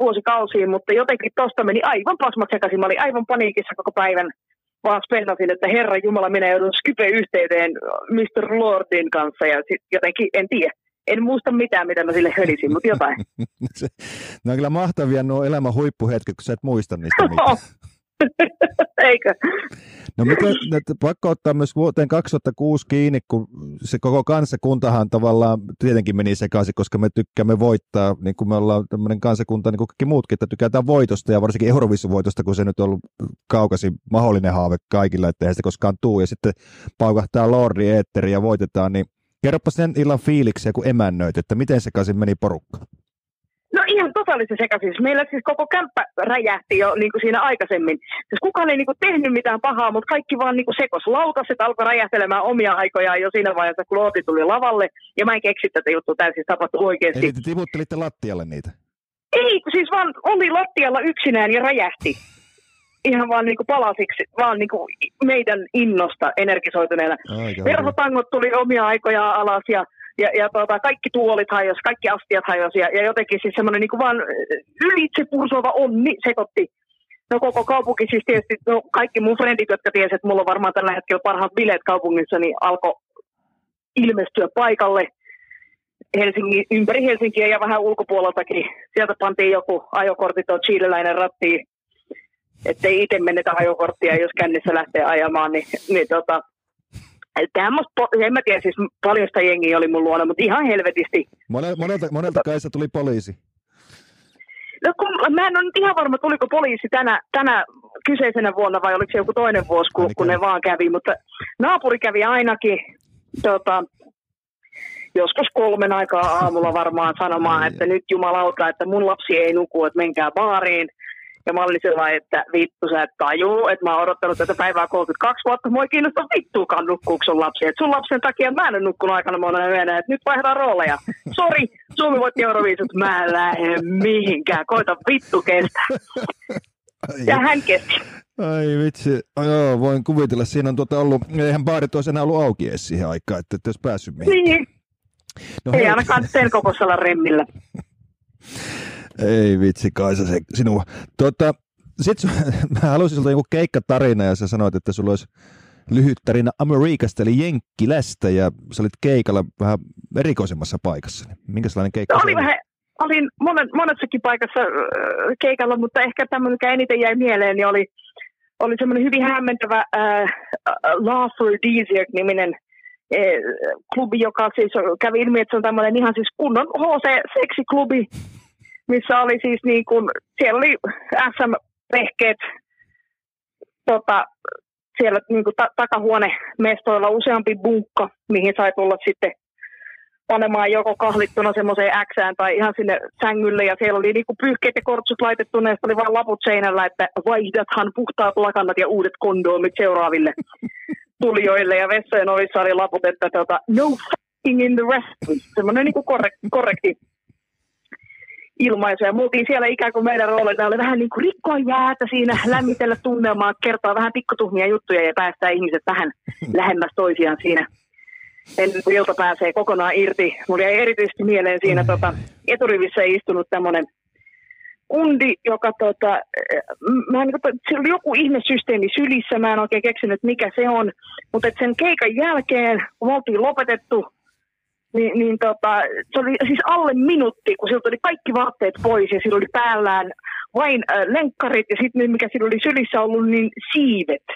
vuosikausiin, mutta jotenkin tosta meni aivan pasmat sekaisin. Mä olin aivan paniikissa koko päivän, vaan spennasin, että herra jumala, minä joudun Skype-yhteyteen mister Lordin kanssa ja sit jotenkin en tiedä. En muista mitään, mitä mä sille hölisin, mutta jotain. No on kyllä mahtavia nuo elämän huippuhetket, kun sä et muista niistä mitään. Eikö? No miten, että pakko ottaa myös vuoteen kaksituhattakuusi kiinni, kun se koko kansakuntahan tavallaan tietenkin meni sekaisin, koska me tykkäämme voittaa, niin kuin me ollaan tämmöinen kansakunta, niin kuin kaikki muutkin, että tykätään voitosta ja varsinkin Euroviisuvoitosta, kun se nyt on ollut kaukaisin mahdollinen haave kaikilla, että eihän sitä koskaan tuu, ja sitten paukahtaa Lordi Eetteri ja voitetaan, niin kerropa sen illan fiiliksiä, kun emännöit, että miten sekaisin meni porukkaan? No ihan totaalisesti sekaisin. Meillä siis koko kämppä räjähti jo niin kuin siinä aikaisemmin. Siis kukaan ei niin kuin tehnyt mitään pahaa, mutta kaikki vaan niin kuin sekos lautaset alkoi räjähtelemään omia aikojaan jo siinä vaiheessa, kun Looti tuli lavalle. Ja mä en keksi tätä juttua täysin tapahtui oikeasti. Eli te tiputtelitte lattialle niitä? Ei, siis vaan oli lattialla yksinään ja räjähti. Ihan vaan niinku palasiksi, vaan niinku meidän innosta energisoituneena. Verhotangot tuli omia aikojaan alas ja Ja, ja tuota, kaikki tuolit hajosi, kaikki astiat hajosi ja, ja jotenkin siis semmoinen niin vaan ylitse pursuava onni sekoitti. No koko kaupunki siis tietysti, no kaikki mun frendit, jotka tiesi, että mulla on varmaan tällä hetkellä parhaat bileet kaupungissa, niin alkoi ilmestyä paikalle Helsingin, ympäri Helsinkiä ja vähän ulkopuoleltakin. Sieltä pantiin joku ajokortti tuo chileläinen rattiin, ettei itse menetä ajokorttia, jos kännissä lähtee ajamaan, niin, niin tota... Tämmöistä, en mä tiedä, siis paljon sitä jengiä oli mun luona, mutta ihan helvetisti. Monelta, monelta Kaisa tuli poliisi. No kun, mä en ole ihan varma, tuliko poliisi tänä, tänä kyseisenä vuonna vai oliko se joku toinen vuosi, kun, kun ne vaan kävi. Mutta naapuri kävi ainakin tota, joskus kolmen aikaa aamulla varmaan sanomaan, että nyt jumalauta, että mun lapsi ei nuku, että menkää baariin. Ja mä olin sellainen, että vittu sä et tajuu, että mä oon odottanut tätä päivää kolmekymmentäkaksi vuotta, mua ei kiinnosta vittuukaan nukkuuko sun lapsi. Et sun lapsen takia mä en ole nukkunut aikana, mä oon yönä, että nyt vaihdetaan rooleja. Sori, Suomi voitti Euroviisut, mä en lähde mihinkään, koita vittu kestää. Ja hän kesti. Ai vitsi, joo, voin kuvitella, siinä on tuota ollut, eihän baarit olisi enää ollut auki edes siihen aikaan, että et olisi päässyt mihinkään. Niin, no, ei ainakaan sen kokoisella remmillä. Ei vitsi Kaisa, se sinua. Tuota, sit mä halusin sulta joku keikkatarina ja sä sanoit, että sulla olisi lyhyt tarina Amerikasta eli Jenkkilästä ja sä olit keikalla vähän erikoisemmassa paikassa. Minkälainen keikka? Oli vähän, olin monen, monessakin paikassa äh, keikalla, mutta ehkä tämmöinen, mikä eniten jäi mieleen, niin oli, oli semmoinen hyvin hämmentävä äh, Laffer-Desert-niminen äh, klubi, joka siis kävi ilmi, että se on tämmöinen ihan siis kunnon H C-seksiklubi. Missä oli siis niin kuin, siellä oli S M-vehkeet tota, siellä niin kuin ta- takahuonemestoilla useampi bunkka, mihin sai tulla sitten panemaan joko kahlittuna semmoiseen äksään tai ihan sinne sängylle. Ja siellä oli niin kuin pyyhkeet ja kortsut laitettu, ja oli vain laput seinällä, että vaihdathan puhtaat lakannat ja uudet kondoomit seuraaville tulijoille. Ja vessojen ovissa oli laput, että tota, no fucking in the rest, semmoinen niin kuin korrek- korrekti. Ilmaisuja. Me oltiin siellä ikään kuin meidän roolina oli vähän niin kuin rikkoa jäätä siinä, lämmitellä tunnelmaa, kertoa vähän pikkutuhmia juttuja ja päästää ihmiset vähän lähemmäs toisiaan siinä. Ennen kuin ilta pääsee kokonaan irti. Mulla jäi erityisesti mieleen siinä tota, eturivissä ei istunut tämmöinen undi, joka tota, mä en, sillä oli joku ihmesysteemi sylissä, mä en oikein keksinyt mikä se on, mutta sen keikan jälkeen, kun me oltiin lopetettu, Niin, niin tota, se oli siis alle minuutti, kun siltä oli kaikki vaatteet pois ja sillä oli päällään vain äh, lenkkarit ja sitten mikä sillä oli sylissä ollut, niin siivet.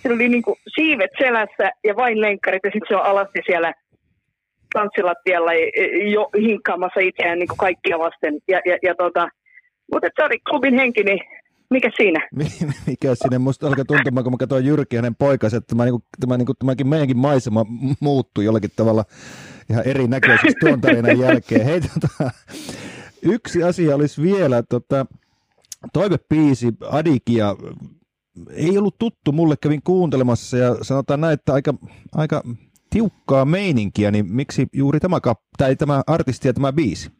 Sillä oli niin kuin siivet selässä ja vain lenkkarit ja sitten se on alasti siellä tanssilattialla jo hinkkaamassa itseään niin kuin kaikkia vasten. Ja, ja, ja tota, mutta se oli klubin henki, niin mikä siinä? Mikä siinä? Musta alkaa tuntumaan, kun mä katsoin Jyrki hänen poikansa, että tämä, tämä, tämäkin meidänkin maisema muuttui jollakin tavalla ihan erinäköisesti tuon tarinan jälkeen. Hei, tota, yksi asia olisi vielä, tota, toivebiisi Adikia ei ollut tuttu, mulle kävin kuuntelemassa ja sanotaan näin, että aika, aika tiukkaa meininkiä, niin miksi juuri tämä, tai tämä artisti ja tämä biisi?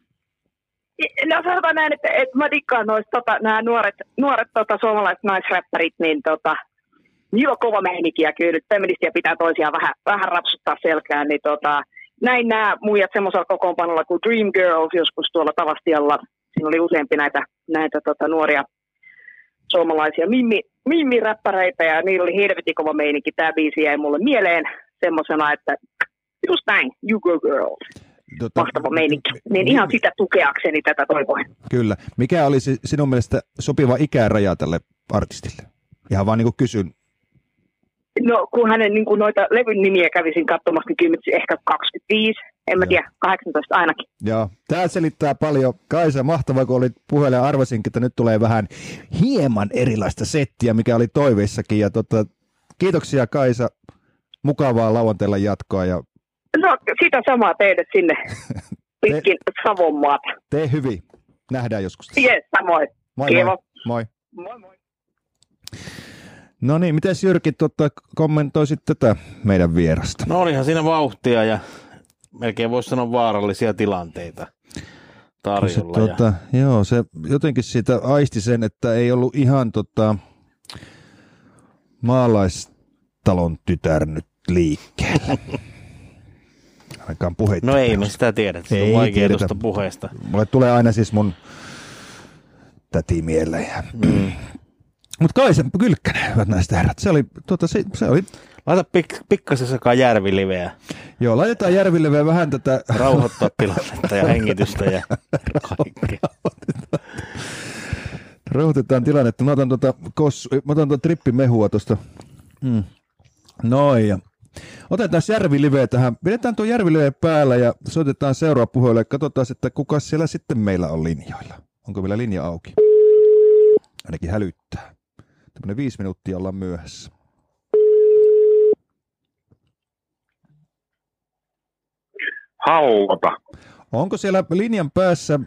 No sanotaan näin, että, että mä dikkaan noista tota, nämä nuoret, nuoret tota, suomalaiset naisräppärit, niin tota, niillä on kova meininkiä kyllä, feministiä pitää toisiaan vähän, vähän rapsuttaa selkään, niin tota, näin nämä muijat semmoisella kokoonpanolla kuin Dream Girls joskus tuolla Tavastialla, siinä oli useampi näitä, näitä tota, nuoria suomalaisia mimmi, mimmiräppäreitä ja niillä oli helvetin kova meininki, tämä biisi jäi mulle mieleen semmoisena, että just näin, you go girls. Tota, mahtava meininki, niin ihan sitä tukeakseni tätä toivoin. Kyllä. Mikä olisi sinun mielestä sopiva ikäraja tälle artistille? Ihan vaan niin kuin kysyn. No kun hänen niin kuin noita levyn nimiä kävisin katsomassa, niin kyllä ehkä kaksikymmentäviisi, en mä tiedä, kahdeksantoista ainakin. Joo, tämä selittää paljon. Kaisa, mahtavaa kun olit puheelle, arvasinkin, että nyt tulee vähän hieman erilaista settiä, mikä oli toiveissakin. Ja tota, kiitoksia Kaisa, mukavaa lauantailla jatkoa. Ja... No sitä samaa teille sinne pitkin te... Savonmaata. Tee hyvin, nähdään joskus. Yes, samoin. Moi, moi. Moi. Moi, moi. No niin, miten Jyrki tuota, kommentoisit tätä meidän vierasta? No olihan siinä vauhtia ja melkein voisi sanoa vaarallisia tilanteita tarjolla. Se, ja... tuota, joo, se jotenkin siitä aisti sen, että ei ollut ihan tota, maalaistalon tytär nyt liikkeellä. Ainakaan puheita. No ei, me sitä tiedät. Se ei on vaikea tuosta puheesta. Mulle tulee aina siis mun täti mieleen. Mm. Mutta Kaisa Pylkkänen, hyvät naiset ja herrat, se oli, tuota, se, se oli... Laita pik- pikkasen sekaan järviliveä. Joo, laitetaan järviliveä vähän tätä... Rauhoittaa tilannetta ja hengitystä ja kaikkea. Rauhoitetaan tilannetta. Mä otan tuota, kos... Mä otan tuota trippimehua tuosta. Mm. Noin ja... Otetaan järviliveä tähän. Pidetään tuo järviliveä päällä ja soitetaan seuraava puheelle ja katsotaan, että kuka siellä sitten meillä on linjoilla. Onko meillä linja auki? Ainakin hälyttää. Tämmöinen viisi minuuttia ollaan myöhässä. Haluta. Onko siellä linjan päässä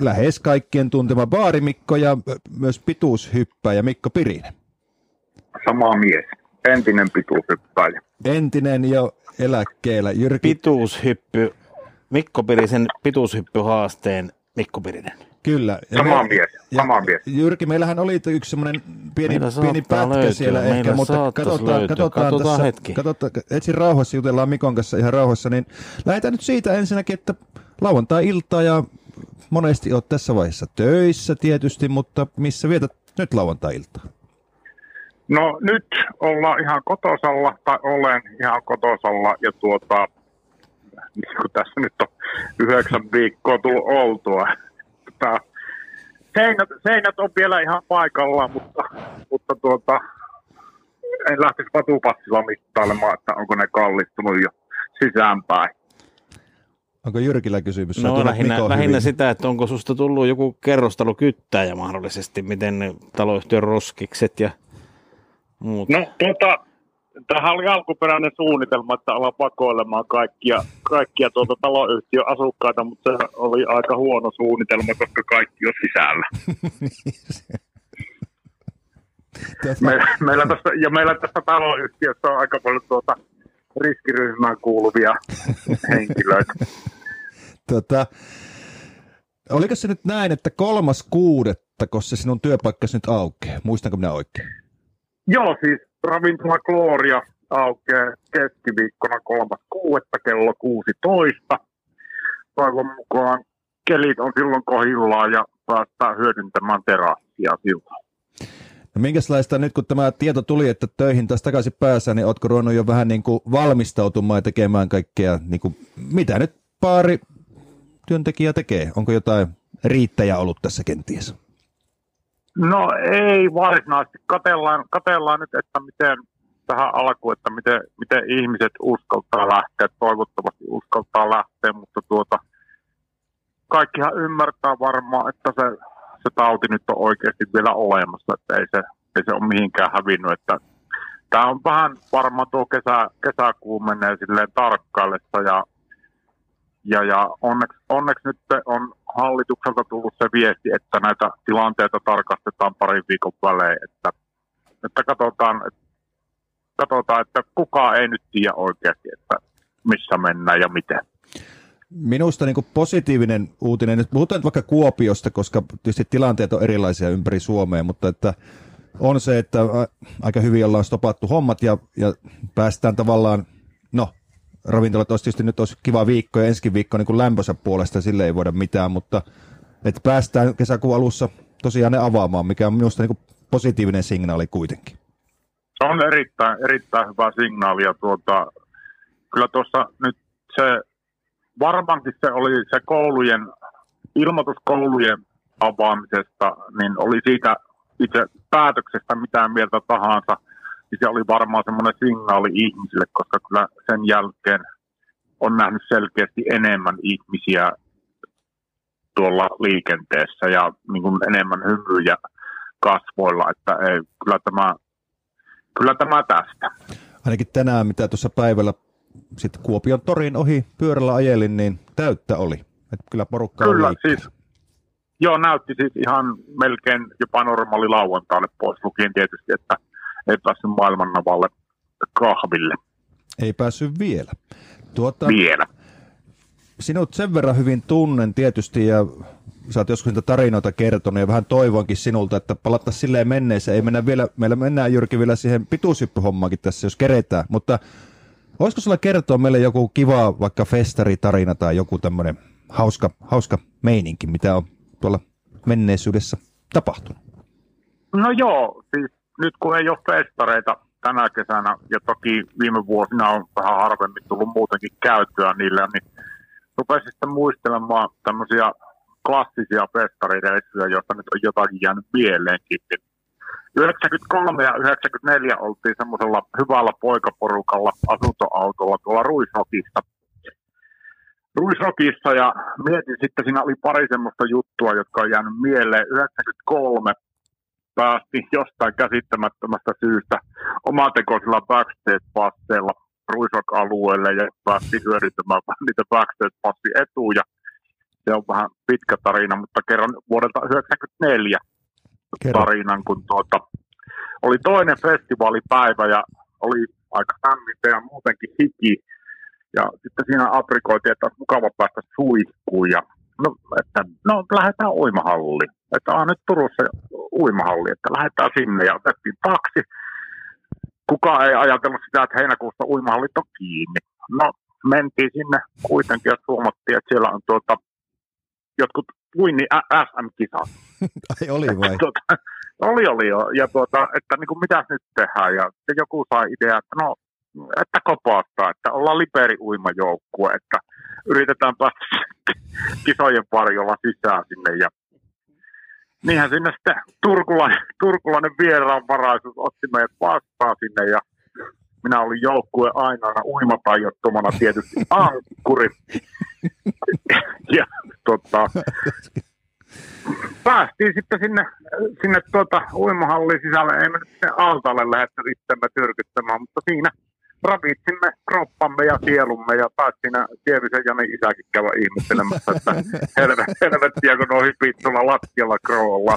lähes kaikkien tuntema baarimikko ja myös pituushyppäjä Mikko Pirinen? Sama mies. Entinen pituushyppäjä. Entinen jo eläkkeellä. Jyrki... Pituushyppy. Mikko Pirisen pituushyppyhaasteen Mikko Pirinen. Kyllä. Sama mies, sama mies. Jyrki, meillähän oli yksi semmoinen pieni, pieni pätkä löytyä, siellä ehkä, mutta katsotaan, katsotaan, katsotaan hetki. Katsotaan, etsin rauhassa, jutellaan Mikon kanssa ihan rauhassa, niin lähdetään nyt siitä ensinnäkin, että lauantai-iltaa ja monesti olet tässä vaiheessa töissä tietysti, mutta missä vietät nyt lauantai-iltaa? No nyt ollaan ihan kotosalla, tai olen ihan kotosalla ja tuota, niin kuin tässä nyt on yhdeksän viikkoa tullut oltua. Seinät, seinät on vielä ihan paikallaan, mutta, mutta tuota, en lähtisi vatupassilla mittailemaan, että onko ne kallistunut jo sisäänpäin. Onko Jyrkillä kysymys? No lähinnä, lähinnä sitä, että onko susta tullut joku kerrostalokyttäjä mahdollisesti, miten ne taloyhtiön roskikset ja muut. No tuota, tämähän oli alkuperäinen suunnitelma, että ollaan pakoilemaan kaikkia, kaikkia tuota taloyhtiön asukkaita, mutta se oli aika huono suunnitelma, koska kaikki on sisällä. meillä, meillä tässä, ja meillä tässä taloyhtiössä on aika paljon tuota riskiryhmään kuuluvia henkilöitä. tota, oliko se nyt näin, että kolmas kuudetta, koska sinun työpaikkasi nyt aukeaa? Muistanko minä oikein? Joo, siis ravintola Gloria aukeaa keskiviikkona kolmas kuudetta kello kuusitoista. Toivon mukaan kelit on silloin kohillaan ja päästään hyödyntämään terassia silloin. No minkälaista nyt, kun tämä tieto tuli, että töihin taas takaisin pääsään, niin ootko ruvennut jo vähän niin kuin valmistautumaan ja tekemään kaikkea? Niin kuin, mitä nyt pari työntekijää tekee? Onko jotain riittäjä ollut tässä kenties? No ei varsinaisesti. Katellaan, katellaan nyt, että miten tähän alkuun, että miten, miten ihmiset uskaltaa lähteä. Toivottavasti uskaltaa lähteä, mutta tuota, kaikkihan ymmärtää varmaan, että se, se tauti nyt on oikeasti vielä olemassa. Että ei se, ei se ole mihinkään hävinnyt. Että tämä on vähän varmaan tuo kesä, kesäkuu menee silleen tarkkaillessa ja Ja, ja onneksi, onneksi nyt on hallitukselta tullut se viesti, että näitä tilanteita tarkastetaan parin viikon välein, että, että katsotaan, että, katsotaan, että kukaan ei nyt tiedä oikeasti, että missä mennään ja miten. Minusta niin kuin positiivinen uutinen, nyt puhutaan nyt vaikka Kuopiosta, koska tietysti tilanteet on erilaisia ympäri Suomea, mutta että on se, että aika hyvin ollaan stopattu hommat ja, ja päästään tavallaan, no, ravintolat olisi tietysti nyt olisi kiva viikko ja ensi viikko niin kuin lämpönsä puolesta, sille ei voida mitään, mutta että päästään kesäkuun alussa tosiaan ne avaamaan, mikä on minusta niin kuin positiivinen signaali kuitenkin. Se on erittäin, erittäin hyvä signaali ja tuota, kyllä tuossa nyt se varmaankin se oli se koulujen, ilmoituskoulujen avaamisesta, niin oli siitä itse päätöksestä mitään mieltä tahansa, niin se oli varmaan semmoinen signaali ihmisille, koska kyllä sen jälkeen on nähnyt selkeästi enemmän ihmisiä tuolla liikenteessä ja niin kuin enemmän hymyjä kasvoilla, että ei, kyllä, tämä, kyllä tämä tästä. Ainakin tänään, mitä tuossa päivällä sitten Kuopion torin ohi pyörällä ajelin, niin täyttä oli. Että kyllä porukka kyllä, oli siis, joo, näytti siis ihan melkein jopa normaali lauantaille pois lukien tietysti, että ei päässyt maailmannavalle kahville. Ei päässyt vielä. Tuota, vielä. Sinut sen verran hyvin tunnen tietysti ja sä oot joskus niitä tarinoita kertonut ja vähän toivonkin sinulta, että palattaisiin silleen menneeseen. Ei mennä vielä, meillä mennään Jyrki vielä siihen pituushyppyhommaankin tässä, jos keretään, mutta olisiko sulla kertoa meille joku kiva vaikka festaritarina tai joku tämmöinen hauska, hauska meininki, mitä on tuolla menneisyydessä tapahtunut? No joo, siis nyt kun ei ole festareita tänä kesänä ja toki viime vuosina on vähän harvemmin tullut muutenkin käyttöä niillä, niin rupesin sitten muistelemaan tämmöisiä klassisia festarireissuja, joista nyt on jotakin jäänyt mieleenkin. yhdeksänkymmentäkolme ja yhdeksänkymmentäneljä oltiin semmoisella hyvällä poikaporukalla asuntoautolla tuolla Ruisrokissa. Ruisrokissa ja mietin sitten, siinä oli pari semmoista juttua, jotka on jäänyt mieleen. yhdeksänkymmentäkolme päästi jostain käsittämättömästä syystä omatekoisilla backstage-passeilla Ruisrok-alueelle ja päästi hyödyntämään niitä backstage-passin etuja. Se on vähän pitkä tarina, mutta kerron vuodelta yhdeksänkymmentäneljä tarinan, kun tuota, oli toinen festivaalipäivä ja oli aika hämmintä ja muutenkin hiki. Ja sitten siinä aprikoitiin, että olisi mukava päästä suihkuun ja no, että no lähdetään uimahalliin. Että on nyt Turussa uimahalli, että lähdetään sinne ja otettiin taksi. Kukaan ei ajatellut sitä, että heinäkuussa uimahallit on kiinni. No mentiin sinne kuitenkin ja huomattiin, että siellä on tuota jotkut uinnin S M-kisat. Ai oli vai? Että, tuota, oli, oli jo. Ja tuota, että niin kuin mitäs nyt tehdään. Ja joku sai idea, että no, että kopauttaa, että ollaan Liberi uimajoukkue, että yritetään päästä kisojen varjolla sisään sinne. Ja niinhän sinne sitten turkulainen, turkulainen vieraanvaraisuus otti meidät vastaan sinne ja minä olin joukkueen ainoana uimatajottomana tietysti ankkuri. Ja tota, päästiin sitten sinne, sinne tuota, uimahallin sisälle. Ei me nyt sinne altaalle lähdetty itsemme tyrkyttämään, mutta siinä ravitsimme kroppamme ja sielumme. Ja päästiin Tievisen Janin isäkin käydä ihmettelemässä, että helvettiä kun on hypit tuolla lattialla kroolla.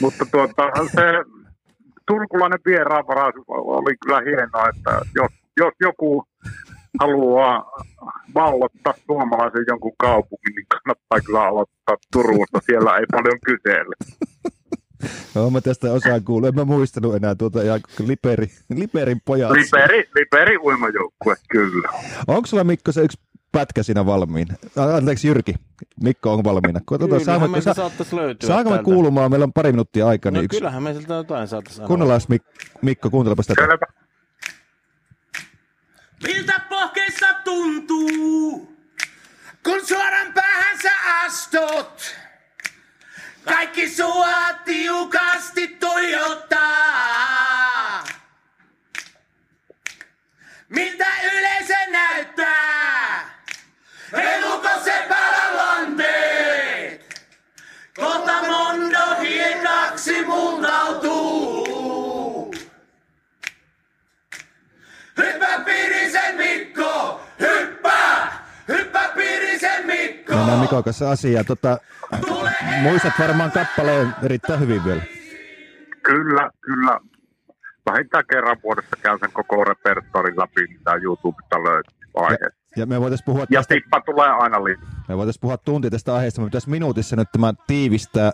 Mutta tuota, se turkulainen vieraanvaraisuus oli kyllä hienoa, että jos, jos joku haluaa vallottaa suomalaisen jonkun kaupungin, niin kannattaa kyllä aloittaa Turusta. Siellä ei paljon kysele. No, mä tästä osaan kuullut. En mä muistanut enää tuota ihan Liberi, Liberin pojat. Liberi, Liberi uimajoukkue, kyllä. Onko sulla, Mikko, se yksi pätkä siinä valmiin? Anteeksi, Jyrki. Mikko on valmiina. Kyllähän me sa- saattaisi löytyä. Saanko me kuulumaan? Meillä on pari minuuttia aikaa. Niin no yksi. Kyllähän me siltä jotain saataisiin. Kuunnellaan, Mik- Mikko, kuuntelepas tätä. Kylläpä. Miltä pohkeissa tuntuu, kun suoran päähän sä astut? Kaikki sua tiukasti tuijottaa. Miltä yleisö näyttää? Ei luko se päällanteet. Kohta mondo hiekaksi muuntautuu. Hyppää Pirisen Mikko! Hyppää! Hyppää Pirisen Mikko! Mennään Mikon kanssa asiaa. Tota, muistat varmaan kappaleen erittäin hyvin vielä. Kyllä, kyllä. Vähintään kerran vuodessa käyn sen koko repertoarin läpi, mitä YouTubesta löytyy aiheesta. Ja, ja me voitais puhua ja tästä... tippa tulee aina liian. Me voitais puhua tuntia tästä aiheesta, mutta pitäisi minuutissa nyt tämän tiivistää.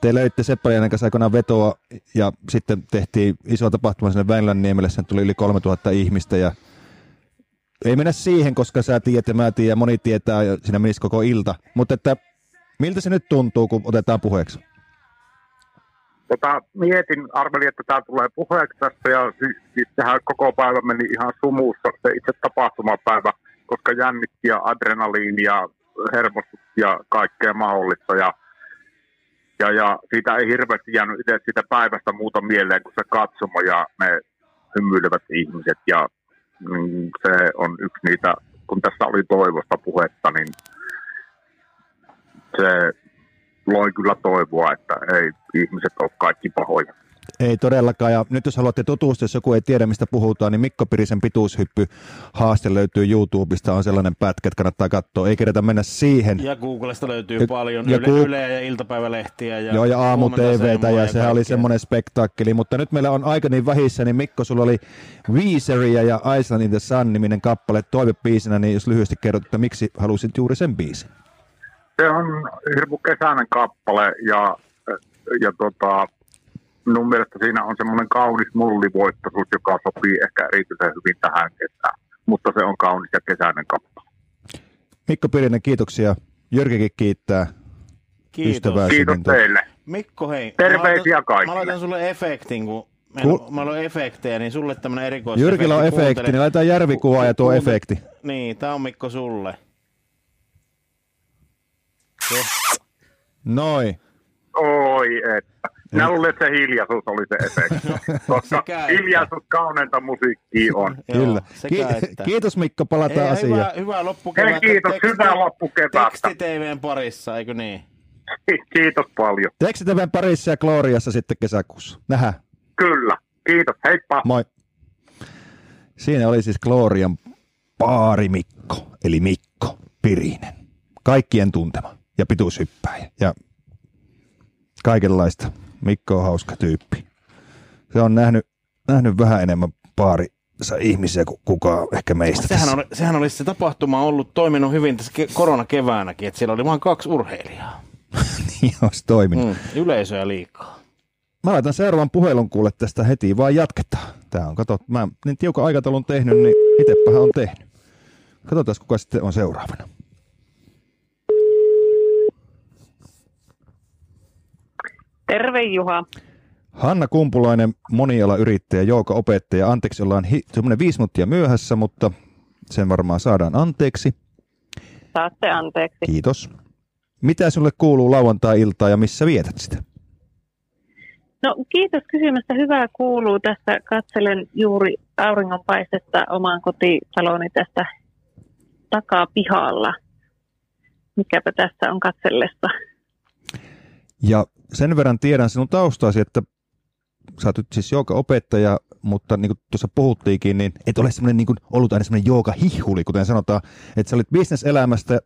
Te löitte Seppälianen kanssa aikanaan vetoa ja sitten tehtiin iso tapahtuma sinne Väinlänniemelle. Sen tuli yli kolmetuhatta ihmistä ja ei mennä siihen, koska sä tiedät ja mä tiedän ja moni tietää ja siinä menisi koko ilta. Mutta että miltä se nyt tuntuu, kun otetaan puheeksi? Tota, mietin, arvelin, että tämä tulee puheeksi tässä ja siis tähän koko päivä meni ihan sumussa se itse tapahtumapäivä, koska jännitti ja adrenaliini ja hermostut ja kaikkea mahdollista ja Ja, ja siitä ei hirveästi jäänyt itse siitä päivästä muuta mieleen kuin se katsomo ja ne hymyilevät ihmiset. Ja mm, se on yksi niitä, kun tässä oli toivosta puhetta, niin se loi kyllä toivoa, että ei ihmiset ole kaikki pahoja. Ei todellakaan. Ja nyt jos haluatte tutustua, jos joku ei tiedä mistä puhutaan, niin Mikko Pirisen pituushyppy haaste löytyy YouTubesta. On sellainen pätkä, että kannattaa katsoa. Ei kerätä mennä siihen. Ja Googlesta löytyy ja, paljon ja Yle, Gu- Yleä ja iltapäivälehtiä. Ja joo, ja aamu-tvtä ja sehän oli semmoinen spektaakkeli. Mutta nyt meillä on aika niin vähissä, niin Mikko, sulla oli Weezeria ja Island in the Sun-niminen kappale toivebiisinä, niin jos lyhyesti kerrot, että miksi halusit juuri sen biisin? Se on hirmu kesäinen kappale ja, ja tota... minun mielestä siinä on semmoinen kaunis mullivoittaisuus, joka sopii ehkä erityisen hyvin tähän kesään, mutta se on kaunis ja kesäinen kappale. Mikko Pirinen, kiitoksia. Jyrkikin kiittää. Kiitos. Kiitos teille. Mikko, hei. Terveisiä mä kaikille. Mä laitan sulle efektin, kun Kul- mä olen efektejä, niin sulle tämmöinen erikois. Jyrkillä on efekti, kuuntele. Niin laitetaan järvikuva ja tuo Kuunte- efekti. Niin, tää on Mikko sulle. Se. Noin. Oi, että. Minä luulen, että se hiljaisuus oli se efekti, koska hiljaisuus kauneinta musiikkia on. Kyllä. Ki- kiitos Mikko, palataan Ei, asiaan. Hyvää, hyvää loppukevättä. Hei, kiitos, teksti, hyvää loppukevättä. Teksti-tv:n parissa, eikö niin? Kiitos paljon. Teksti-tv:n parissa ja Gloriassa sitten kesäkuussa. Nähdään. Kyllä, kiitos, heippa. Moi. Siinä oli siis Glorian baari Mikko, eli Mikko Pirinen. Kaikkien tuntema ja pituushyppääjä ja kaikenlaista. Mikko on hauska tyyppi. Se on nähnyt, nähnyt vähän enemmän baarissa ihmisiä kuin kukaan ehkä meistä. Sehän oli, sehän oli se tapahtuma ollut toiminut hyvin tässä koronakeväänäkin, että siellä oli vain kaksi urheilijaa. Niin olisi toiminut. Mm, yleisöä liikaa. Mä laitan seuraavan puhelun kuule tästä heti, vaan jatketaan. Tää on, kato, mä niin tiukan aikataulun tehnyt, niin itsepähän on tehnyt. Katsotaan, kuka sitten on seuraavana. Terve Juha. Hanna Kumpulainen, monialayrittäjä, joogaopettaja. Anteeksi, ollaan hi- semmoinen viisi minuuttia myöhässä, mutta sen varmaan saadaan anteeksi. Saatte anteeksi. Kiitos. Mitä sinulle kuuluu lauantai-iltaa ja missä vietät sitä? No kiitos kysymästä. Hyvää kuuluu. Tässä katselen juuri auringonpaistetta omaan kotitaloni tästä takapihalla. Mikäpä tässä on katsellessa. Ja sen verran tiedän sinun taustasi, että sä oot siis joogaopettaja, mutta niin kuin tuossa puhuttiinkin, niin et ole semmoinen niin kuin ollut aina semmoinen joogahihuli, kuten sanotaan, että sä olit bisneselämästä,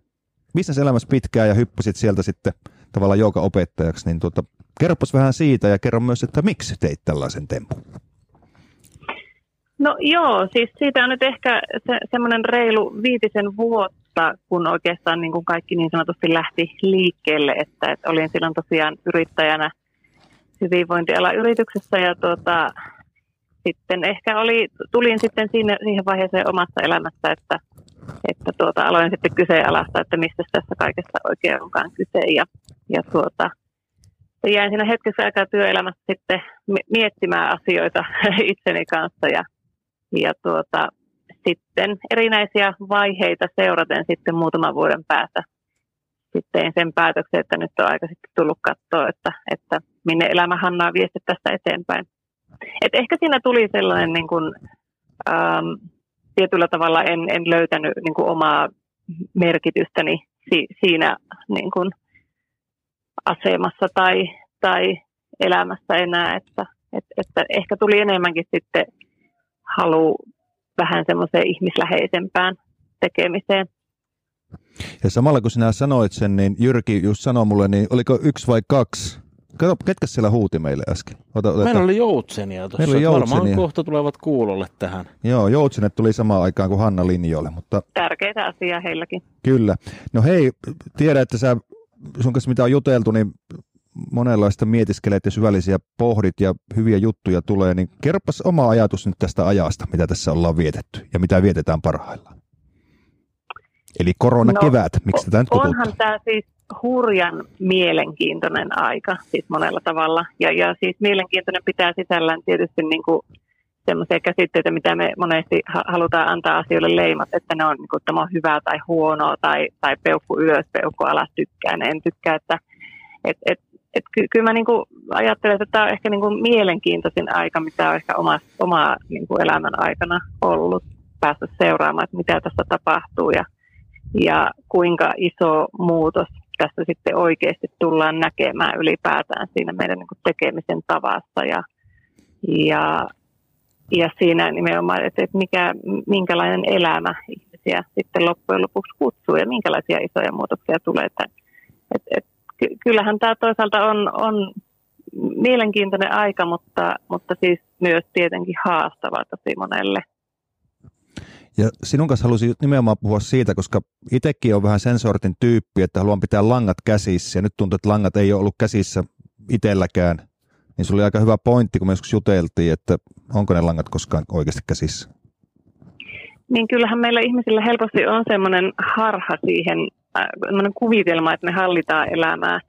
bisneselämässä pitkään ja hyppäsit sieltä sitten tavallaan joogaopettajaksi, niin tuota, kerropas vähän siitä ja kerro myös, että miksi teit tällaisen tempun. No joo, siis siitä on nyt ehkä se, semmoinen reilu viitisen vuotta, kun oikeastaan niin kuin kaikki niin sanotusti lähti liikkeelle, että, että olin silloin tosiaan yrittäjänä hyvinvointialan yrityksessä ja tuota, sitten ehkä oli, tulin sitten siinä, siihen vaiheeseen omassa elämässä, että, että tuota, aloin sitten kyseenalaista, että mistä tässä kaikessa oikein onkaan kyse ja, ja tuota, jäin siinä hetkessä aikaa työelämässä sitten miettimään asioita itseni kanssa ja Ja tuota, sitten erinäisiä vaiheita seuraten sitten muutaman vuoden päästä sitten tein sen päätöksen, että nyt on aika sitten tullut katsoa, että, että minne elämä Hannaa viesti tästä eteenpäin. Et ehkä siinä tuli sellainen niin kuin, ähm, tietyllä tavalla en, en löytänyt niin kuin omaa merkitystäni si, siinä niin kuin asemassa tai, tai elämässä enää, että, että, että ehkä tuli enemmänkin sitten haluu vähän semmoiseen ihmisläheisempään tekemiseen. Ja samalla kun sinä sanoit sen, niin Jyrki just sanoi mulle, niin oliko yksi vai kaksi? Kato, ketkä siellä huuti meille äsken? Ota, Meillä oli joutsenia tuossa. Meillä oli joutsenia. Varmaan kohta tulevat kuulolle tähän. Joo, joutsenet tuli samaan aikaan kuin Hanna linjoille. Mutta... tärkeitä asiaa heilläkin. Kyllä. No hei, tiedä, että sä, sun kanssa mitä on juteltu, niin monenlaista mietiskelet ja syvällisiä pohdit ja hyviä juttuja tulee, niin kerropas oma ajatus nyt tästä ajasta, mitä tässä ollaan vietetty ja mitä vietetään parhaillaan. Eli koronakevät, no, miksi tätä nyt kututtaa? Onhan tämä siis hurjan mielenkiintoinen aika siis monella tavalla ja, ja siis mielenkiintoinen pitää sisällään tietysti niin kuin sellaisia käsitteitä, mitä me monesti halutaan antaa asioille leimat, että ne on, niin kuin, tämä on hyvää tai huonoa tai, tai peukku ylös, peukku alas, tykkään, en tykkää, että et, et, Et ky- kyllä mä niinku ajattelen, että tämä on ehkä niinku mielenkiintoisin aika, mitä on ehkä oma, oma niinku elämän aikana ollut, päästä seuraamaan, että mitä tässä tapahtuu ja, ja kuinka iso muutos tässä sitten oikeasti tullaan näkemään ylipäätään siinä meidän niinku tekemisen tavassa ja, ja, ja siinä nimenomaan, että mikä, minkälainen elämä ihmisiä sitten loppujen lopuksi kutsuu ja minkälaisia isoja muutoksia tulee. Et, et, kyllähän tämä toisaalta on, on mielenkiintoinen aika, mutta, mutta siis myös tietenkin haastava tosi monelle. Ja sinun kanssa halusin nimenomaan puhua siitä, koska itsekin on vähän sen sortin tyyppi, että haluan pitää langat käsissä ja nyt tuntuu, että langat ei ole ollut käsissä itselläkään. Niin se oli aika hyvä pointti, kun me joskus juteltiin, että onko ne langat koskaan oikeasti käsissä? Niin kyllähän meillä ihmisillä helposti on semmoinen harha siihen, semmoinen kuvitelma, että me hallitaan elämää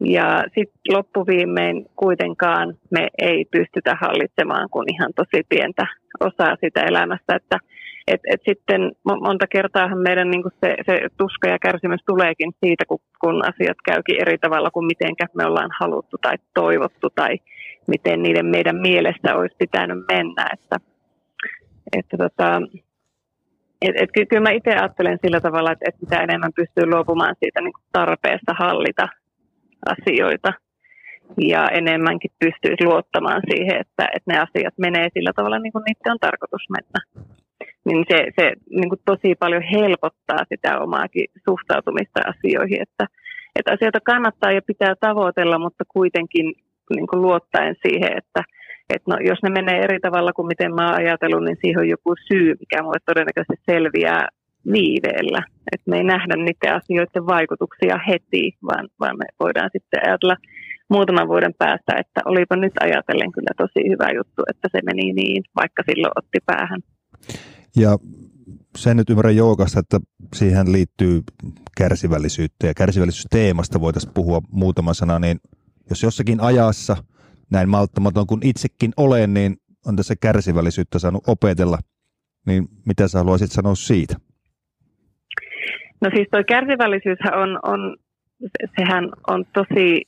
ja sitten loppuviimein kuitenkaan me ei pystytä hallitsemaan kuin ihan tosi pientä osaa sitä elämästä, että Et, et sitten monta kertaa meidän niinku se, se tuska ja kärsimys tuleekin siitä, kun, kun asiat käykin eri tavalla kuin mitenkä me ollaan haluttu tai toivottu tai miten niiden meidän mielestä olisi pitänyt mennä. Että, että tota, et, et kyllä mä itse ajattelen sillä tavalla, että, että mitä enemmän pystyy luopumaan siitä niinku tarpeesta hallita asioita ja enemmänkin pystyy luottamaan siihen, että, että ne asiat menee sillä tavalla niin kuin niiden on tarkoitus mennä. Niin se, se niin kuin tosi paljon helpottaa sitä omaakin suhtautumista asioihin, että, että asioita kannattaa ja pitää tavoitella, mutta kuitenkin niin kuin luottaen siihen, että, että no, jos ne menee eri tavalla kuin miten mä oon ajatellut, niin siihen on joku syy, mikä mulle todennäköisesti selviää viiveellä. Että me ei nähdä niiden asioiden vaikutuksia heti, vaan, vaan me voidaan sitten ajatella muutaman vuoden päästä, että olipa nyt ajatellen kyllä tosi hyvä juttu, että se meni niin, vaikka silloin otti päähän. Ja sen nyt ymmärrän joukasta, että siihen liittyy kärsivällisyyttä ja kärsivällisyysteemasta voitaisiin puhua muutama sana, niin jos jossakin ajassa näin malttamaton kuin itsekin olen, niin on tässä kärsivällisyyttä saanut opetella, niin mitä sä haluaisit sanoa siitä? No siis toi kärsivällisyyshän on, on, sehän on tosi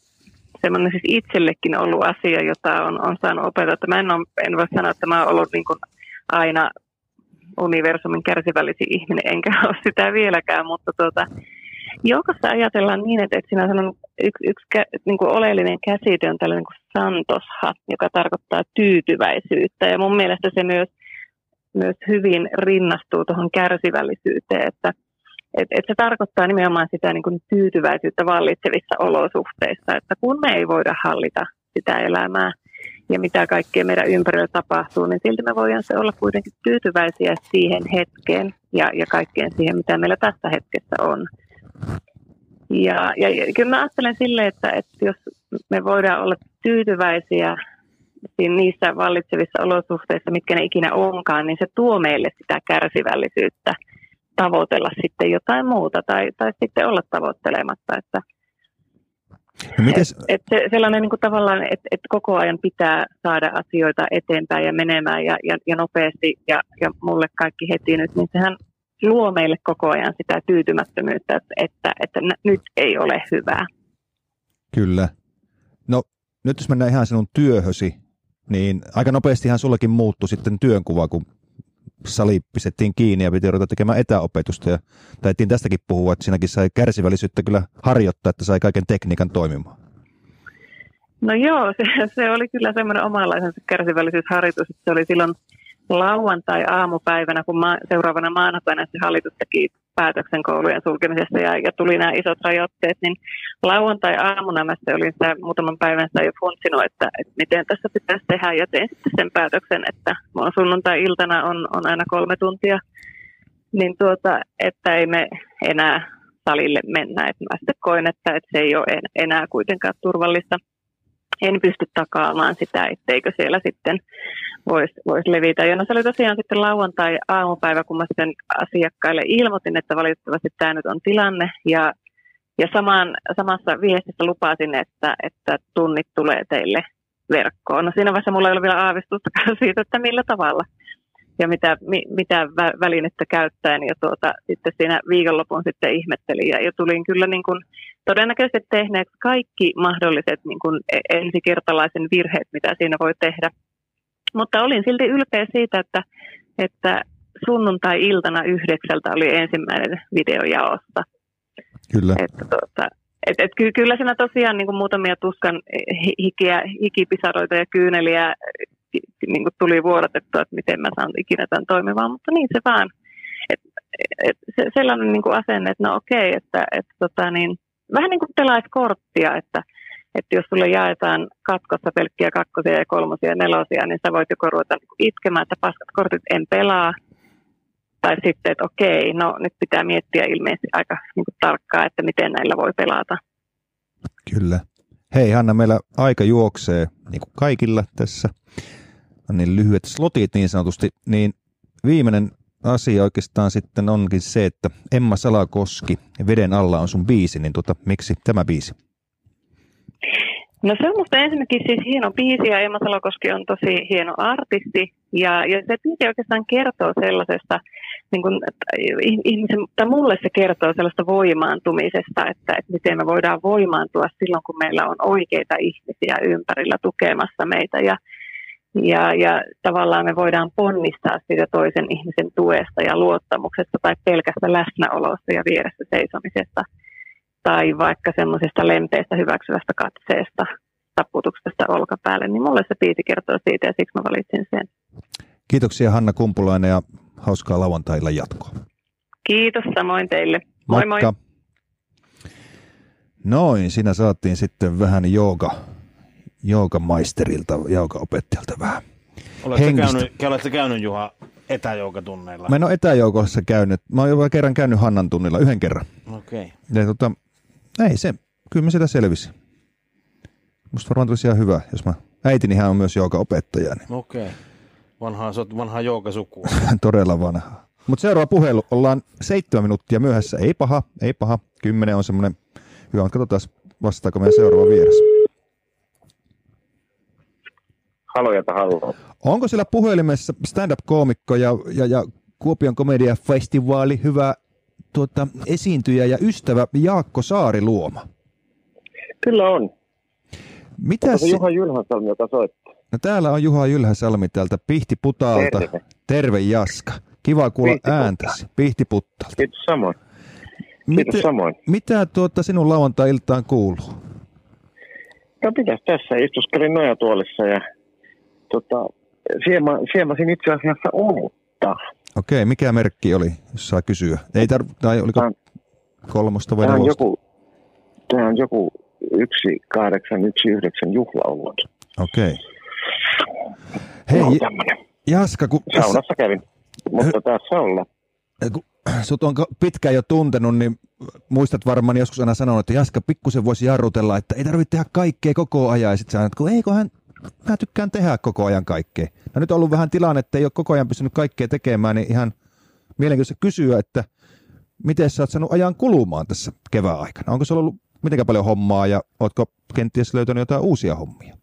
semmoinen siis itsellekin ollut asia, jota on, on saanut opetella. Mä en, ole, en voi sanoa, että mä oon ollut niin kuin aina universumin kärsivällisin ihminen, enkä ole sitä vieläkään, mutta tuota, joukossa ajatellaan niin, että, että siinä on yksi, yksi kä, niin kuin oleellinen käsite on tällainen kuin santosha, joka tarkoittaa tyytyväisyyttä, ja mun mielestä se myös, myös hyvin rinnastuu tuohon kärsivällisyyteen, että et, et se tarkoittaa nimenomaan sitä niin kuin tyytyväisyyttä vallitsevissa olosuhteissa, että kun me ei voida hallita sitä elämää, ja mitä kaikkea meidän ympärillä tapahtuu, niin silti me voidaan se olla kuitenkin tyytyväisiä siihen hetkeen ja, ja kaikkeen siihen, mitä meillä tässä hetkessä on. Ja, ja, ja kyllä mä ajattelen silleen, että, että jos me voidaan olla tyytyväisiä niissä vallitsevissa olosuhteissa, mitkä ne ikinä onkaan, niin se tuo meille sitä kärsivällisyyttä tavoitella sitten jotain muuta tai, tai sitten olla tavoittelematta, että No mites... et, et se, sellainen niin kuin tavallaan, että et koko ajan pitää saada asioita eteenpäin ja menemään ja, ja, ja nopeasti ja, ja mulle kaikki heti nyt, niin sehän luo meille koko ajan sitä tyytymättömyyttä, että, että, että nyt ei ole hyvää. Kyllä. No nyt jos mennään ihan sinun työhösi, niin aika nopeastihan sullakin muuttui sitten työnkuva, kun sali pistettiin kiinni ja piti ruveta tekemään etäopetusta ja taidettiin tästäkin puhua, että siinäkin sai kärsivällisyyttä kyllä harjoittaa, että sai kaiken tekniikan toimimaan. No joo, se, se oli kyllä semmoinen omanlaisensa kärsivällisyysharjoitus, että se oli silloin lauantai-aamupäivänä, kun ma- seuraavana maanantaina se hallitus teki päätöksen koulujen sulkemisesta ja, ja tuli nämä isot rajoitteet, niin lauantai-aamuna mä se olin sitä muutaman päivän sitä jo funtsinut, että, että miten tässä pitäisi tehdä ja tein sitten sen päätöksen, että mun sunnuntai-iltana on, on aina kolme tuntia, niin tuota, että ei me enää salille mennä, että mä sitten koin, että, että se ei ole enää kuitenkaan turvallista. En pysty takaamaan sitä, etteikö siellä sitten voisi vois levitä. Ja no se oli tosiaan sitten lauantai-aamupäivä, kun mä sitten asiakkaille ilmoitin, että valitettavasti tämä nyt on tilanne. Ja, ja samaan, samassa viestissä lupasin, että, että tunnit tulee teille verkkoon. No siinä vaiheessa mulla ei ole vielä aavistustakaan siitä, että millä tavalla. ja mitä, mi, mitä välinettä käyttäen. Ja tuota, sitten siinä viikonlopun sitten ihmettelin ja, ja tulin kyllä niin kuin todennäköisesti tehneet kaikki mahdolliset niin kuin ensikertalaisen virheet, mitä siinä voi tehdä. Mutta olin silti ylpeä siitä, että, että sunnuntai-iltana yhdeksältä oli ensimmäinen videojaosta. Kyllä. Että tuota, et, et ky- kyllä siinä tosiaan niin kuin muutamia tuskan hikiä, hikipisaroita ja kyyneliä niin kuin tuli vuodatettua, että miten mä saan ikinä tämän toimimaan, mutta niin se vaan. Et, et, se, sellainen niin kuin asenne, että no okei, että et, tota niin, vähän niin kuin pelaat korttia, että Että jos sulle jaetaan katkossa pelkkiä kakkosia ja kolmosia ja nelosia, niin sä voit joko ruveta itkemään, että paskat kortit en pelaa. Tai sitten, että okei, no nyt pitää miettiä ilmeisesti aika niin kuin tarkkaan, että miten näillä voi pelata. Kyllä. Hei Hanna, meillä aika juoksee niin kuin kaikilla tässä. Niin lyhyet slotit niin sanotusti. Niin viimeinen asia oikeastaan sitten onkin se, että Emma Salakoski, Veden alla on sun biisi, niin tota, miksi tämä biisi? No se on musta ensinnäkin siis hieno biisi ja Emma Salakoski on tosi hieno artisti ja, ja se biisi oikeastaan kertoo sellaisesta, niin kuin, ihmisen, tai mulle se kertoo sellaista voimaantumisesta, että, että miten me voidaan voimaantua silloin, kun meillä on oikeita ihmisiä ympärillä tukemassa meitä ja, ja, ja tavallaan me voidaan ponnistaa siitä toisen ihmisen tuesta ja luottamuksesta tai pelkästä läsnäolosta ja vieressä seisomisesta. Tai vaikka semmoisesta lempeästä hyväksyvästä katseesta, taputuksesta olkapäälle, niin mulle se biisi kertoo siitä ja siksi mä valitsin sen. Kiitoksia Hanna Kumpulainen ja hauskaa lauantailla jatkoa. Kiitos samoin teille. Moi moi. moi. Noin, siinä saatiin sitten vähän jooga, joogamaisterilta, joogaopettajalta vähän. Oletko käynyt, Juha, etäjoukatunneilla? Mä en ole etäjoukossa käynyt. Mä oon jopa kerran käynyt Hannan tunnilla, yhden kerran. Okei. Okay. Tota, ei se, kyllä mä sitä selvisin. Musta varmaan tulisi ihan hyvä, jos mä... Äitinihän on myös joogaopettaja. Niin. Okei. Okay. Vanhaa, vanhaa jookasukua. Todella vanhaa. Mutta seuraava puhelu. Ollaan seitsemän minuuttia myöhässä. Ei paha, ei paha. Kymmenen on semmoinen hyvä, mutta katsotaan vastaako meidän seuraava vieressä. Halojata haloo. Onko siellä puhelimessa stand-up-koomikko ja, ja, ja Kuopion komediafestivaali hyvä tuota, esiintyjä ja ystävä Jaakko Saariluoma? Kyllä on. Mitäs se... Juha Jylhäsalmi, joka soittaa. No täällä on Juha Jylhäsalmi täältä Pihtiputaalta. Terve. Terve Jaska. Kiva kuulla ääntäsi Pihtiputtaalta. Kiitos samoin. Kiitos Mit... samoin. Mitä tuota sinun lauantai-iltaan kuuluu? No pitäis tässä. Istuskelin nojatuolissa ja... Tota, siema, siemasin itse asiassa olutta. Okei, mikä merkki oli, jos saa kysyä? Ei tar- tai oliko Tän, kolmosta vai nelosta? Tämä on joku yksi kahdeksan yksi yhdeksän juhlaollut. Okei. Hei, no, Jaska, kun... Saunassa kävin, mutta tässä olla. Kun sut on pitkään jo tuntenut, niin muistat varmaan joskus aina sanonut, että Jaska pikkusen voisi jarrutella, että ei tarvitse tehdä kaikkea koko ajan. Ja sit sä annat, kun eiköhän... Mä tykkään tehdä koko ajan kaikkea. No nyt on ollut vähän tilanne, että ei ole koko ajan pystynyt kaikkea tekemään, niin ihan mielenkiintoista kysyä, että miten sä oot saanut ajan kulumaan tässä kevään aikana? Onko se ollut mitenkään paljon hommaa ja ootko kenties löytänyt jotain uusia hommia?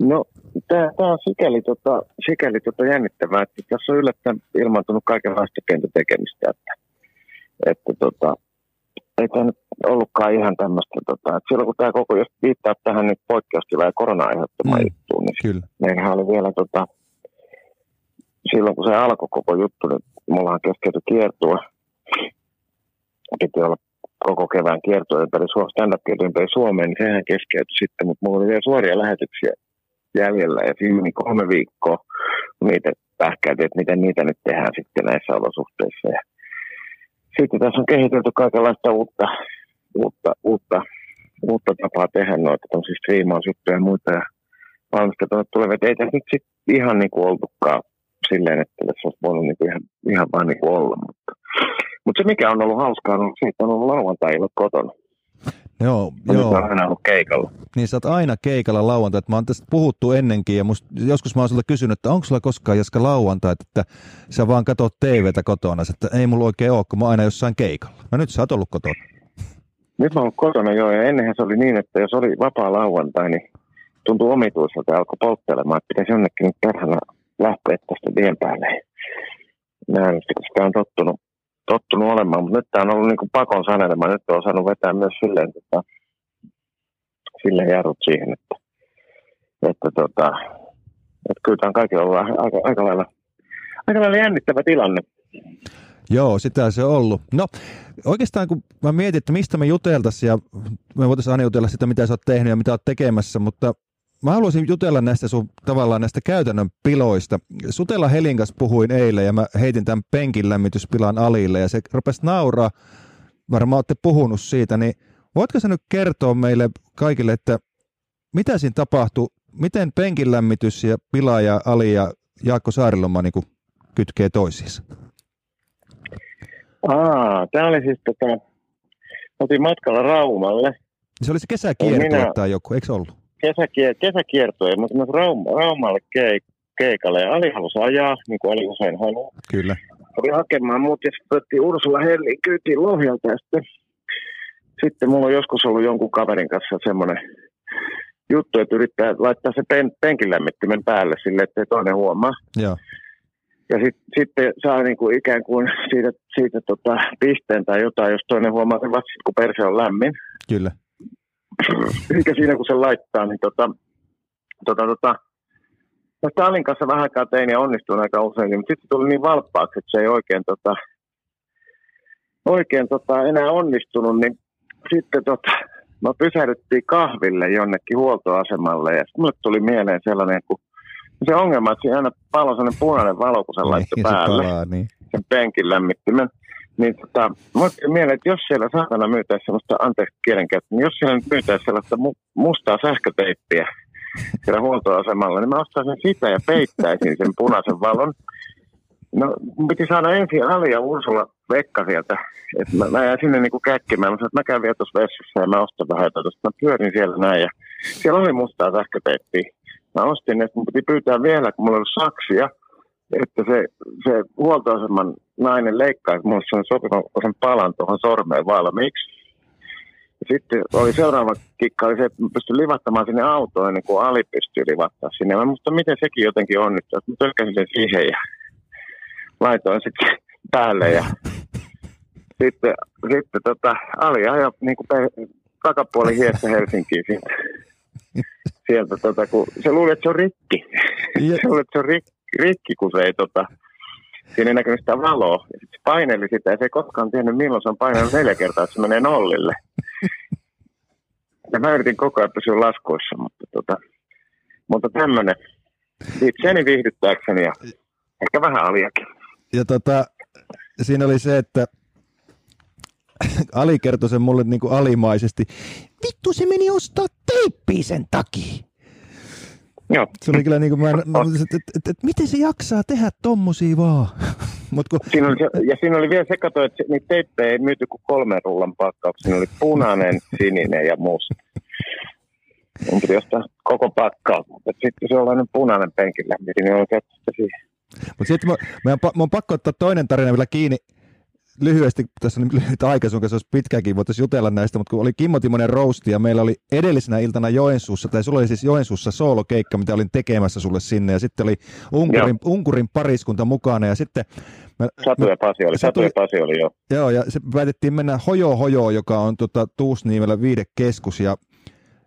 No tää, tää on sikäli, tota, sikäli tota jännittävää, että tässä on yllättäen ilmaantunut kaikenlaista kentätekemistä, että, että tota... Ei tämä nyt ollutkaan ihan tämmöistä, tota, että silloin kun tämä koko, jos viittaa tähän nyt poikkeustilaan ja korona-aiheuttamaan mm, juttuun, niin kyllä. Meillähän oli vielä, tota, silloin kun se alkoi koko juttu, niin mullahan keskeyty kiertua. Piti olla koko kevään kiertua ympäri Suomea, stand-up-kiertua ympäri Suomeen, niin sehän keskeytyi sitten, mutta mulla oli vielä suoria lähetyksiä jäljellä ja siinä niin kolme viikkoa, kun niitä pähkäytiin, että miten niitä nyt tehdään sitten näissä olosuhteissa ja sitten tässä on kehitelty kaikenlaista uutta, uutta, uutta, uutta tapaa tehdä noita tuollaisia striimausjuttuja ja muita ja valmistetaan tulevat. Ei tässä nyt sitten ihan niin kuin oltukaan silleen, että tässä olisi voinut niin kuin ihan, ihan vaan niin kuin olla. Mutta, mutta se mikä on ollut hauskaa on se, että on ollut lauantai-illat kotona. Joo, no, joo. Nyt on aina ollut keikalla. Niin sä oot aina keikalla lauantai. Mä oon tästä puhuttu ennenkin ja must, joskus mä oon sulta kysynyt, että onko sulla koskaan Jaska lauantai, että sä vaan katot T V:tä kotona, että ei mulla oikein ole, kun mä oon aina jossain keikalla. No nyt sä oot ollut kotona. Nyt mä oon ollut kotona joo ja ennenhän se oli niin, että jos oli vapaa lauantai, niin tuntui omituiselta ja alkoi polttelemaan, että pitäisi jonnekin nyt perhana lähteä tästä tien päälle. mutta nyt tämä on ollut niin kuin pakon sanelema. Nyt on saanut vetää myös silleen, tota, silleen jarrut siihen, että, että, tota, että kyllä tämä on kaikilla ollut aika, aika, lailla, aika lailla jännittävä tilanne. Joo, sitä se on ollut. No oikeastaan kun mä mietin, että mistä me juteltaisiin ja me voitaisiin aina jutella sitä, mitä sä oot tehnyt ja mitä oot tekemässä, mutta mä haluaisin jutella näistä sun tavallaan näistä käytännön piloista. Sutela Helin kanssa puhuin eilen ja mä heitin tämän penkin lämmityspilan Alille ja se rupesi nauraa. Varmaan ootte puhunut siitä, niin voitko sä nyt kertoa meille kaikille, että mitä siinä tapahtui, miten penkin lämmitys ja pila ja Ali ja Jaakko Saariloma niin kuin kytkee toisiinsa? Aa, tää oli siis tota, otin matkalla Raumalle. Se oli se kesäkierto tai joku, eikö ollut? Kesäkier- kesäkiertoja, mutta mä Raum- Raumalle keik- keikalle ja Ali halusi ajaa, niin kuin Ali usein haluaa. Kyllä. Oli hakemaan muut ja sitten otettiin Ursula Hellin kyytiin Lohjalta ja sitten, sitten mulla on joskus ollut jonkun kaverin kanssa semmoinen juttu, että yrittää laittaa se pen- penkin lämmittimen päälle sille, ettei toinen huomaa. Joo. Ja sitten sit saa niinku ikään kuin siitä, siitä tota pisteen tai jotain, jos toinen huomaa sen vasta, kun perse on lämmin. Kyllä. Eikä siinä, kun se laittaa, niin tota, tota, tota, tästä Alin kanssa vähän aikaa tein ja onnistuin aika usein, mutta sitten tuli niin valppaaksi, että se ei oikein, tota, oikein tota, enää onnistunut, niin sitten tota, me pysähdyttiin kahville jonnekin huoltoasemalle ja sitten mulle tuli mieleen sellainen, kun se ongelma, että siinä aina paloi sellainen punainen valo, kun se laittoi päälle, se palaa, niin. Sen penkin lämmittimen. Niin tota, mä otin mieleen, että jos siellä saatana myytäisi semmoista, anteeksi kielenkäyttöä, niin jos siellä nyt myytäisi sellaista mu- mustaa sähköteippiä siellä huoltoasemalla, niin mä ostaisin sitä ja peittäisin sen punaisen valon. No, mun piti saada ensin Ali ja Ursula Pekka sieltä, että mä, mä jäin sinne niinku käkkimään. Mä sanoin, että mä käyn vielä tuossa vessassa ja mä ostan vähän jotain. Mä pyörin siellä näin ja siellä oli mustaa sähköteippiä. Mä ostin, että mun piti pyytää vielä, kun mulla oli saksia, että se, se huoltoaseman nainen leikkaisi mulle sen sopivan sen palan tuohon sormeen valmiiksi. Ja sitten oli seuraava kikka, oli se, että mä pystyn livahtamaan sinne autoon ennen kuin Ali pystyy livahtaa sinne. Mä muistan, miten sekin jotenkin onnistui. Mä tölkäsin sen siihen ja laitoin sitten päälle. Ja sitten sitten tota, Ali ajoi niin kuin pe- takapuoli hiessä Helsinkiin siitä. Sieltä, tota, kun se luuli, että se on rikki. Yes. Se luuli, että se on rikki, rikki kun se ei, tota, siinä ei näkynyt sitä valoa. Ja sit se paineli sitä, ja se ei koskaan tiennyt, milloin se on painellut neljä kertaa, että se menee nollille. Ja mä yritin koko ajan pysyä laskuissa, mutta, tota, mutta tämmönen. Itseni viihdyttääkseni, ja ehkä vähän Aliakin. Ja tota, siinä oli se, että Ali kertoi sen mulle niin kuin alimaisesti. Vittu, se meni ostaa teippiä sen takia. Joo. Se oli kyllä niin kuin mä, että et, et, et, miten se jaksaa tehdä tommosia vaan. Mut kun... siinä oli se, ja siinä oli vielä se kato, että niitä teippejä ei myyty kuin kolmen rullan pakkauksia. Siinä oli punainen, sininen ja musta. Mun piti ostaa koko pakkaus, mutta sitten sellainen punainen penkin lämmitin, niin on käytetty siihen. Mutta sitten mä, mä, mä oon pakko ottaa toinen tarina vielä kiinni. Lyhyesti, tässä on lyhyt aika sun kanssa, olisi pitkäänkin, voitaisiin jutella näistä, mutta kun oli Kimmo Timonen roasti ja meillä oli edellisenä iltana Joensuussa, tai sulla oli siis Joensuussa soolokeikka, mitä olin tekemässä sulle sinne, ja sitten oli Unkurin, Unkurin pariskunta mukana, ja sitten... Mä, Satu ja Pasi oli, Satu ja Pasi oli, joo. Joo, ja se päätettiin mennä Hojo-Hojoon, joka on tuota, Tuusniemellä viidekeskus, ja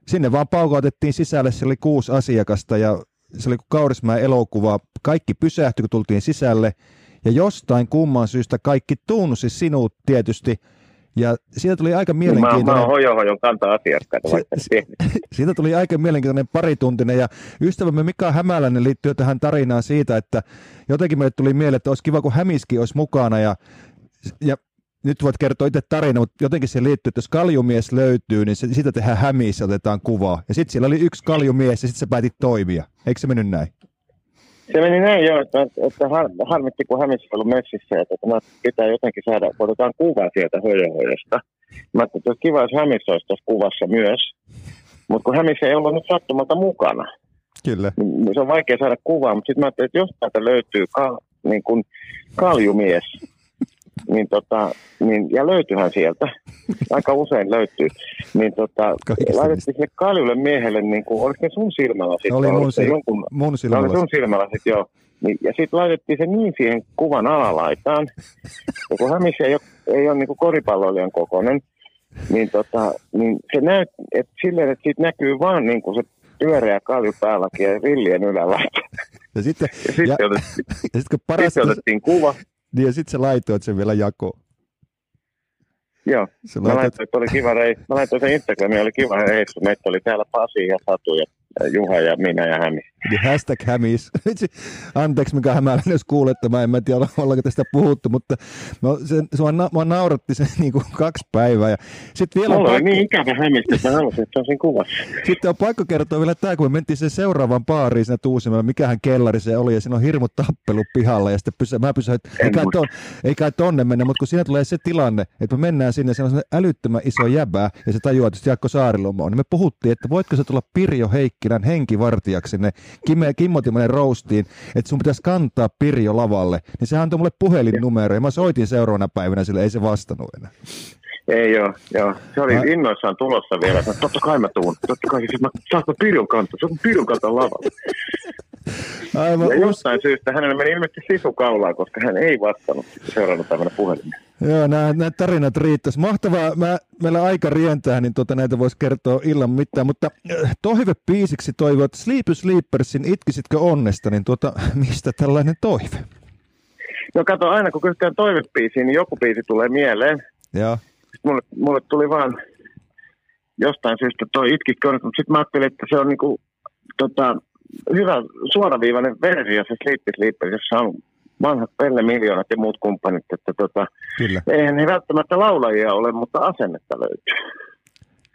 sinne vaan paukautettiin sisälle, siellä oli kuusi asiakasta, ja se oli kuin Kaurismäen elokuva, kaikki pysähtyi, kun tultiin sisälle, ja jostain kumman syystä kaikki tunsi sinut tietysti, ja siitä tuli aika mielenkiintoinen... Mä, mä oon Hojo-Hojon kanta-asiakkaita, vaikka siitä tuli aika mielenkiintoinen parituntinen, ja ystävämme Mika Hämäläinen liittyy tähän tarinaan siitä, että jotenkin meille tuli mieleen, että olisi kiva, kun Hämiskin olisi mukana, ja, ja nyt voit kertoa itse tarina, mutta jotenkin se liittyy, että jos kaljumies löytyy, niin se, siitä tehdään Hämis ja otetaan kuvaa. Ja sitten siellä oli yksi kaljumies, ja sitten se päätit toimia. Eikö se mennyt näin? Se meni näin joo, että, että har, harmitti, kun Hämissä on ollut messissä, että, että pitää jotenkin saada, kun otetaan kuva sieltä Hojo-Hojosta. Mä ajattelin, että olisi kiva, jos Hämissä olisi tässä kuvassa myös, mutta kun Hämissä ei ollut nyt sattumalta mukana. Kyllä. Niin se on vaikea saada kuvaa, mutta sitten mä ajattelin, että jos täältä löytyy kal, niin kuin kaljumies, niin tota, niin, ja löytyyhän sieltä, aika usein löytyy, niin tota, laitettiin sille kaljulle miehelle, niin kuin, oliko ne sun silmälasit? Oli mun, si- mun silmälasit. Oli sun silmälasit, joo. Ja sitten laitettiin se niin siihen kuvan alalaitaan, ja kun Hämis ei ole, ei ole niin kuin koripalloilijan kokoinen, niin, tota, niin se näyt, että silleen, että siitä näkyy vaan niin kuin se pyöreä kalju päälläkin ja rillien ylälaita. Ja sitten sit ja, otettiin, ja sit, kun parasta, sit otettiin kuva. Niin ja sitten se laitoit sen vielä jakoon. Joo, se mä laitoin, että oli kiva reissu. Mä laitoin sen Instagramiin, oli kiva reissu. Meitä oli täällä Pasi ja Satu ja Juha ja minä ja Hämis. Eli hashtag Hämis. Anteeksi Mika Hämäläinen, jos kuulet tämän. En mä tiedä, ollaanko tästä puhuttu, mutta no, se, sua na, mua nauratti se niin kuin kaksi päivää. Ja sit vielä mulla on pakko... niin ikävä Hämistä, että mä halusin, että on sen kuvassa. Sitten on pakko kertoa vielä tämä, kun me mentiin sen seuraavaan baariin siinä Tuusimella. Mikähän kellari se oli ja siinä on hirmu tappelu pihalla. Ja sitten pysä, mä pysyin, että ei kai tonne mennä, mutta kun siinä tulee se tilanne, että me mennään sinne, se on sellainen älyttömän iso jäbää ja se tajuaa, että Jaakko Saariluoma on. Niin me puhuttiin, että voitko se tulla Pirjo Heikkilän henkivartijaksi sinne Kimmo Timonen roastiin, että sun pitäisi kantaa Pirjo lavalle, niin se antoi mulle puhelinnumero ja mä soitin seuraavana päivänä sille, ei se vastannut enää. Ei joo, joo. Se oli mä... innoissaan tulossa vielä, että totta kai mä tuun, totta kai, siis mä saanko Pirjon kantaa, saanko Pirjon kantaa lavalle. Aivan ja jostain us... syystä hänellä meni ilmeisesti sisukaulaan, koska hän ei vastannut seuraavana päivänä puhelimeen. Joo, nämä, nämä tarinat riittäisi. Mahtavaa. Mä, meillä aika rientää, niin tuota, näitä voisi kertoa illan mittaan, mutta toivepiisiksi toivoit Sleepy Sleepersin Itkisitkö onnesta, niin tuota, mistä tällainen toive? No kato, aina kun kysytään toivepiisiin, niin joku biisi tulee mieleen. Joo. Mulle, mulle tuli vaan jostain syystä toi Itkisitkö onnesta, mutta sitten mä ajattelin, että se on niinku, tota, hyvä suoraviivainen versio se Sleepy Sleeper, jossa on vanhat Pelle Miljoonat ja muut kumppanit, että tota, eihän he välttämättä laulajia ole, mutta asennetta löytyy.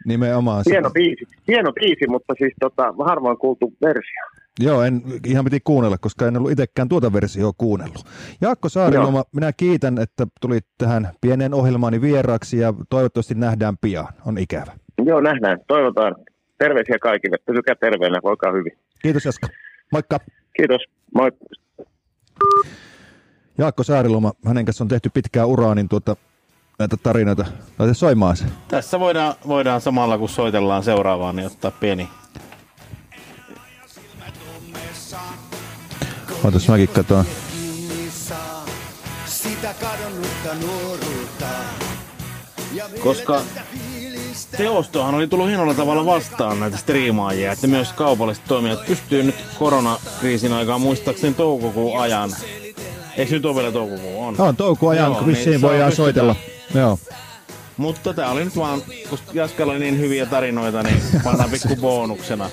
Nimenomaan. Hieno biisi, hieno biisi, mutta siis tota, harvoin kuultu versio. Joo, en ihan piti kuunnella, koska en ollut itsekään tuota versiota kuunnellut. Jaakko Saariluoma, Joo. minä kiitän, että tulit tähän pieneen ohjelmaani vieraksi ja toivottavasti nähdään pian. On ikävä. Joo, nähdään. Toivotaan. Terveisiä kaikille. Pysykää terveenä, voikaa hyvin. Kiitos Jaska. Moikka. Kiitos. Moi. Jaakko Saariluoma, hänen kanssa on tehty pitkää uraa, niin tuota, näitä tarinoita, laita soimaan se. Tässä voidaan, voidaan samalla, kun soitellaan seuraavaan, niin ottaa pieni. Ootas mäkin katoa. Koska teostohan oli tullut hienolla tavalla vastaan näitä striimaajia, että myös kaupalliset toimijat pystyy nyt koronakriisin aikaan muistaakseni toukokuun ajan. Eikö nyt ole vielä toukokuun? On. On toukokuun ajan, kun vissiin niin voidaan soitella. Joo. Mutta tää oli nyt vaan, kun Jaskalla oli niin hyviä tarinoita, niin pannaan pikku bonuksena.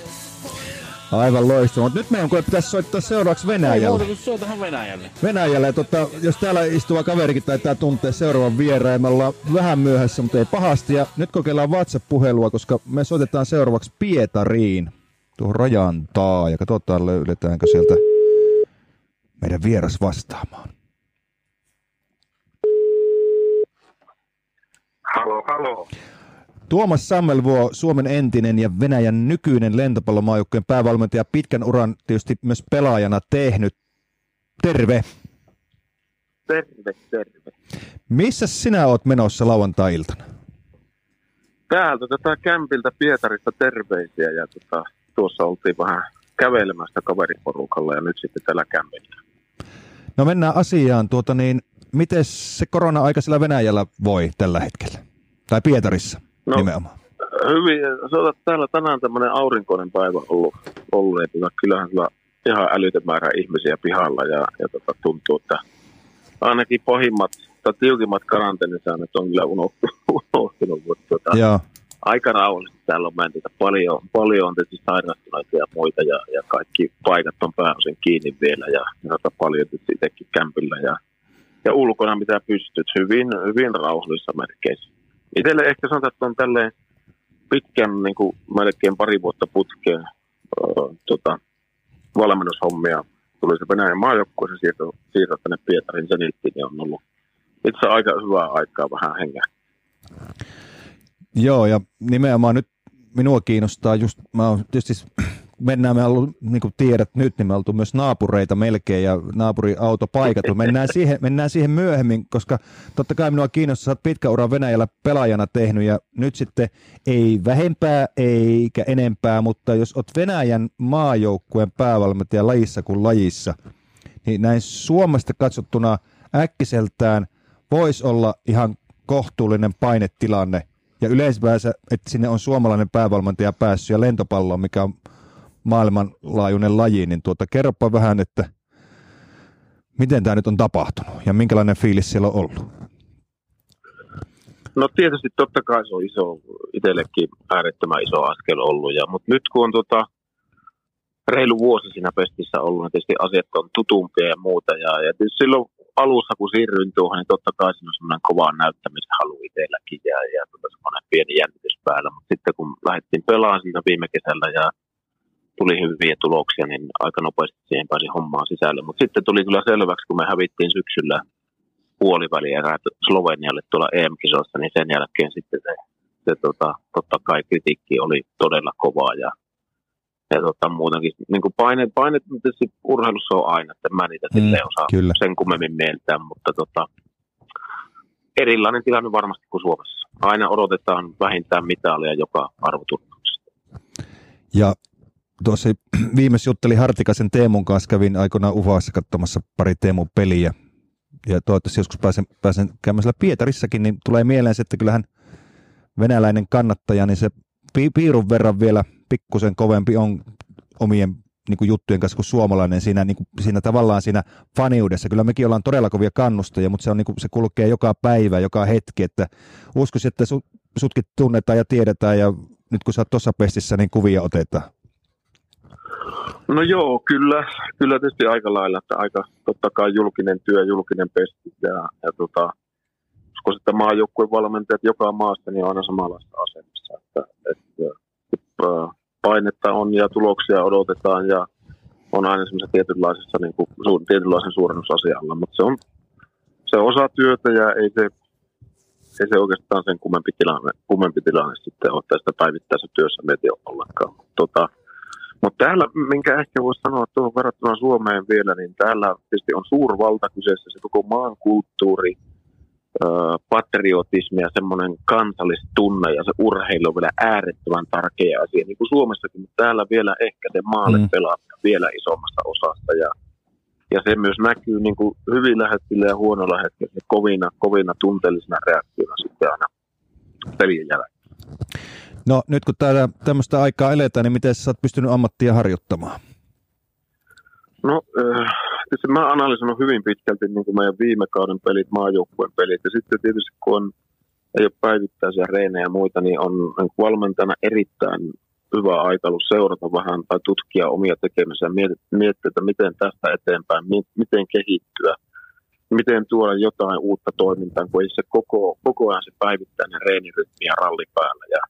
Aivan loistava, mutta nyt meidän pitäisi soittaa seuraavaksi Venäjälle. Ei muuta kuin soitahan Venäjälle. Venäjälle, tota, jos täällä istuva kaverikin taitaa tuntea seuraavan vieraan, me ollaan vähän myöhässä, mutta ei pahasti. Ja nyt kokeillaan WhatsApp-puhelua, koska me soitetaan seuraavaksi Pietariin, tuohon rajan taa, ja katsotaan löydetäänkö sieltä meidän vieras vastaamaan. Halo, halo. Tuomas Sammelvuo, Suomen entinen ja Venäjän nykyinen lentopallomaajoukkueen päävalmentaja, pitkän uran tietysti myös pelaajana tehnyt. Terve. Terve, terve. Missä sinä oot menossa lauantai-iltana? Täältä tätä kämpiltä Pietarista terveisiä ja tota, tuossa oltiin vähän kävelemästä kaveriporukalla ja nyt sitten täällä kämpillä. No mennään asiaan. Tuota niin, miten se korona-aikaisella Venäjällä voi tällä hetkellä? Tai Pietarissa? No, nimenomaan. Hyvin. Se täällä tänään tämmöinen aurinkoinen päivä ollut, ollut että kyllähän sillä ihan älytön määrä ihmisiä pihalla ja, ja tota, tuntuu, että ainakin pahimmat tai tiukimmat karanteenisäännöt on kyllä unohtunut, mutta tota, aika rauhallisesti täällä on mennyt. Paljon, paljon on tietysti sairastuneita ja muita ja, ja kaikki paikat on pääosin kiinni vielä ja, ja paljon tietysti itsekin kämpillä ja, ja ulkona mitä pystyt hyvin, hyvin rauhallisissa merkeissä. Itselle ehkä sanotaan, että on tälleen pitkän, niin kuin melkein pari vuotta putkeen öö, tota, valmennushommia. Tuli se Venäjän maajoukkue, se siirto, siirto tänne Pietarin Zenittiin, niin on ollut itse aika hyvää aikaa vähän hengää. Joo, ja nimenomaan nyt minua kiinnostaa just, mä oon tietysti... Mennään, me ollaan, niin kuin tiedät nyt, niin me ollaan myös naapureita melkein ja naapuriautopaikat. Mennään siihen, mennään siihen myöhemmin, koska totta kai minua kiinnostaa, sä oot pitkä uran Venäjällä pelaajana tehnyt ja nyt sitten ei vähempää eikä enempää, mutta jos oot Venäjän maajoukkueen päävalmentaja lajissa kuin lajissa, niin näin Suomesta katsottuna äkkiseltään voisi olla ihan kohtuullinen painetilanne. Ja yleispänsä, että sinne on suomalainen päävalmentaja päässyt ja lentopallo, mikä on maailmanlaajuinen laji, niin tuota, kerropa vähän, että miten tämä nyt on tapahtunut ja minkälainen fiilis siellä on ollut? No tietysti totta kai se on iso, itsellekin äärettömän iso askel ollut, ja, mutta nyt kun on tota, reilu vuosi siinä pestissä ollut, niin tietysti asiat on tutumpia ja muuta, ja, ja tietysti silloin alussa kun siirryin tuohon, niin totta kai siinä on semmoinen kova näyttämistä halu itselläkin ja, ja tota, semmoinen pieni jännitys päällä, mutta sitten kun lähdettiin pelaamaan siltä viime kesällä ja tuli hyviä tuloksia, niin aika nopeasti siihen pääsi hommaan sisälle, mutta sitten tuli kyllä selväksi, kun me hävittiin syksyllä puolivälierät Slovenialle tuolla E M-kisoissa, niin sen jälkeen sitten se, se tota, totta kai kritiikki oli todella kovaa ja, ja tota, muutenkin niin paine, paine tietysti urheilussa on aina, että mä niitä mm, silleen osaa kyllä sen kummemmin mieltää, mutta tota, erilainen tilanne varmasti kuin Suomessa. Aina odotetaan vähintään mitalia joka arvoturnauksesta. Ja tuossa viimeksi juttelin Hartikaisen Teemun kanssa, kävin aikoinaan Uvaassa katsomassa pari Teemun peliä. Ja toivottavasti joskus pääsen, pääsen käymään siellä Pietarissakin, niin tulee mieleen se, että kyllähän venäläinen kannattaja, niin se pi- piirun verran vielä pikkusen kovempi on omien niin kuin juttujen kanssa kuin suomalainen siinä, niin kuin, siinä tavallaan siinä faniudessa. Kyllä mekin ollaan todella kovia kannustajia, mutta se, on, niin kuin, se kulkee joka päivä, joka hetki, että uskoisin, että su, sutkin tunnetaan ja tiedetään ja nyt kun sä oot tuossa pestissä, niin kuvia otetaan. No joo, kyllä, kyllä tietysti aika lailla, että aika totta kai julkinen työ, julkinen pesti ja, ja tota, uskoisin, että maajoukkueen valmentajat joka maasta niin on aina samanlaista asemassa, että, että painetta on ja tuloksia odotetaan ja on aina semmoisessa tietynlaisessa niin kuin, su, tietynlaisen suurennusasialla, mutta se on, se on osa työtä ja ei se, ei se oikeastaan sen kummempi tilanne, kummempi tilanne sitten ole tästä päivittäisessä työssä media ollenkaan, mutta tota, mutta täällä, minkä ehkä voisi sanoa tuohon verrattuna Suomeen vielä, niin täällä tietysti on suurvalta kyseessä, se koko maan kulttuuri, patriotismi ja semmoinen kansallistunne ja se urheilu on vielä äärettömän tärkeä asia, niin kuin Suomessakin, mutta täällä vielä ehkä se maalle pelaaminen mm. vielä isommasta osasta ja, ja se myös näkyy niin kuin hyvillä hetkillä ja huonoilla hetkillä kovina, kovina tunteellisina reaktioina sitten aina pelien jälkeen. No nyt kun täällä tämmöistä aikaa eletään, niin miten sä oot pystynyt ammattia harjoittamaan? No tietysti mä analysoin hyvin pitkälti niin kuin meidän viime kauden pelit, maajoukkueen pelit. Ja sitten tietysti kun on, ei ole päivittäisiä reinejä ja muita, niin on niin valmentajana erittäin hyvä aika ollut seurata vähän tai tutkia omia tekemisiä. Miettiä, että miten tästä eteenpäin, miten kehittyä, miten tuoda jotain uutta toimintaa, kun ei se koko, koko ajan se päivittäinen reenirytmi ja ralli päällä ja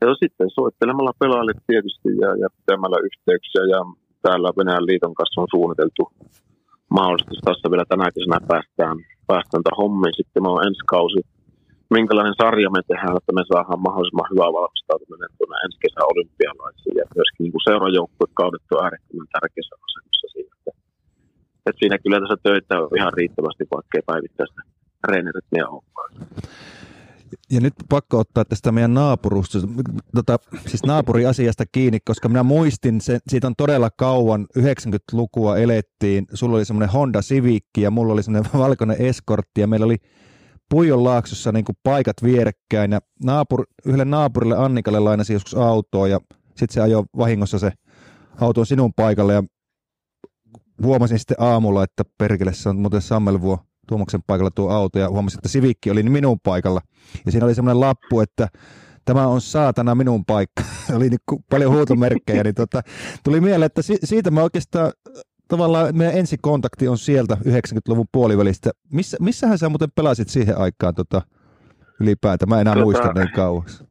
ja sitten soittelemalla pelaajille tietysti ja, ja pitämällä yhteyksiä ja täällä Venäjän liiton kanssa on suunniteltu mahdollisesti tässä vielä tänä kesänä päästään, päästään tämän hommiin. Sitten meillä on ensi kausi, minkälainen sarja me tehdään, että me saadaan mahdollisimman hyvää valmistautuminen tuonne ensi kesän olympialaisiin. Ja myöskin niin seurajoukkuekaudet on äärettömän tärkeässä asemassa siinä. Että, että siinä kyllä tässä töitä on ihan riittävästi, vaikkei päivittäistä treenirytmiä olekaan. Ja nyt pakko ottaa tästä meidän naapurusta, tota, siis naapuriasiasta kiinni, koska minä muistin, se, siitä on todella kauan, yhdeksänkymmentälukua elettiin, sulla oli semmoinen Honda Civic ja mulla oli semmoinen valkoinen Escortti ja meillä oli Puijonlaaksossa niin kuin paikat vierekkäin ja naapur, yhdelle naapurille Annikalle lainasi joskus autoa ja sitten se ajoi vahingossa se auto sinun paikalle ja huomasin sitten aamulla, että perkele se on muuten Sammelvuo Tuomaksen paikalla tuo auto ja huomasin, että Sivikki oli minun paikalla. Ja siinä oli semmoinen lappu, että tämä on saatana minun paikka. Oli niin paljon huutomerkkejä. Niin tota, tuli mieleen, että siitä mä oikeastaan tavallaan meidän ensikontakti on sieltä yhdeksänkymmentäluvun puolivälistä. Missä, missähän sä muuten pelasit siihen aikaan tota, ylipäätään? Mä enää tota, muista niin kauas.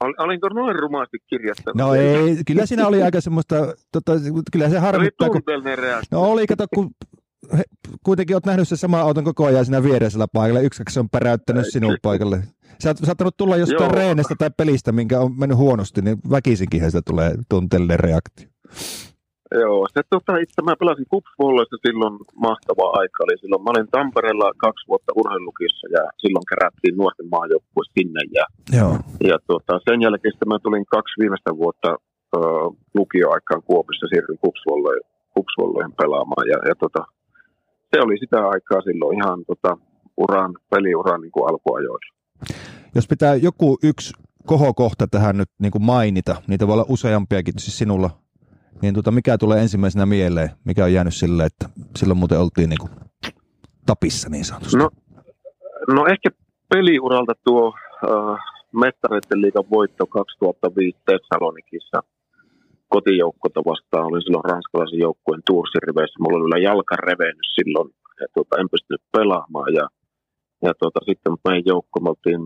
Olinko noin rumasti kirjattanut? No ei, kyllä siinä oli aika semmoista, tota, kyllä se harmittaa. Oli tunteellinen reaktio. No oli, kato kun He, kuitenkin olet nähnyt sen saman auton koko ajan siinä viereisellä paikalla. Yksi kaksi on päräyttänyt sinun paikalle. Sä oot saattanut tulla jostain reenestä tai pelistä, minkä on mennyt huonosti, niin väkisinkin heistä tulee tunteellinen reaktio. Joo, se, tota, itse mä pelasin kupsvolloista silloin mahtavaa aikaa. Eli silloin mä olin Tampereella kaksi vuotta urheilukissa ja silloin kerättiin nuorten maajoukkue sinne. Ja, ja tota, sen jälkeen mä tulin kaksi viimeistä vuotta ö, lukioaikaan Kuopissa, siirryin kupsvolloihin pelaamaan ja, ja tota, se oli sitä aikaa silloin ihan tota, uran, peliuran niin kuin alkuajoilla. Jos pitää joku yksi kohokohta tähän nyt niin kuin mainita, niitä voi olla useampiakin siis sinulla, niin tuota, mikä tulee ensimmäisenä mieleen, mikä on jäänyt sille, että silloin muuten oltiin niin kuin tapissa niin sanotusti? No, no ehkä peliuralta tuo äh, Mestareiden liigan voitto kaksituhattaviisi Thessalonikissa. Kotijoukkoita vastaan olin silloin ranskalaisen joukkueen Toursin riveissä. Mulla oli kyllä jalka revennyt silloin ja tuota, en pystynyt pelaamaan. Ja, ja tuota, sitten meidän joukko, me oltiin,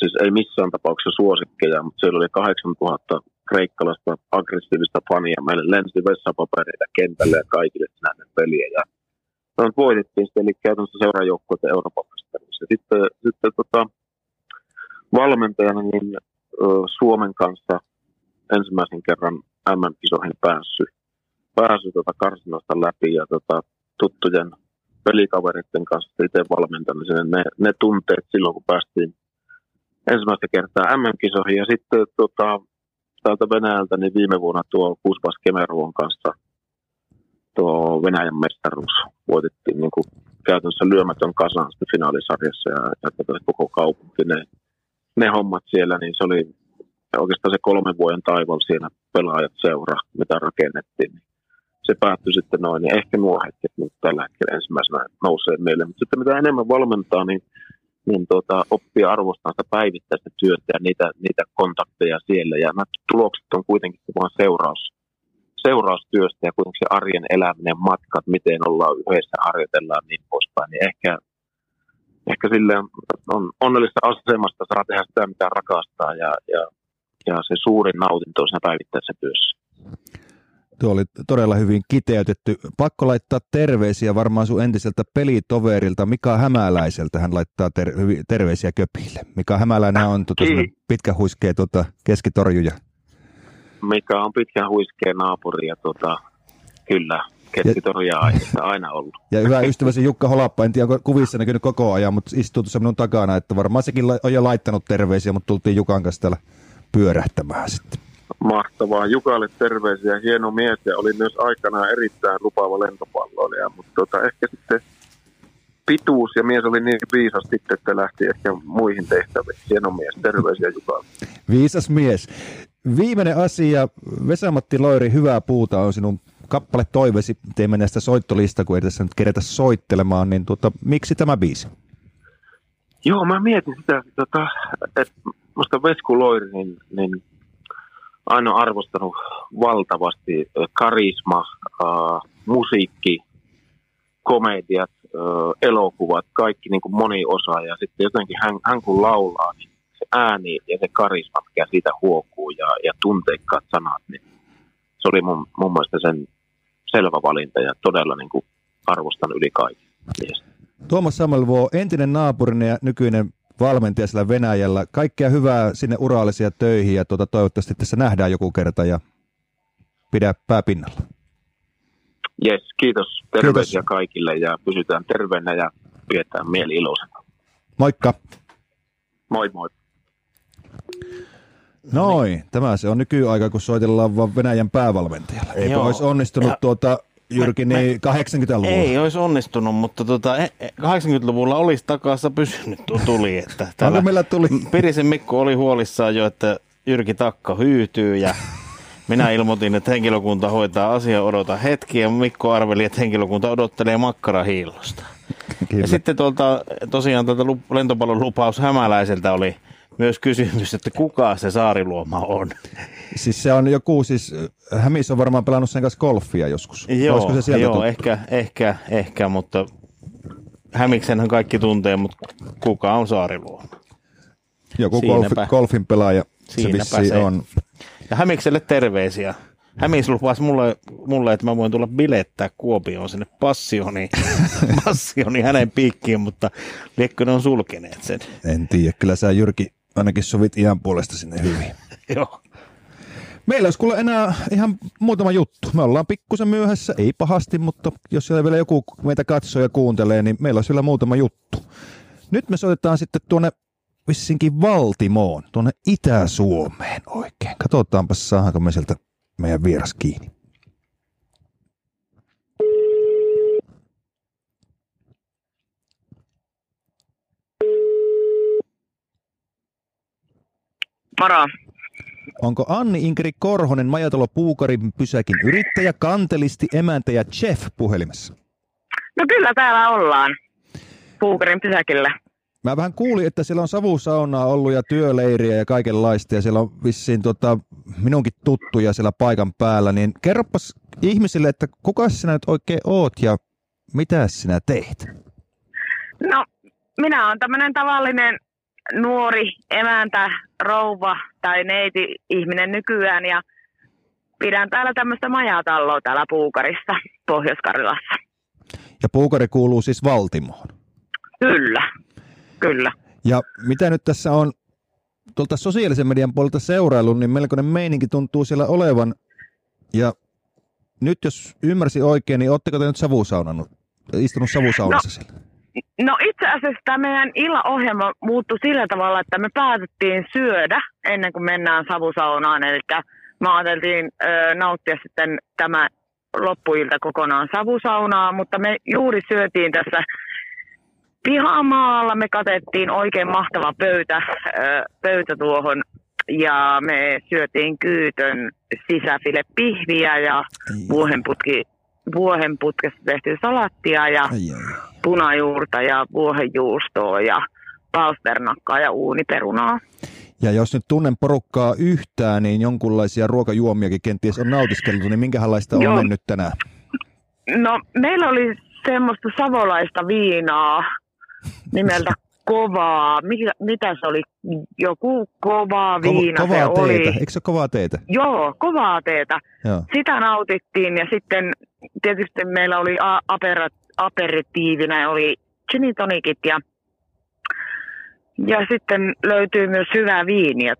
siis ei missään tapauksessa suosikkeja, mutta siellä oli kahdeksantuhatta kreikkalaista aggressiivista fania. Meille lensi vessapapereita kentälle ja kaikille näiden peliä. Ja no, voitettiin sitten, eli käytännössä seuraajoukkueita Euroopan mestaruudessa. Sitten, sitten tota, valmentajana niin, ö, Suomen kanssa ensimmäisen kerran M M-kisoihin päässyt päässy, tota, karsinasta läpi ja tota, tuttujen pelikavereiden kanssa itse valmentamiseen. Ne, ne tunteet silloin, kun päästiin ensimmäistä kertaa M M-kisoihin. Ja sitten tota, täältä Venäjältä niin viime vuonna tuo Kuuspas Kemeruon kanssa tuo Venäjän mestaruus voitettiin niin kuin käytännössä lyömätön kasan sitten finaalisarjassa ja, ja koko kaupunki. Ne, ne hommat siellä, niin se oli ja oikeastaan se kolmen vuoden taival siinä pelaajat seura, mitä rakennettiin, niin se päättyi sitten noin. Ja ehkä nuo hetket nyt tällä hetkellä ensimmäisenä nousee meille. Mutta sitten mitä enemmän valmentaa, niin, niin tuota, oppii arvostamaan sitä päivittäistä työtä ja niitä, niitä kontakteja siellä. Ja nämä tulokset on kuitenkin vain seuraus, seuraustyöstä ja kuitenkin se arjen eläminen, matkat, miten ollaan yhdessä, harjoitellaan niin poispäin. Niin ehkä, ehkä silleen on onnellista asemasta saa tehdä sitä, mitä rakastaa ja, ja Ja se suurin nautinto on siinä päivittäisessä työssä. Tuo oli todella hyvin kiteytetty. Pakko laittaa terveisiä varmaan sun entiseltä pelitoverilta Mika Hämäläiseltä. Hän laittaa ter- terveisiä köpille. Mika Hämäläinen on tuota pitkä huiskea tuota keskitorjuja. Mika on pitkä huiskea naapuri ja tuota, kyllä keskitorjuja aiheesta aina ollut. Ja hyvä ystäväsi Jukka Holappa, en tiedä kuvissa näkynyt koko ajan, mutta istuu tuossa minun takana. Että varmaan sekin on jo laittanut terveisiä, mutta tultiin Jukan kanssa täällä pyörähtämään sitten. Mahtavaa. Jukalle terveisiä. Hieno mies ja oli myös aikanaan erittäin lupaava lentopalloilija, mutta tota, ehkä sitten pituus ja mies oli niin viisas sitten, että lähti ehkä muihin tehtäviin. Hieno mies. Terveisiä Jukalle. Viisas mies. Viimeinen asia. Vesa-Matti Loiri, hyvää puuta on sinun kappale toivesi. Teimme näistä soittolista, kun ei tässä nyt kerätä soittelemaan, niin tuota, miksi tämä biisi? Joo, mä mietin sitä, tota, että musta Vesku Loiri niin, niin aina on arvostanut valtavasti karisma, äh, musiikki, komediat, äh, elokuvat, kaikki niin kuin moni osa. Ja sitten jotenkin hän, hän kun laulaa, niin se ääni ja se karisma, mikä siitä huokuu ja, ja tunteikkaat sanat, niin se oli mun, mun mielestä sen selvä valinta ja todella niin kuin arvostan yli kaiken. Tuomas Samelvuo, entinen naapurini ja nykyinen valmentaja siellä Venäjällä. Kaikkea hyvää sinne uraalisia töihin ja tuota, toivottavasti tässä nähdään joku kerta ja pidä pää pinnalla. Yes, kiitos. Terveisiä kiitos kaikille ja pysytään terveenä ja pidetään mieli iloisena. Moikka. Moi moi. Noin, tämä se on nykyaika, kun soitellaan vaan Venäjän päävalmentajalle. Eipä olisi onnistunut tuota... Jyrki, niin kahdeksankymmentäluvulla. Ei olisi onnistunut, mutta tuota, kahdeksankymmentäluvulla olisi takassa pysynyt tuli. Että täällä meillä tuli? Pirisen Mikko oli huolissaan jo, että Jyrki takka hyytyy ja minä ilmoitin, että henkilökunta hoitaa asiaa, odota hetki. Ja Mikko arveli, että henkilökunta odottelee makkarahiillosta. Ja sitten tuolta, tosiaan tältä lentopallon lupaus Hämäläiseltä oli myös kysymys, että kuka se Saariluoma on. Siis se on joku, siis Hämis on varmaan pelannut sen kanssa golfia joskus. Joo, se sieltä joo ehkä, ehkä, ehkä, mutta Hämiksenhän kaikki tuntee, mutta kuka on Saariluoma? Joku golfi, golfin pelaaja, siinäpä se vissiin on. Ja Hämikselle terveisiä. Hämis lupasi mulle, mulle, että mä voin tulla bilettää Kuopioon sinne passioni, passioni hänen piikkiin, mutta liekö ne on sulkeneet sen? En tiedä, kyllä sä Jyrki ainakin sovit iän puolesta sinne hyvin. Joo. Meillä olisi kuule enää ihan muutama juttu. Me ollaan pikkusen myöhässä, ei pahasti, mutta jos siellä vielä joku meitä katsoo ja kuuntelee, niin meillä olisi vielä muutama juttu. Nyt me soitetaan sitten tuonne vissinkin Valtimoon, tuonne Itä-Suomeen oikein. Katsotaanpa, saadaanko me sieltä meidän vieras kiinni. Moro. Onko Anni Inkeri Korhonen, majatalo Puukarin pysäkin yrittäjä, kantelisti, emäntä ja chef puhelimessa? No kyllä täällä ollaan, Puukarin pysäkillä. Mä vähän kuulin, että siellä on savusaunaa ollut ja työleiriä ja kaikenlaista, ja siellä on vissiin tota, minunkin tuttuja siellä paikan päällä. Niin kerropas ihmisille, että kuka sinä nyt oikein oot ja mitä sinä teet? No, minä olen tämmöinen tavallinen nuori emäntä, rouva tai neiti ihminen nykyään, ja pidän täällä tämmöistä majatalloa täällä Puukarissa, Pohjois-Karjalassa. Ja Puukari kuuluu siis Valtimoon? Kyllä, kyllä. Ja mitä nyt tässä on tuolta sosiaalisen median puolelta seuraillut, niin melkoinen meininki tuntuu siellä olevan. Ja nyt jos ymmärsin oikein, niin ootteko te nyt savusaunannut, istunut savusaunassa no. siellä? No itse asiassa tämä meidän illaohjelma muuttui sillä tavalla, että me päätettiin syödä ennen kuin mennään savusaunaan. Eli me ajateltiin ö, nauttia sitten tämä loppuilta kokonaan savusaunaa, mutta me juuri syötiin tässä pihamaalla. Me katettiin oikein mahtava pöytä, ö, pöytä tuohon ja me syötiin kyytön sisäfile pihviä ja vuohenputki. Vuohenputkesta tehtiin salattia ja punajuurta ja vuohenjuustoa ja palsternakkaa ja uuniperunaa. Ja jos nyt tunnen porukkaa yhtään, niin jonkunlaisia ruokajuomiakin kenties on nautiskeltu, niin minkälaista on mennyt tänään? No meillä oli semmoista savolaista viinaa nimeltä kovaa. Mikä, mitä se oli? Joku kovaa viina Ko- kovaa se teetä. Oli. Eikö se kovaa teetä? Joo, kovaa teetä. Joo. Sitä nautittiin ja sitten tietysti meillä oli aperat- aperitiivinä, oli gin tonicit ja, ja sitten löytyy myös hyvää viiniä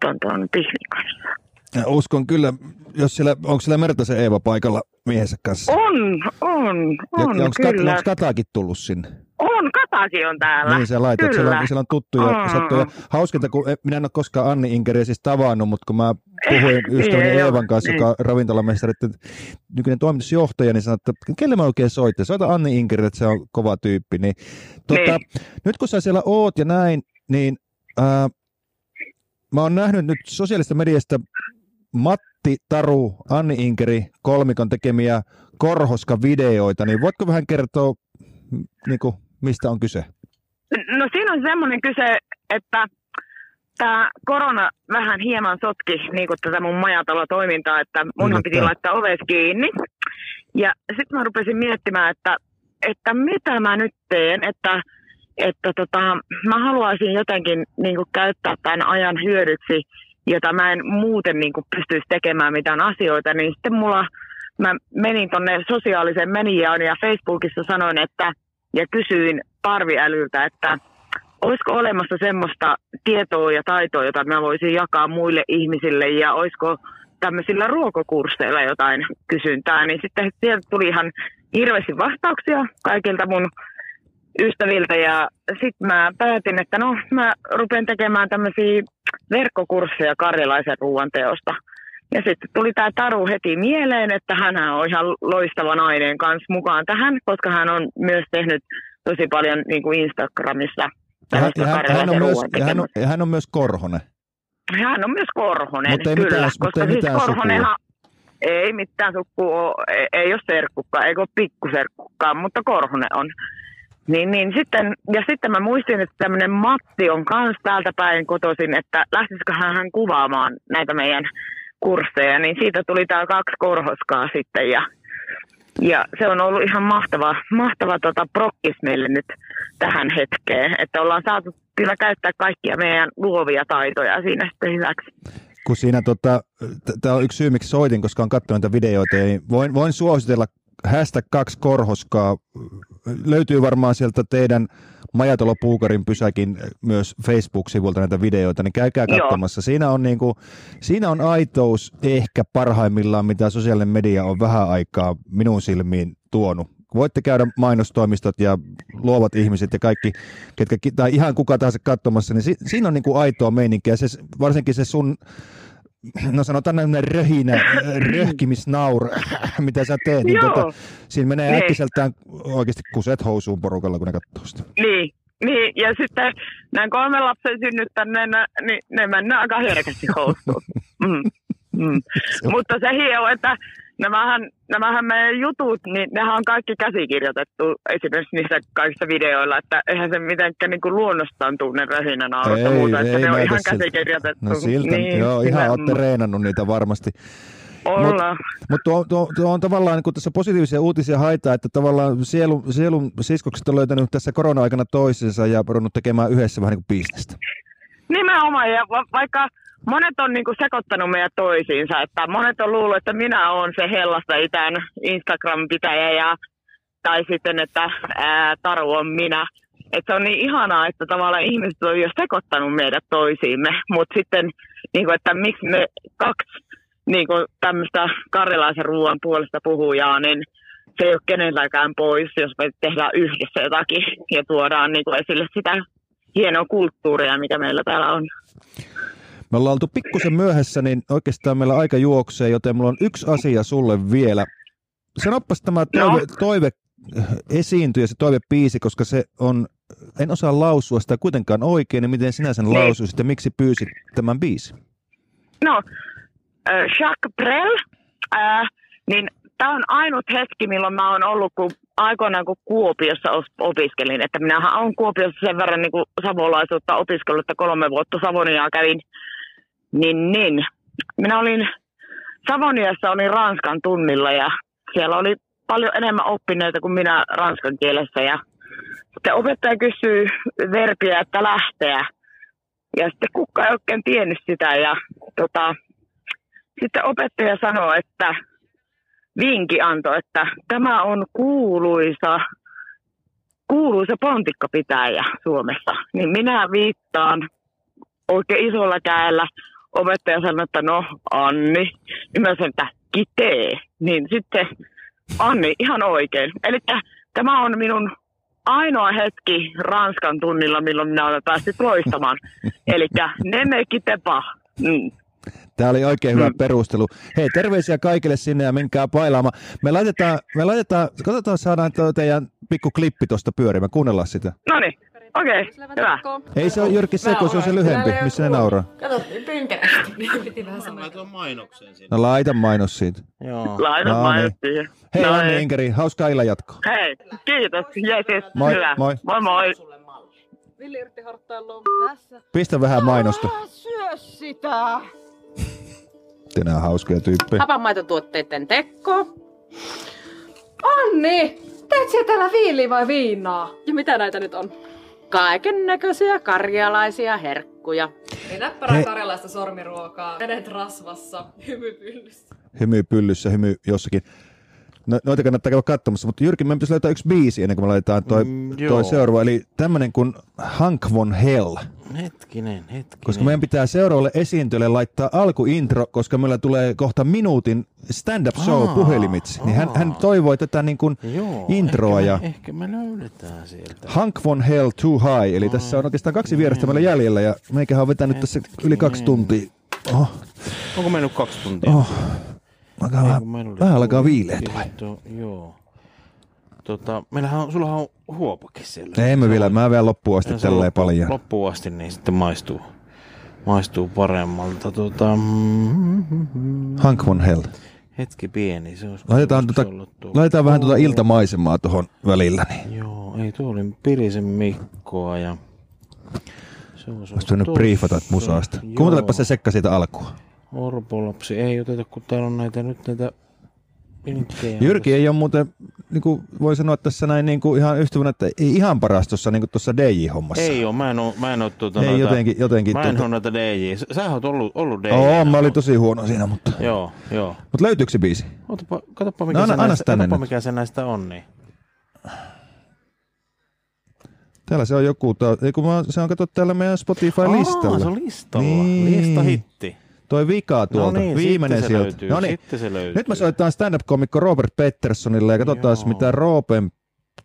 tuon pihvin kanssa. Ja uskon kyllä, jos siellä, onko siellä Mertasen Eeva paikalla miehensä kanssa? On, on, on ja, kyllä. Onko Kataakin tullut sinne? On, Kataakin on täällä. Niin sä laitat, siellä on, siellä on tuttuja on. Sattuja. Hauskinta, kun minä en ole koskaan Anni Inkeriä siis tavannut, mutta kun mä puhuin ystäväni Eevan kanssa, joka on ravintolamestari, nykyinen toimitusjohtaja, niin sanoi, että kelle mä oikein soitte? Soita Anni Inkeriä, että se on kova tyyppi. Niin, tota, nyt kun sä siellä oot ja näin, niin äh, mä oon nähnyt nyt sosiaalista mediasta Matti, Taru, Anni Inkeri, kolmikon tekemiä Korhoska-videoita, niin voitko vähän kertoa, niin kuin, mistä on kyse? No siinä on semmoinen kyse, että tämä korona vähän hieman sotki niin kuin tätä mun majatalotoimintaa, että munhan piti laittaa ovet kiinni. Ja sitten mä rupesin miettimään, että, että mitä mä nyt teen, että, että tota, mä haluaisin jotenkin niin kuin käyttää tämän ajan hyödyksi, jota mä en muuten niin kuin pystyisi tekemään mitään asioita, niin sitten mulla, mä menin tonne sosiaaliseen mediaan ja Facebookissa sanoin, että, ja kysyin Parviälyltä, että olisiko olemassa semmoista tietoa ja taitoa, jota mä voisin jakaa muille ihmisille, ja olisiko tämmöisillä ruokakursseilla jotain kysyntää, niin sitten sieltä tuli ihan hirveästi vastauksia kaikilta mun ystäviltä, ja sitten mä päätin, että no, mä rupean tekemään tämmöisiä verkkokursseja karjalaisen ruoanteosta. Ja sitten tuli tämä Taru heti mieleen, että hänhän on ihan loistava nainen kanssa mukaan tähän, koska hän on myös tehnyt tosi paljon niin kuin Instagramissa tällaista karjalaisen ruoan tekemistä. Ja hän on myös Korhonen. Hän on myös Korhonen, mutta ei kyllä. Mitään, koska ei siis Korhonenhan ei mitään sukua ole, ei, ei ole serkkukkaan, ei ole pikkuserkkukkaan, mutta Korhonen on. Niin, niin sitten, ja sitten mä muistin, että tämmöinen Matti on kans täältä päin kotoisin, että lähtisiköhän hän kuvaamaan näitä meidän kursseja, niin siitä tuli tää kaksi korhoskaa sitten, ja, ja se on ollut ihan mahtava, mahtava tota prokkis meille nyt tähän hetkeen, että ollaan saatu kyllä käyttää kaikkia meidän luovia taitoja siinä sitten hyväksi. Kun siinä tota, tää on yksi syy, miksi soitin, koska on katsonut näitä videoita, niin voin, voin suositella Hästä kaksi korhoskaa. Löytyy varmaan sieltä teidän Majatalo Puukarin pysäkin myös Facebook-sivulta näitä videoita, niin käykää katsomassa. Siinä on, niinku, siinä on aitous ehkä parhaimmillaan, mitä sosiaalinen media on vähän aikaa minun silmiin tuonut. Voitte käydä mainostoimistot ja luovat ihmiset ja kaikki, ketkä, tai ihan kuka tahansa katsomassa, niin si, siinä on niinku aitoa meininkiä. Se, varsinkin se sun... No sanotaan näin röhinä, röhkimisnaura, mitä sä teet, niin tota, siinä menee niin äkkiseltään oikeasti kuset housuun porukalla, kun ne katsoo sitä. Niin, Niin, ja sitten nämä kolmen lapsen synnyttäneenä, niin ne mennään aika herkästi housuun. Mm. Mm. Mutta se hieno, että nämähän, nämähän meidän jutut, niin nehän on kaikki käsikirjoitettu esimerkiksi niissä kaikissa videoilla, että eihän se mitenkään niinku luonnostaan tuu ne rähinän aurat ja muuta, että ne on ihan siltä käsikirjoitettu. No siltä, niin, joo, ihan niin, olette treenannut niitä varmasti. Mutta mut tuo, tuo, tuo on tavallaan, niin kun tässä positiivisia uutisia haetaan, että tavallaan sielun, sielun siskokset on löytänyt tässä korona-aikana toisensa ja ruvennut tekemään yhdessä vähän niin kuin bisnestä. Nimenomaan, ja va- vaikka monet on niin kuin sekoittanut meidän toisiinsa, että monet on luullut, että minä olen se Hellasta Itän Instagram-pitäjä, ja, tai sitten, että ää, Taru on minä. Et se on niin ihanaa, että tavallaan ihmiset on jo sekoittanut meidät toisiimme, mutta sitten, niin kuin, että miksi me kaksi niin kuin tämmöistä karjalaisen ruoan puolesta puhujaa, niin se ei ole kenelläkään pois, jos me tehdään yhdessä jotakin ja tuodaan niin kuin esille sitä hienoa kulttuuria, mikä meillä täällä on. Me ollaan oltu pikkusen myöhässä, niin oikeastaan meillä aika juoksee, joten mulla on yksi asia sulle vielä. Sanoppas tämä toive, no. toive esiintyjä, se toivebiisi, koska se on, en osaa lausua sitä kuitenkaan oikein, niin miten sinä sen niin lausuisit ja miksi pyysit tämän biisin? No, Jacques Brel, äh, niin tämä on ainut hetki, milloin mä oon ollut, kun aikoinaan kun Kuopiossa opiskelin, että minähän olen Kuopiossa sen verran niin kuin savolaisuutta opiskellut, että kolme vuotta Savoniaa kävin, niin, niin. Minä olin Savoniassa, olin Ranskan tunnilla ja siellä oli paljon enemmän oppineita kuin minä ranskan kielessä ja sitten opettaja kysyy verbiä, että lähteä ja sitten kukaan ei oikein tiennyt sitä ja tota... Sitten opettaja sanoi, että vinkin antoi, että tämä on kuuluisa, kuuluisa pontikkapitäjä Suomessa. Niin minä viittaan oikein isolla kädellä. Opettaja sanoi, että no Anni. Niin mä sanoin, että kitee. Niin sitten Anni ihan oikein. Eli tämä on minun ainoa hetki Ranskan tunnilla, milloin minä olen päässyt loistamaan. Eli nene kitepa. Mm. Tämä oli oikein hyvä perustelu. Hei, terveisiä kaikille sinne ja menkää pailaamaan. Me laitetaan, me laitetaan, katsotaan saadaan teidän pikku klippi tuosta pyörimään, kuunnellaan sitä. No niin, okei, okay, hyvä. Ei se ole Jyrki Seko, se on se lyhempi, missä ne nauraa. Kato, pynkärästi. Laita mainokseen sinne. No laita mainos siitä. Joo. Laita no, mainos siihen. Hei no, Anni Inkeri, hauskaa illan jatkoa. Hei, kiitos, jeesus, moi, hyvä. Moi, moi. moi. Pistä vähän mainosta. Syö sitä. Tänään on hauskoja tyyppejä. Hapanmaitotuotteiden teko. Anni, teet siellä täällä viiliä vai viinaa? Ja mitä näitä nyt on? Kaiken näköisiä karjalaisia herkkuja. Ei näppärää karjalaista sormiruokaa. Vedet rasvassa, hymypyllyssä. Hymypyllyssä, hymy jossakin. No, noita kannattaa käydä katsomassa, mutta Jyrki, meidän pitäisi löytää yksi biisi ennen kuin me laitetaan toi, mm, toi seuraava. Eli tämmöinen kuin Hank von Hell. Hetkinen, hetkinen. Koska meidän pitää seuraavalle esiintyölle laittaa alkuintro, koska meillä tulee kohta minuutin stand-up show aa, puhelimitse. Niin hän, hän toivoi tätä niin kuin joo, introa. Ehkä me, ja ehkä me löydetään sieltä. Hank von Hell Too High. Eli aa, tässä on oikeastaan kaksi vierasta meillä jäljellä ja meikähän on vetänyt hetkinen tässä yli kaksi tuntia. Oho. Onko mennyt kaksi tuntia? Oho. Vähän alkaa viileä tulee. Joo. Tota, meillähän on, sullahan on huopakin siellä. Ei me vielä, mä vielä loppuun asti tälleen paljon. Loppuun asti, niin sitten maistuu, maistuu paremmalta. Tota, mm, Hank von Hell. Hetki pieni. Se olisi, laitetaan tuota, laitetaan vähän tuota iltamaisemaa tuohon välillä. Niin. Joo, ei tuo oli Pirisen Mikkoa ja... Olisi tullut briefata musaasta. Kuuntelepa se Sekka siitä alkua. Orpolapsi ei oteta, kun täällä on näitä nyt näitä linkkejä. Jyrki ei ole muuten, niin kuin voi sanoa tässä näin niin kuin ihan ystävänä, että ei ihan paras tuossa niin kuin tuossa D J-hommassa. Ei ole, mä en ole, mä en ole tuota ei, noita, jotenkin, jotenkin mä en tuota... ole näitä D J. Sähän oot ollut, ollut D J. Oo, mä olin tosi huono siinä, mutta... Joo, joo. Mutta löytyykö se biisi? Otapa, katsopa mikä, no, anna, se, näistä, katsopa, mikä se näistä on, niin... Täällä se on joku, ta... ei kun mä, se on katsottu täällä meidän Spotify-listalla. Aa, se on listalla, niin. Lista hitti. Toi vika tuolta, no niin, viimeinen sieltä. No niin, nyt me soitetaan stand-up-komikko Robert Petterssonille ja katsotaan, joo, mitä Roopen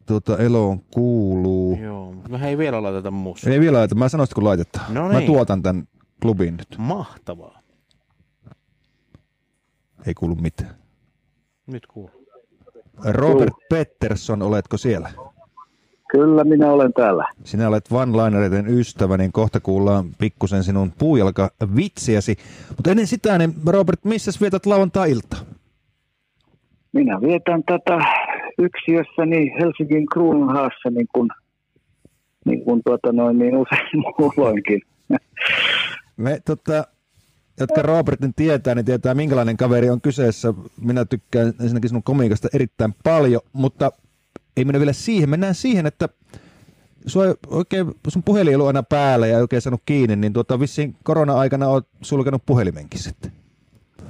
tuota, eloon kuuluu. Joo, mehän ei vielä laiteta musta. Ei vielä laiteta, mä sanon sitä kun laitetaan. No niin. Mä tuotan tän klubin nyt. Mahtavaa. Ei kuulu mitään. Nyt kuuluu. Robert Pettersson, oletko siellä? Kyllä, minä olen täällä. Sinä olet one-linereiden ystävä, niin kohta kuullaan pikkusen sinun puujalkavitsiäsi. Mutta ennen sitä, niin Robert, missä vietät lauantai-iltaa? Minä vietän tätä yksiössäni Helsingin Kruunhaassa, niin kuin, niin kuin tuota noin niin usein muulloinkin. Me tota... Jotka Robertin tietää, niin tietää minkälainen kaveri on kyseessä. Minä tykkään ensinnäkin sinun komiikasta erittäin paljon, mutta ei mennä vielä siihen. Mennään siihen, että sua ei oikein, sun puhelin ei ollut aina päällä ja ei oikein saanut kiinni, niin tuota, vissiin korona-aikana olet sulkenut puhelimenkin sitten.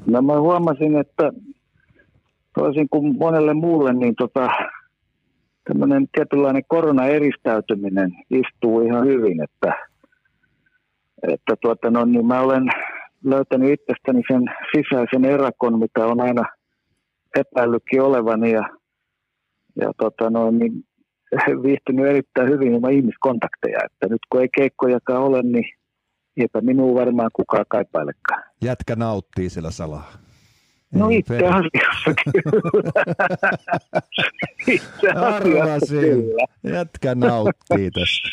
No mä huomasin, että toisin kuin monelle muulle, niin tota, tämmöinen tietynlainen korona-eristäytyminen istuu ihan hyvin. Että, että tuota, no niin mä olen... löytänyt itsestäni sen sisäisen erakon, mitä on aina epäillytkin olevani ja, ja tota noin, niin viihtynyt erittäin hyvin ilman ihmiskontakteja. Että nyt kun ei keikkojakaan ole, niin eipä minua varmaan kukaan kaipailekaan. Jätkä nauttii siellä salaa. No ei, itse asiassa kyllä. Itse asiassa kyllä. Jätkä nauttii tästä.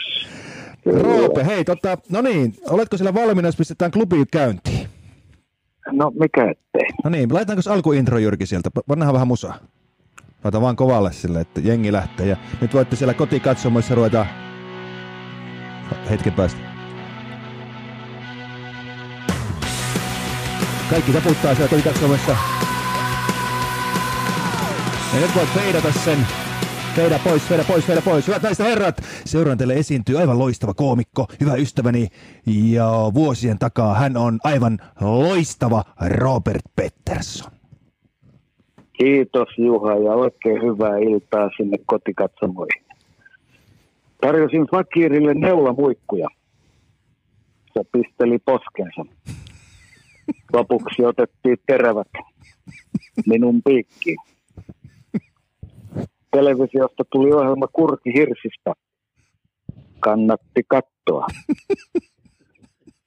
Roope, hei, tota, no niin, oletko siellä valmiina, jos pistetään klubiin käyntiin? No, mikä ettei. No niin, laitetaanko alkuintro, Jyrki, sieltä? Vannahan vähän musaa. Laita vaan kovalle sille, että jengi lähtee. Ja nyt voitte siellä kotikatsomoissa ruveta hetken päästä. Kaikki taputtaa siellä kotikatsomoissa. Ja nyt voit feidata sen. Veidä pois, veidä pois, veidä pois. Hyvät naiset herrat, seuraan teille esiintyy aivan loistava koomikko, hyvä ystäväni. Ja vuosien takaa hän on aivan loistava Robert Pettersson. Kiitos Juha ja oikein hyvää iltaa sinne kotikatsomoihin. Tarjosin Fakirille neulamuikkuja. Se pisteli poskensa. Lopuksi otettiin terävät minun piikkiin. Televisiosta tuli ohjelma Kurkihirsistä. Kannatti katsoa.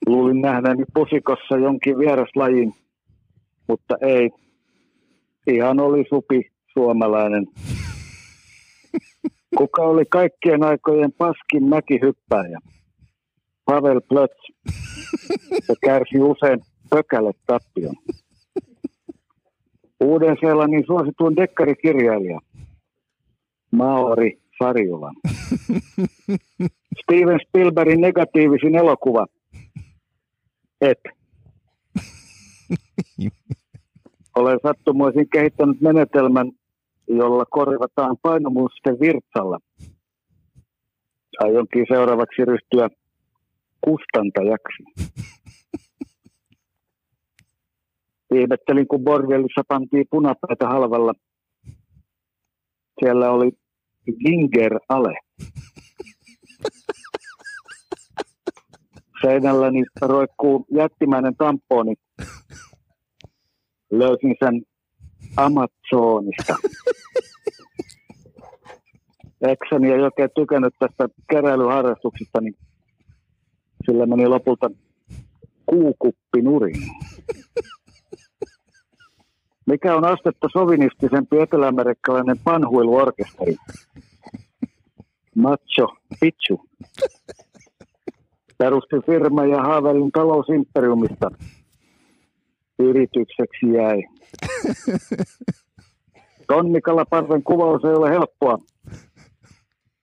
Luulin nähdäni pusikossa jonkin vieraslajin, mutta ei. Ihan oli supi suomalainen. Kuka oli kaikkien aikojen paskin mäkihyppääjä? Pavel Plöts. Se kärsi usein pökäletappion. Uuden-Seelannin suosituin dekkarikirjailija. Maori Sarjulan. Steven Spielbergin negatiivisin elokuva. Et. Olen sattumoisin kehittänyt menetelmän, jolla korvataan painomusten virtsalla. Aionkin seuraavaksi ryhtyä kustantajaksi. Ihmettelin, kun bordellissa pantiin punapäitä halvalla. Siellä oli Ginger Ale. Seinälläni roikkuu jättimäinen tamponi. Löysin sen Amazonista. Ekseni ei oikein tykännyt tästä keräilyharrastuksesta, niin sillä meni lopulta kuukuppi nurin. Mikä on astetta sovinistisempi eteläamerikkalainen panhuiluorkesteri? Macho Picchu. Perusti firma ja haaveilin talousimperiumista. Yritykseksi jäi. Tonnikalaparven kuvaus ei ole helppoa.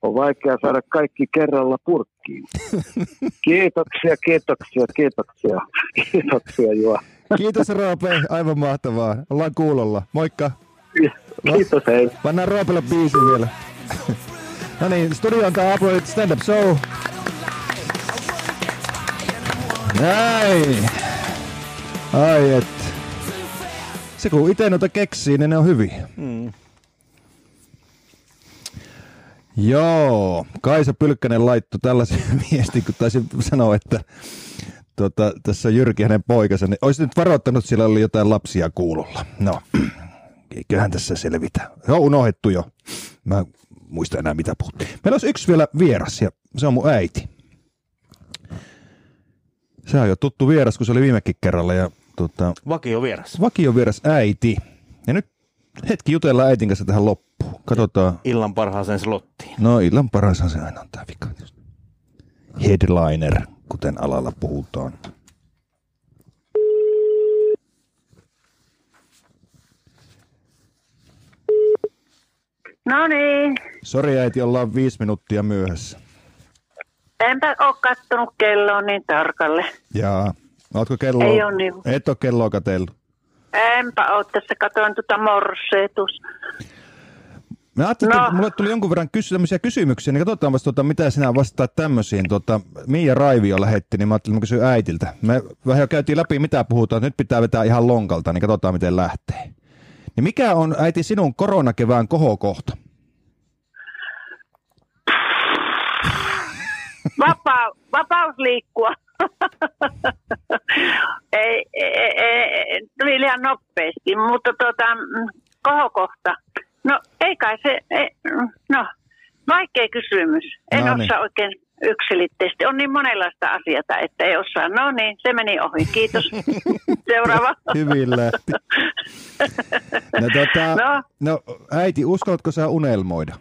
On vaikea saada kaikki kerralla purkkiin. Kiitoksia, kiitoksia, kiitoksia. Kiitoksia, Juha. Kiitos Roope, aivan mahtavaa. Ollaan kuulolla. Moikka. Kiitos, hei. Pannaan Roopelle biisi vielä. No niin, studion tää uploadit stand-up show. Näin. Ai et. Se kun ite noita keksii, niin ne on hyviä. Mm. Joo, Kaisa Pylkkänen laittoi tällaisen viestin, kun taisin sanoa, että Tuota, tässä on Jyrki hänen poikansa, niin olisit nyt varoittanut, siellä oli jotain lapsia kuulolla. No, eiköhän tässä selvitä. Se on unohdettu jo. Mä en muista enää mitä puhuttiin. Meillä olisi yksi vielä vieras ja se on mun äiti. Se on jo tuttu vieras, kun se oli viimekin kerralla. Ja, tuota, vakio vieras. Vakio vieras äiti. Ja nyt hetki jutellaan äitin kanssa tähän loppuun. katsotaan. Illan parhaaseen slottiin. No illan parhaaseen se aina on tämä vika. Headliner, kuten alalla puhutaan. No niin. Sori äiti, ollaan viisi minuuttia myöhässä. Enpä ole kattonut kelloa niin tarkalle. Jaa. Ootko kelloa? Ei ole niin. Et ole kelloa katsellut. Enpä ole tässä. Katoin tuota morseetus. Mä ajattelin, no. että mulle tuli jonkun verran kysy- tämmöisiä kysymyksiä, niin katsotaan vasta, tuota, mitä sinä vastaat tämmöisiin. Tuota, Miia Raivio lähetti, niin mä ajattelin, että mä kysyin äitiltä. Me vähän käytiin läpi, mitä puhutaan. Nyt pitää vetää ihan lonkalta, niin katsotaan, miten lähtee. Niin mikä on, äiti, sinun koronakevään kohokohta? Vapaa, vapaus liikkua. ei, ei, ei, tuli liian nopeasti, mutta tuota, kohokohta. No ei kai se, ei, no vaikea kysymys. En no niin. osaa oikein yksilitteisesti. On niin monenlaista asiata, että ei osaa. No niin, se meni ohi. Kiitos. Seuraava. Hyvin lähti. No, tota, no. no äiti, uskallatko sä unelmoida?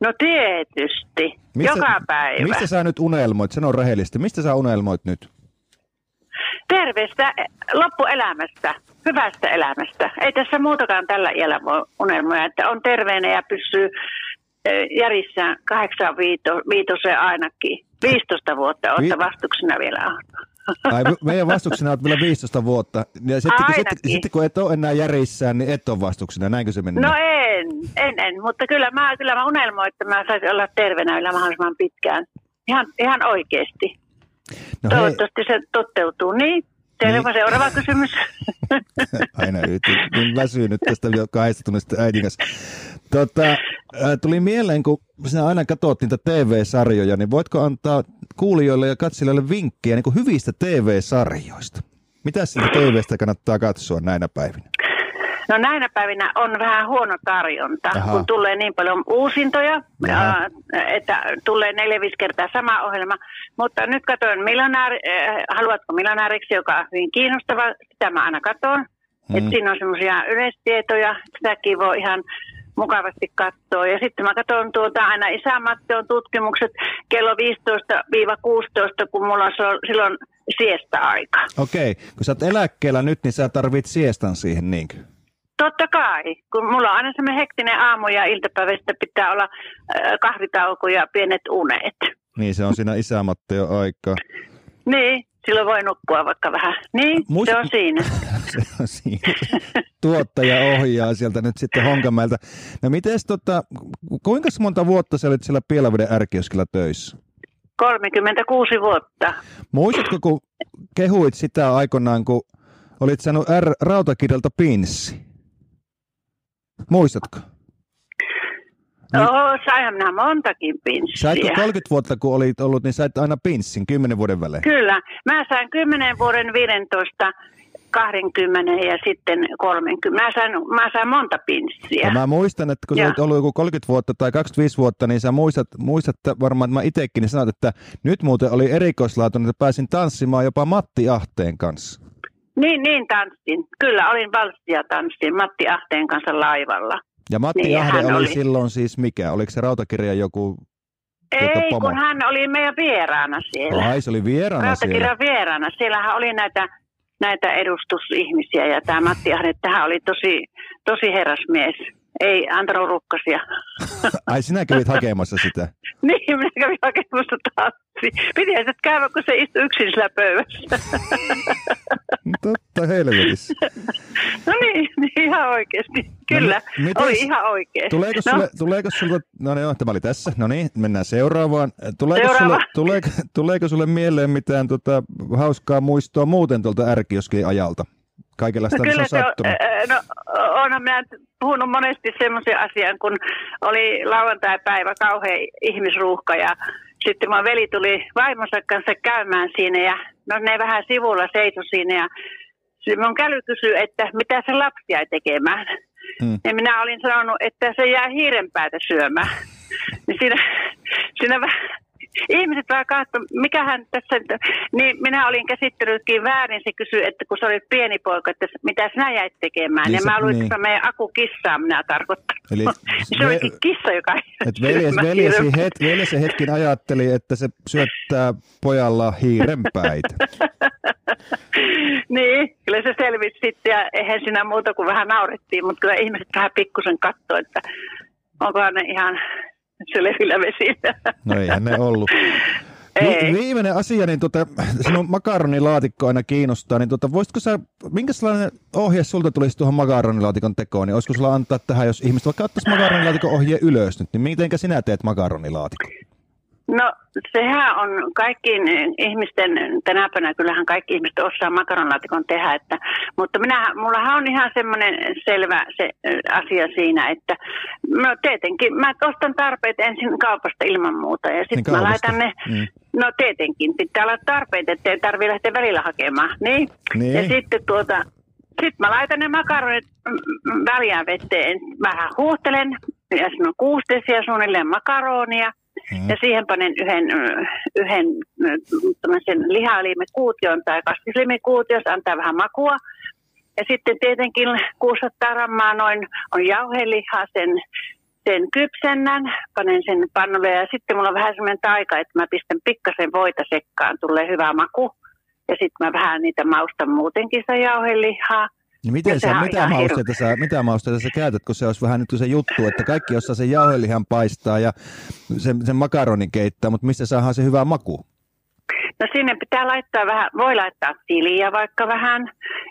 No tietysti. Mistä, joka päivä. Mistä sä nyt unelmoit? Sano rehellisesti. Mistä sä unelmoit nyt? Terveestä loppuelämästä. Hyvästä elämästä. Ei tässä muutakaan tällä iällä voi unelmoja, että on terveenä ja pysyy järjissään kahdeksan viitoseen ainakin. viisitoista vuotta otta vastuksena vielä on. Ai, meidän vastuksena on vielä viisitoista vuotta. Ja sitten, sitten, sitten kun et ole enää järjissään, niin et ole vastuksena. Näinkö se menee? No en, en, en. Mutta kyllä mä, kyllä mä unelmoin, että mä saisin olla terveenä vielä mahdollisimman pitkään. Ihan, ihan oikeasti. No toivottavasti hei. Se toteutuu niin. Teillä on niin. Seuraava kysymys. Aina yhti. Niin väsynyt tästä vielä kahdesta tunnista äidin kanssa. Tota, tuli mieleen, kun sinä aina katsot niitä T V-sarjoja, niin voitko antaa kuulijoille ja katselijoille vinkkejä niin kuin hyvistä T V-sarjoista? Mitä siitä T V:stä kannattaa katsoa näinä päivinä? No näinä päivinä on vähän huono tarjonta, Aha. kun tulee niin paljon uusintoja, Aha. että tulee neljä-viisi kertaa sama ohjelma. Mutta nyt katsoin, miljonääri, äh, haluatko miljonääriksi, joka on hyvin kiinnostava, sitä mä aina katson. Hmm. Että siinä on semmoisia yleistietoja, sitäkin voi ihan mukavasti katsoa. Ja sitten mä katson tuota aina Isä-Matteon tutkimukset kello viisitoista kuusitoista, kun mulla on silloin siesta-aika. Okei, okay. Kun sä oot eläkkeellä nyt, niin sä tarvit siestan siihen niinkö? Totta kai, kun mulla on aina semmoinen hektinen aamu ja iltapäivästä pitää olla kahvitauko ja pienet unet. Niin, se on siinä Isä-Matteon aikaa. Niin, silloin voi nukkua vaikka vähän. Niin, Muist... se on siinä. se on siinä. Tuottaja ohjaa sieltä nyt sitten Honkamäeltä. No mites tota, kuinka monta vuotta sä olit siellä Pielaveden ärkioskilla töissä? kolmekymmentäkuusi vuotta. Muistatko, kun kehuit sitä aikoinaan, kun olit saanut R-rautakirjalta pinssi? Muistatko? No, sainhan minä montakin pinssiä. Saitko kolmekymmentä vuotta, kun olit ollut, niin sait aina pinssin kymmenen vuoden välein? Kyllä. Mä sain kymmenen vuoden, viisitoista, kaksikymmentä ja sitten kolmekymmentä. Mä sain, mä sain monta pinssiä. Ja mä muistan, että kun ja. sä olet ollut joku kolmekymmentä vuotta tai kaksikymmentäviisi vuotta, niin sä muistat, muistat varmaan, että mä itsekin niin sanoit, että nyt muuten oli erikoislaatuinen, että pääsin tanssimaan jopa Matti Ahteen kanssa. Niin, niin tanssin. Kyllä, olin valssia tanssin Matti Ahteen kanssa laivalla. Ja Matti niin, Ahde oli, oli silloin siis mikä? Oliko se rautakirja joku? Ei, tuota, kun hän oli meidän vieraana siellä. Ai, se oli vieraana rautakirjan siellä? Vieraana. Siellähän oli näitä, näitä edustusihmisiä ja tämä Matti Ahde, tähän oli tosi, tosi herrasmies. Ei antanut rukkasia. Ai, sinä kävit hakemassa sitä? Niin, minä kävin hakemassa tanssia. Pitihän sitten käydä, kun se istui yksin sillä pöydässä. Totta helvetissä. No niin, niin, ihan oikeasti. Kyllä, no, mitäs, oli ihan oikein. Tuleeko no. sulle, tuleeko sulle, no niin, tämä oli tässä, no niin, mennään seuraavaan. Tuleeko, Seuraava. sulle, tuleeko, tuleeko sulle mieleen mitään tota, hauskaa muistoa muuten tuolta ärkioskin ajalta? Kaikenlaista no, on sattunut. No, onhan minä puhunut monesti semmoisen asian, kun oli lauantai-päivä kauhean ihmisruuhka ja sitten mun veli tuli vaimonsa kanssa käymään siinä ja no ne vähän sivulla seisoi siinä ja mun käly kysyi, että mitä se lapsi jäi tekemään. Hmm. Ja minä olin sanonut, että se jää hiirenpäätä syömään. Niin siinä, siinä vähän... ihmiset vaan katsovat, mikähän tässä, niin minä olin käsittelytkin väärin, se kysyi, että kun sä olit pieni poika, että mitä sinä jäit tekemään, niin ja mä luin, niin. että meidän akukissaa minä tarkoittan. Eli se olikin kissa, joka... Et veljes, veljesi, het, veljesi hetkin ajatteli, että se syöttää pojalla hiirenpäitä. Niin, kyllä se selvisi sitten, ja eihän siinä muuta kuin vähän naurettiin, mutta kyllä ihmiset vähän pikkusen katsoi, että onkohan ne ihan... Se levillä vesillä. No eihän ne ollut. Ei. No, viimeinen asia, niin tuota, sinun makaronilaatikko aina kiinnostaa, niin tuota, voisitko sä, minkä sellainen ohje sulta tulisi tuohon makaronilaatikon tekoon, niin olisiko sulla antaa tähän, jos ihmiset vaikka ottaisi makaronilaatikon ohje ylös nyt, niin mitenkä sinä teet makaronilaatikon? No sehän on kaikkiin ihmisten, tänäpänä kyllähän kaikki ihmiset osaa makaronilaatikon tehdä, että, mutta minä, mullahan on ihan semmoinen selvä se asia siinä, että no tietenkin mä ostan tarpeet ensin kaupasta ilman muuta ja sitten niin mä laitan ne, mm. no tietenkin, pitää olla tarpeet, ettei tarvitse lähteä välillä hakemaan, niin, niin. ja sitten tuota, sitten mä laitan ne makaronit väljään veteen, vähän huuhtelen ja siinä on kuusteisia suunnilleen makaronia. Mm. Ja siihen panen yhden, yhden tämmöisen lihaliimekuution tai kasvisliimekuution, se antaa vähän makua. Ja sitten tietenkin kuusisataa grammaa noin on jauhelihaa, sen, sen kypsennän, panen sen pannulle. Ja sitten mulla on vähän semmoinen taika, että mä pistän pikkasen voita sekkaan, tulee hyvä maku. Ja sitten mä vähän niitä maustan muutenkin sitä jauhelihaa. Niin miten sä, mitä, mausteita sä, mitä mausteita sä käytät, kun se olisi vähän nyt se juttu, että kaikki osaa sen jauhelihan paistaa ja sen, sen makaronin keittää, mutta mistä saadaan se hyvä maku? No sinne pitää laittaa vähän, voi laittaa chiliä vaikka vähän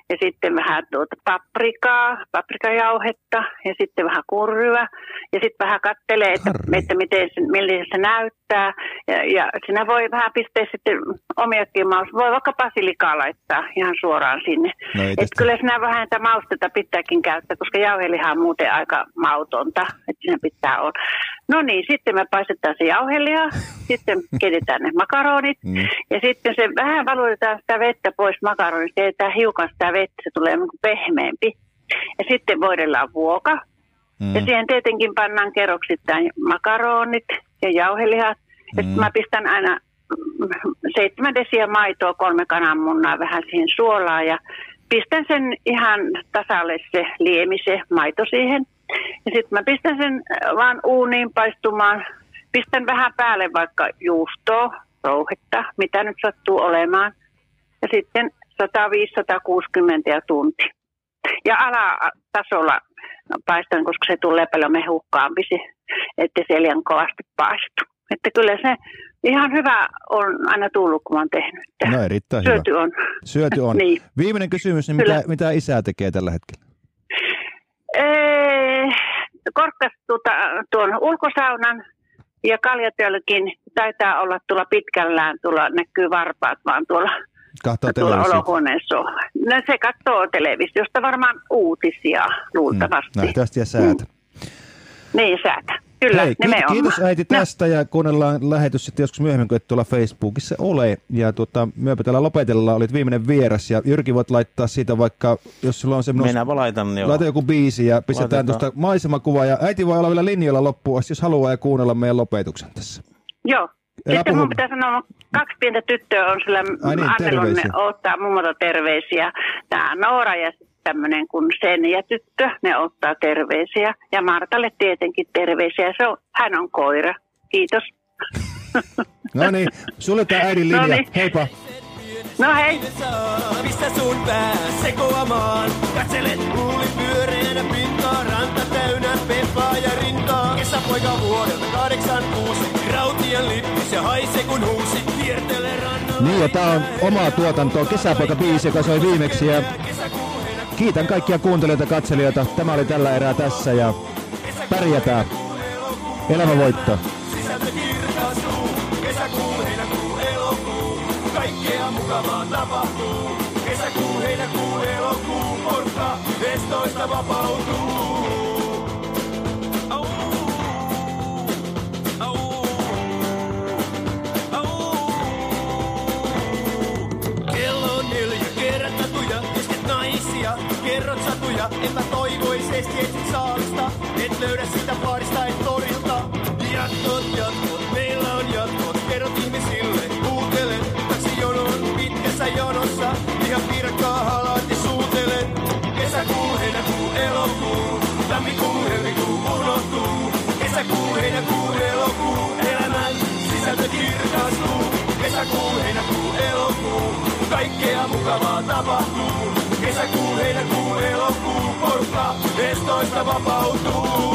ja sitten vähän tuota paprikaa, paprikajauhetta ja sitten vähän kurryä ja sitten vähän kattelee, että, että miten se, millä se näyttää ja, ja sinä voi vähän pistää sitten omiakin mausteita, voi vaikka basilikaa laittaa ihan suoraan sinne. No että kyllä sinä vähän tätä maustetta pitääkin käyttää, koska jauheliha on muuten aika mautonta, että siinä pitää olla. No niin, sitten me paistetaan se jauheliha, sitten keitetään ne makaronit. Mm. Ja sitten se vähän valutetaan sitä vettä pois makaronista, jätetään hiukan sitä vettä, se tulee pehmeämpi. Ja sitten voidellaan vuoka. Mm. Ja siihen tietenkin pannaan kerroksittain makaronit ja jauhelihat. Mm. Ja mä pistän aina seitsemän desiä maitoa, kolme kananmunnaa vähän siihen suolaa ja pistän sen ihan tasalle se liemi, se maito siihen. Ja sitten mä pistän sen vaan uuniin paistumaan. Pistän vähän päälle vaikka juustoa, rouhetta, mitä nyt sattuu olemaan. Ja sitten sata viisikymmentä kuusikymmentä tunti. Ja alatasolla paistan, koska se tulee paljon mehukkaampi, että se liian kovasti paistu. Että kyllä se ihan hyvä on aina tullut, kun olen tehnyt. No erittäin syöty hyvä. On. Syöty on. Niin. Viimeinen kysymys, niin mitä, mitä isä tekee tällä hetkellä? Ee, korkkasi tuota, tuon ulkosaunan ja kaljatölkin taitaa olla tuolla pitkällään, tuolla näkyy varpaat vaan tuolla, tuolla olohuoneessa. No se katsoo televisiosta varmaan uutisia luultavasti. Mm, nähtävästi ja säätä. Mm. Niin säätä, kyllä. Hei, nimenomaan. Kiitos äiti tästä ja kuunnellaan lähetys sitten joskus myöhemmin, kun et tuolla Facebookissa ole. Ja tuota, myöpä täällä lopetellaan, olit viimeinen vieras ja Jyrki voit laittaa siitä vaikka, jos sulla on semmoinen... Minäpä laitan, joo. Laita joku biisi ja pistetään tuosta maisemakuvaa ja äiti voi olla vielä linjoilla loppuun asti, jos haluaa ja kuunnella meidän lopetuksen tässä. Joo. Elä sitten puhun. Mun pitää sanoa, kaksi pientä tyttöä on sillä niin, Annelun ottaa mummota terveisiä. Tää Noora ja tämmöinen kuin sen ja tyttö, ne ottaa terveisiä. Ja Martalle tietenkin terveisiä. Se on, hän on koira. Kiitos. No niin, suljetaan äidin linja. Noniin. Heippa. No hei. Missä sun pää sekoamaan? Katselet huuli pyöreänä pintaa. Ranta täynnä pepaa ja rintaa. Kesäpoika vuodelta kahdeksankymmentäkuusi. Rautian lippis ja haise kun huusi. Kiertele rannalla. Niin ja tää on omaa tuotantoa. Kesäpoika biisi, joka soi viimeksi ja... Kiitän kaikkia kuuntelijoita ja katselijoita. Tämä oli tällä erää tässä ja pärjätään. Elämä voittaa. Sisältö kirkastuu, kesäkuu, heinäkuu, elokuu. Kaikkea mukavaa tapahtuu. Kesäkuu, heinäkuu, elokuu. Porkka estoista vapautuu. Au, au, au. Kello on neljä kerätatuja. Naisia, kerrot satuja, en mä toivoisesti etsit saalista. Et löydä sitä baarista, et torilta. Jatkot, jatkot, meillä on jatkot, kerrot heinäkuu, elokuu, elämän sisältö kirkastuu. Kesäkuu, heinäkuu, elokuu, kaikkea mukavaa tapahtuu. Kesäkuu, heinäkuu, elokuu, porukka estoista vapautuu.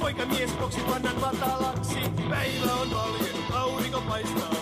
Poika mies boksi pannan matalaksi, päivä on valjen, aurinko paistaa.